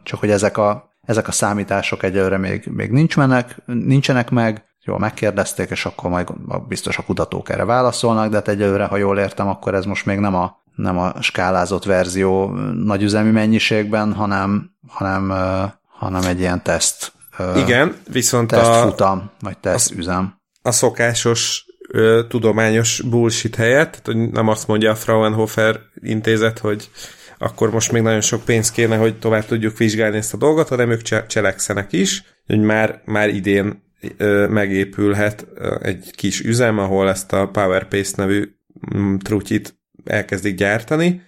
csak hogy ezek a, ezek a számítások egyelőre még, még nincsenek, nincsenek meg, jól megkérdezték, és akkor majd biztos a kutatók erre válaszolnak, de hát egyelőre, ha jól értem, akkor ez most még nem a, nem a skálázott verzió nagyüzemi mennyiségben, hanem, hanem, uh, hanem egy ilyen teszt. Igen, viszont tesztfutam, a, vagy tesztüzem. A, a szokásos ö, tudományos bullshit helyett, hogy nem azt mondja a Fraunhofer intézet, hogy akkor most még nagyon sok pénz kéne, hogy tovább tudjuk vizsgálni ezt a dolgot, hanem ők cse- cselekszenek is, hogy már, már idén ö, megépülhet ö, egy kis üzem, ahol ezt a PowerPaste nevű m- trutyit elkezdik gyártani.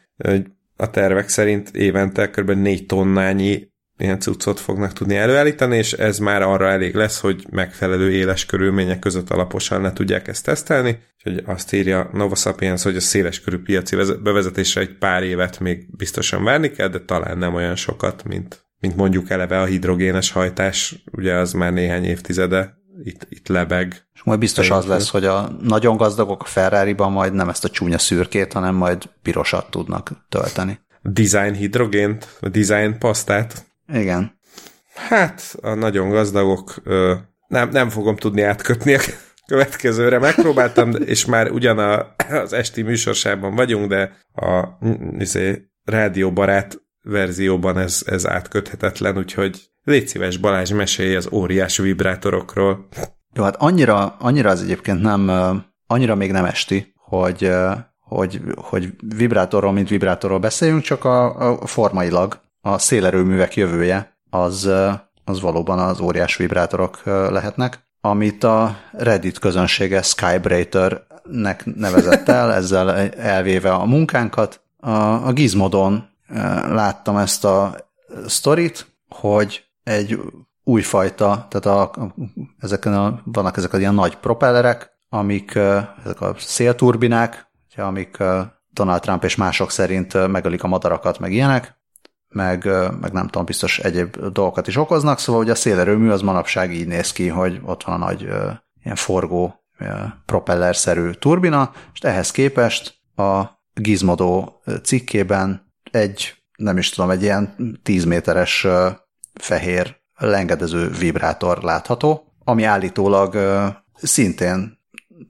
A tervek szerint évente kb. négy tonnányi ilyen cuccot fognak tudni előállítani, és ez már arra elég lesz, hogy megfelelő éles körülmények között alaposan le tudják ezt tesztelni, úgyhogy azt írja Nova Sapiens, hogy a széleskörű piaci bevezetésre egy pár évet még biztosan várni kell, de talán nem olyan sokat, mint, mint mondjuk eleve a hidrogénes hajtás, ugye az már néhány évtizede itt, itt lebeg. És majd biztos az lesz, hogy a nagyon gazdagok a Ferrari-ban majd nem ezt a csúnya szürkét, hanem majd pirosat tudnak tölteni. Design hidrogént, design pasztát. Igen. Hát a nagyon gazdagok, ö, nem, nem fogom tudni átkötni a következőre. Megpróbáltam, és már ugyan a, az esti műsorsában vagyunk, de a izé, rádióbarát verzióban ez, ez átköthetetlen, úgyhogy légy szíves, Balázs, mesélj az óriási vibrátorokról. Jó, hát annyira, annyira az egyébként nem, annyira még nem esti, hogy, hogy, hogy vibrátorról, mint vibrátorról beszéljünk, csak a, a formailag. A szélerőművek jövője az, az valóban az óriás vibrátorok lehetnek, amit a Reddit közönsége Skybreaker-nek nevezett el, ezzel elvéve a munkánkat. A Gizmodon láttam ezt a sztorit, hogy egy újfajta, tehát a, a, ezeken a, vannak ezek a ilyen nagy propellerek, amik, ezek a szélturbinák, amik Donald Trump és mások szerint megölik a madarakat, meg ilyenek, meg, meg nem tudom, biztos egyéb dolgokat is okoznak, szóval ugye a szélerőmű az manapság így néz ki, hogy ott van a nagy ilyen forgó propellerszerű turbina, és ehhez képest a Gizmodo cikkében egy, nem is tudom, egy ilyen tíz méteres fehér lengedező vibrátor látható, ami állítólag szintén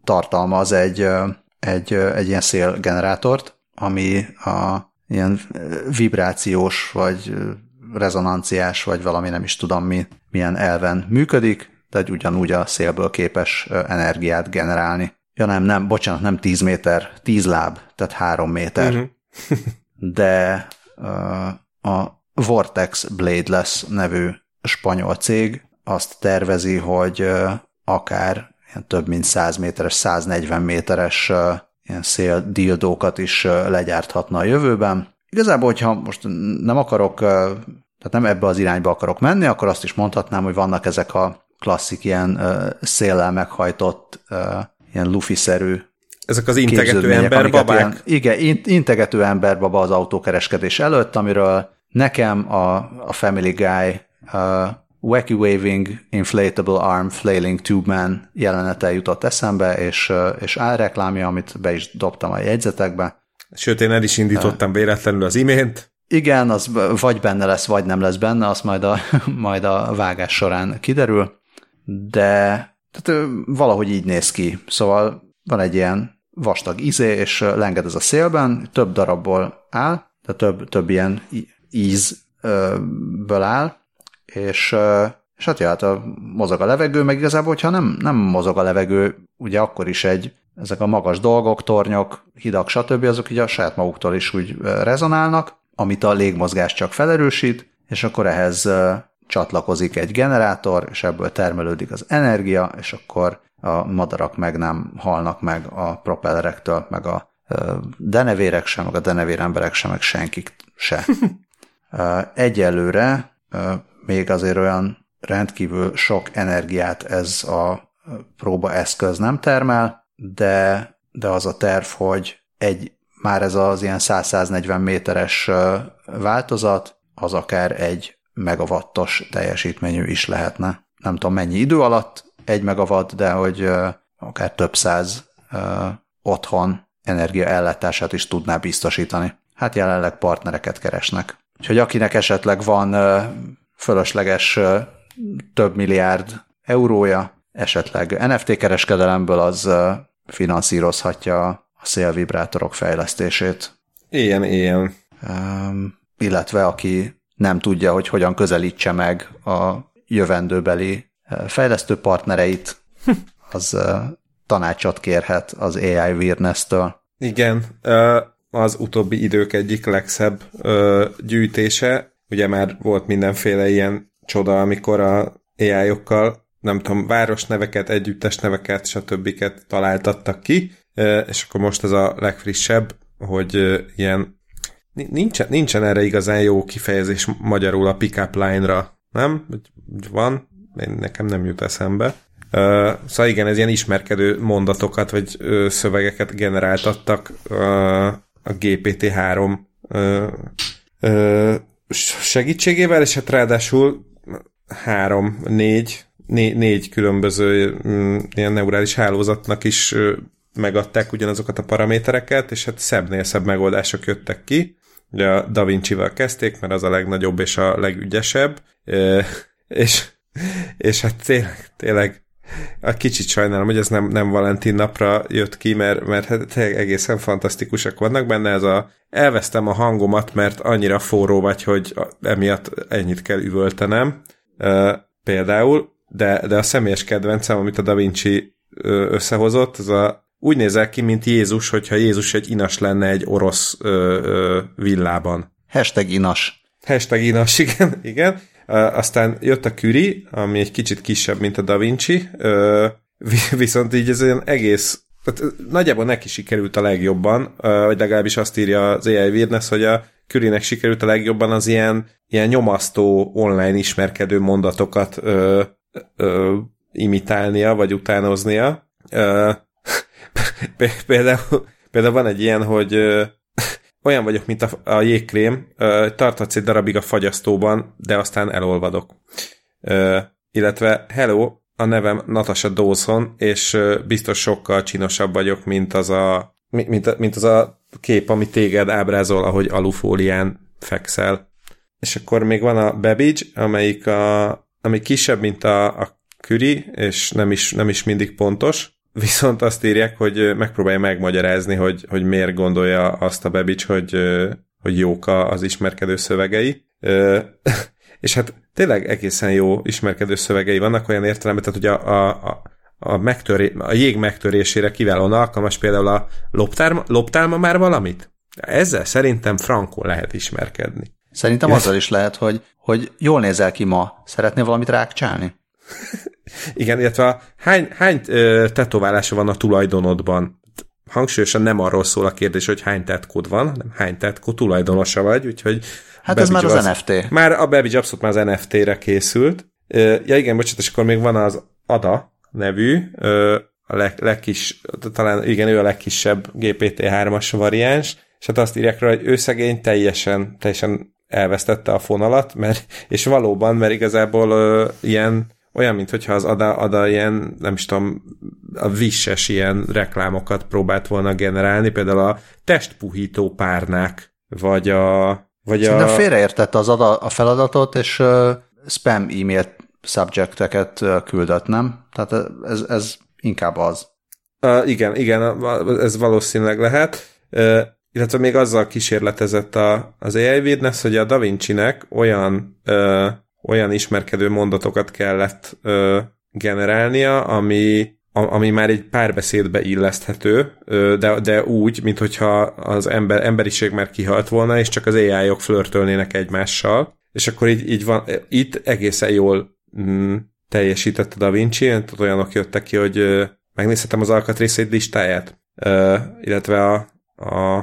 tartalmaz egy, egy, egy ilyen szélgenerátort, ami a ilyen vibrációs, vagy rezonanciás, vagy valami nem is tudom mi, milyen elven működik, tehát ugyanúgy a szélből képes energiát generálni. Ja nem, nem, bocsánat, nem tíz méter, tíz láb, tehát három méter. Uh-huh. De a Vortex Bladeless nevű spanyol cég azt tervezi, hogy akár ilyen több mint száz méteres, száznegyven méteres ilyen széldildókat is legyárthatna a jövőben. Igazából, hogyha most nem akarok, tehát nem ebbe az irányba akarok menni, akkor azt is mondhatnám, hogy vannak ezek a klasszik ilyen széllel meghajtott, ilyen lufiszerű. Ezek az integető emberbabák. Ilyen, igen, integető emberbaba az autókereskedés előtt, amiről nekem a, a Family Guy uh, Wacky Waving Inflatable Arm Flailing Tube Man jelenete jutott eszembe, és, és álreklámja, amit be is dobtam a jegyzetekbe. Sőt, én el is indítottam uh, véletlenül az imént. Igen, az vagy benne lesz, vagy nem lesz benne, azt majd a, majd a vágás során kiderül, de tehát valahogy így néz ki. Szóval van egy ilyen vastag izé, és lengedez a szélben, több darabból áll, tehát több, több ilyen ízből áll, és, és hát ját, mozog a levegő, meg igazából, hogyha nem, nem mozog a levegő, ugye akkor is egy, ezek a magas dolgok, tornyok, hidak, stb., azok ugye a saját maguktól is úgy rezonálnak, amit a légmozgás csak felerősít, és akkor ehhez csatlakozik egy generátor, és ebből termelődik az energia, és akkor a madarak meg nem halnak meg a propellerektől, meg a denevérek sem, meg a denevéremberek sem, meg senkik se. Egyelőre még azért olyan rendkívül sok energiát ez a próbaeszköz nem termel, de, de az a terv, hogy egy, már ez az ilyen száz-száznegyven méteres változat, az akár egy megawattos teljesítményű is lehetne. Nem tudom mennyi idő alatt egy megawatt, de hogy akár több száz otthon energiaellátását is tudná biztosítani. Hát jelenleg partnereket keresnek. Úgyhogy akinek esetleg van fölösleges több milliárd eurója, esetleg en ef té kereskedelemből, az finanszírozhatja a szélvibrátorok fejlesztését. Ilyen, ilyen. Illetve aki nem tudja, hogy hogyan közelítse meg a jövendőbeli fejlesztő partnereit, az tanácsot kérhet az á i Weirdness-től. Igen, az utóbbi idők egyik legszebb gyűjtése. Ugye már volt mindenféle ilyen csoda, amikor az á i-okkal, nem tudom, városneveket, együttesneveket, stb. Találtattak ki, és akkor most ez a legfrissebb, hogy ilyen nincsen, nincsen erre igazán jó kifejezés magyarul a pick-up line-ra, nem? Úgy van, én nekem nem jut eszembe. Uh, szóval igen, ez ilyen ismerkedő mondatokat, vagy uh, szövegeket generáltattak uh, a gé pé té három uh, uh, segítségével, és hát ráadásul három, négy, né, négy különböző um, ilyen neurális hálózatnak is uh, megadták ugyanazokat a paramétereket, és hát szebbnél szebb megoldások jöttek ki. Ugye a Da Vinci-vel kezdték, mert az a legnagyobb és a legügyesebb, uh, és, és hát tényleg, tényleg a kicsit sajnálom, hogy ez nem, nem Valentin napra jött ki, mert, mert hát egészen fantasztikusak vannak benne. Ez a elvesztem a hangomat, mert annyira forró vagy, hogy emiatt ennyit kell üvöltenem uh, például, de, de a személyes kedvencem, amit a Da Vinci összehozott, az a, úgy nézel ki, mint Jézus, hogyha Jézus egy inas lenne egy orosz uh, uh, villában. Hashtag inas. Hashtag inas, igen, igen. Uh, aztán jött a Curie, ami egy kicsit kisebb, mint a Da Vinci, uh, viszont így ez olyan egész, nagyjából neki sikerült a legjobban, uh, vagy legalábbis azt írja az á i Weirdness, hogy a Currynek sikerült a legjobban az ilyen, ilyen nyomasztó online ismerkedő mondatokat ö, ö, imitálnia, vagy utánoznia. Ö, például, például van egy ilyen, hogy ö, olyan vagyok, mint a, a jégkrém, ö, tarthatsz egy darabig a fagyasztóban, de aztán elolvadok. Ö, illetve hello, a nevem Natasha Dawson, és biztos sokkal csinosabb vagyok, mint az a, mint, mint az a kép, ami téged ábrázol, ahogy alufólián fekszel. És akkor még van a Babbage, amelyik a, ami kisebb, mint a, a Curie, és nem is, nem is mindig pontos, viszont azt írják, hogy megpróbálja megmagyarázni, hogy, hogy miért gondolja azt a Babbage, hogy, hogy jók az ismerkedő szövegei. És hát tényleg egészen jó ismerkedő szövegei vannak olyan értelemben, tehát hogy a, a, a, megtöré, a jég megtörésére kiválóan alkalmas például a loptál, loptál ma már valamit? Ezzel szerintem frankon lehet ismerkedni. Szerintem ja. Azzal is lehet, hogy, hogy jól nézel ki ma, szeretnél valamit rákcsálni? Igen, illetve hány, hány tetoválása van a tulajdonodban? Hangsúlyosan nem arról szól a kérdés, hogy hány tetkód van, hanem hány tetkó tulajdonosa vagy, úgyhogy hát Babbage ez már az, az en ef té. Már a Babbage abszolút már az en ef té-re készült. Ja igen, bocsánat, és akkor még van az á dé á nevű, a leg, legkis, talán igen, ő a legkisebb gé pé té hármas variáns, és hát azt írják rá, hogy ő szegény teljesen, teljesen elvesztette a fonalat, mert, és valóban, mert igazából ö, ilyen, olyan, mintha az á dé á, á dé á ilyen, nem is tudom, a visses ilyen reklámokat próbált volna generálni, például a testpuhító párnák, vagy a Vagy Szerintem a... félreértette az ada, a feladatot, és uh, spam e-mail subjecteket uh, küldött, nem? Tehát ez, ez inkább az. Uh, igen, igen, ez valószínűleg lehet. Uh, illetve még azzal kísérletezett a, az á i Witness, hogy a Da Vinci-nek olyan, uh, olyan ismerkedő mondatokat kellett uh, generálnia, ami, ami már egy párbeszédbe illeszthető, de, de úgy, minthogyha az ember, emberiség már kihalt volna, és csak az á i-ok flörtölnének egymással, és akkor így, így van, itt egészen jól mm, teljesített a Da Vinci, tehát olyanok jöttek ki, hogy ö, megnézhetem az alkatrészét listáját, ö, illetve a, a,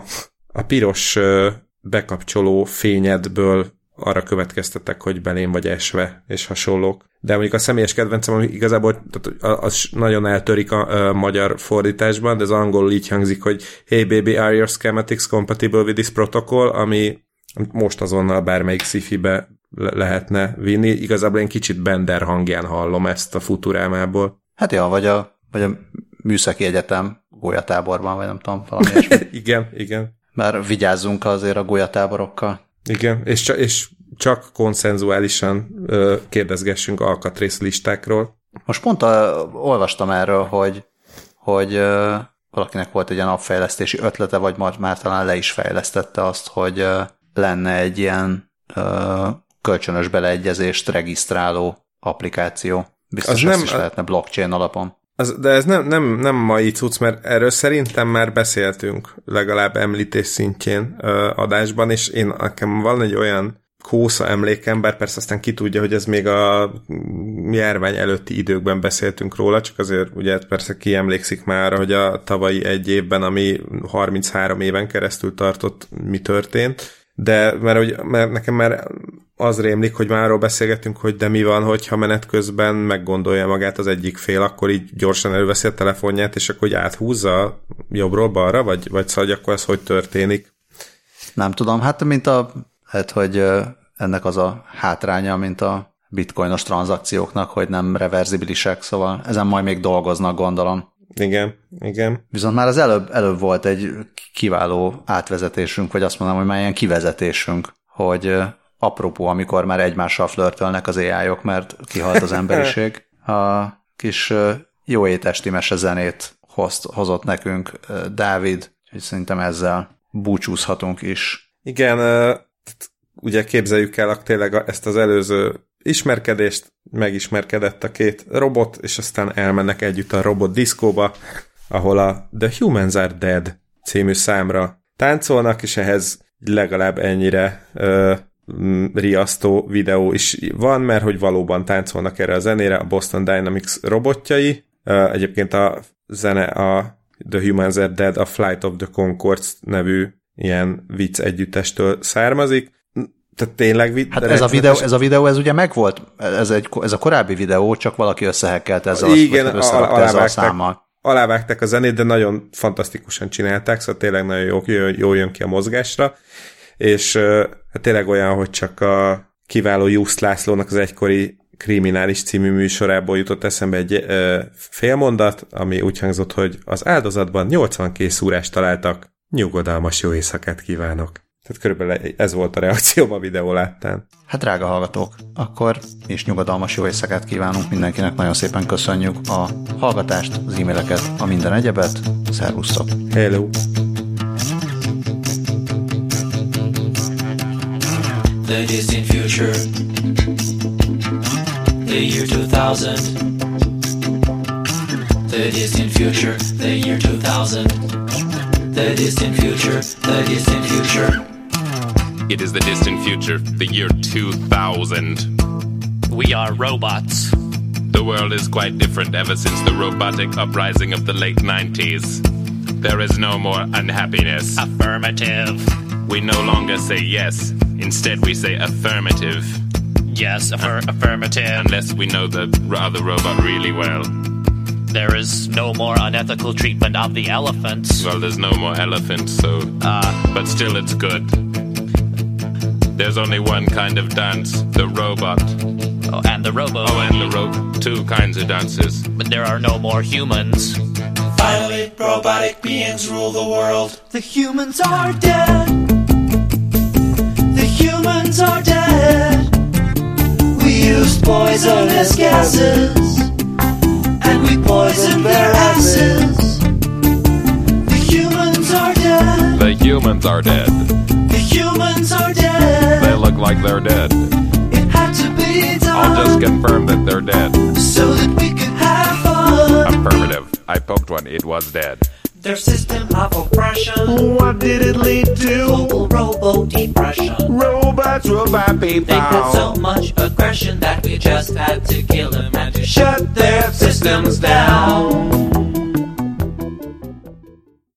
a piros ö, bekapcsoló fényedből arra következtettek, hogy belém vagy esve, és hasonlók. De mondjuk a személyes kedvencem, ami igazából tehát az nagyon eltörik a, a magyar fordításban, de az angolul így hangzik, hogy hey baby, are your schematics compatible with this protocol, ami most azonnal bármelyik sci-fi-be le- lehetne vinni. Igazából én kicsit Bender hangján hallom ezt a Futurámából. Hát ja, vagy a, vagy a Műszaki Egyetem gólyatáborban, vagy nem tudom, valami Igen, igen. Már vigyázzunk azért a gólyatáborokkal. Igen, és, c- és csak konszenzuálisan ö, kérdezgessünk alkatrészlistákról. Most pont a, olvastam erről, hogy, hogy ö, valakinek volt egy ilyen appfejlesztési ötlete, vagy már, már talán le is fejlesztette azt, hogy ö, lenne egy ilyen ö, kölcsönös beleegyezést regisztráló applikáció. Biztos az ezt nem, is lehetne blockchain alapon. Az, de ez nem, nem, nem mai cucc, mert erről szerintem már beszéltünk legalább említés szintjén ö, adásban, és én nekem van egy olyan kósza emlékem, bár persze aztán ki tudja, hogy ez még a járvány előtti időkben beszéltünk róla, csak azért ugye persze ki emlékszik már, hogy a tavalyi egy évben, ami harminchárom éven keresztül tartott, mi történt, de mert, hogy, mert nekem már az rémlik, hogy már arról beszélgetünk, hogy de mi van, hogyha menet közben meggondolja magát az egyik fél, akkor így gyorsan előveszi a telefonját, és akkor áthúzza jobbról balra, vagy, vagy szóval akkor ez hogy történik? Nem tudom, hát mint a Hát, hogy ennek az a hátránya, mint a bitcoinos tranzakcióknak, hogy nem reverzibilisek, szóval ezen majd még dolgoznak, gondolom. Igen, igen. Viszont már az előbb, előbb volt egy kiváló átvezetésünk, vagy azt mondom, hogy már ilyen kivezetésünk, hogy apropó, amikor már egymással flörtölnek az á i-ok, mert kihalt az emberiség. A kis jó étesti mesezenét hozt, hozott nekünk Dávid, úgyhogy szerintem ezzel búcsúzhatunk is. Igen, ugye képzeljük el tényleg ezt az előző ismerkedést, megismerkedett a két robot, és aztán elmennek együtt a robot diszkóba, ahol a The Humans Are Dead című számra táncolnak, és ehhez legalább ennyire ö, riasztó videó is van, mert hogy valóban táncolnak erre a zenére a Boston Dynamics robotjai. Ö, egyébként a zene a The Humans Are Dead, a Flight of the Conchords nevű ilyen vicc együttestől származik. Tehát tényleg... Vi- hát ez a, videó, ez a videó, ez ugye megvolt, ez, egy, ez a korábbi videó, csak valaki összehekkelt ezzel, igen, a, alá, ezzel a számmal. Alávágták a zenét, de nagyon fantasztikusan csinálták, szóval tényleg nagyon jó, jó jön ki a mozgásra, és hát tényleg olyan, hogy csak a kiváló Jusz Lászlónak az egykori Kriminális című műsorából jutott eszembe egy ö, félmondat, ami úgy hangzott, hogy az áldozatban nyolcvan készúrást találtak, nyugodalmas jó éjszakát kívánok. Tehát körülbelül ez volt a reakcióm a videó láttán. Hát drága hallgatók, akkor és nyugodalmas jó éjszakát kívánunk mindenkinek, nagyon szépen köszönjük a hallgatást, az e-maileket, a minden egyebet. Szervusztok! Hello! The distant future, the year two thousand. The distant future, the year two thousand. The distant future, the distant future. It is the distant future, the year two thousand. We are robots. The world is quite different ever since the robotic uprising of the late nineties. There is no more unhappiness. Affirmative. We no longer say yes. Instead we say affirmative. Yes, affir- affirmative. Unless we know the other robot really well. There is no more unethical treatment of the elephants. Well, there's no more elephants, so... Uh, but still it's good. There's only one kind of dance, the robot. Oh, and the robo. Oh, and the robo. Two kinds of dances. But there are no more humans. Finally, robotic beings rule the world. The humans are dead. The humans are dead. We used poisonous gases, and we poisoned their asses. The humans are dead. The humans are dead. The humans are dead. They look like they're dead. It had to be done. I'll just confirm that they're dead, so that we could have fun. Affirmative. I poked one. It was dead. Their system of oppression. What did it lead to? Global robo-depression. Robots rule by people. They had so much aggression that we just had to kill them and to shut their systems down.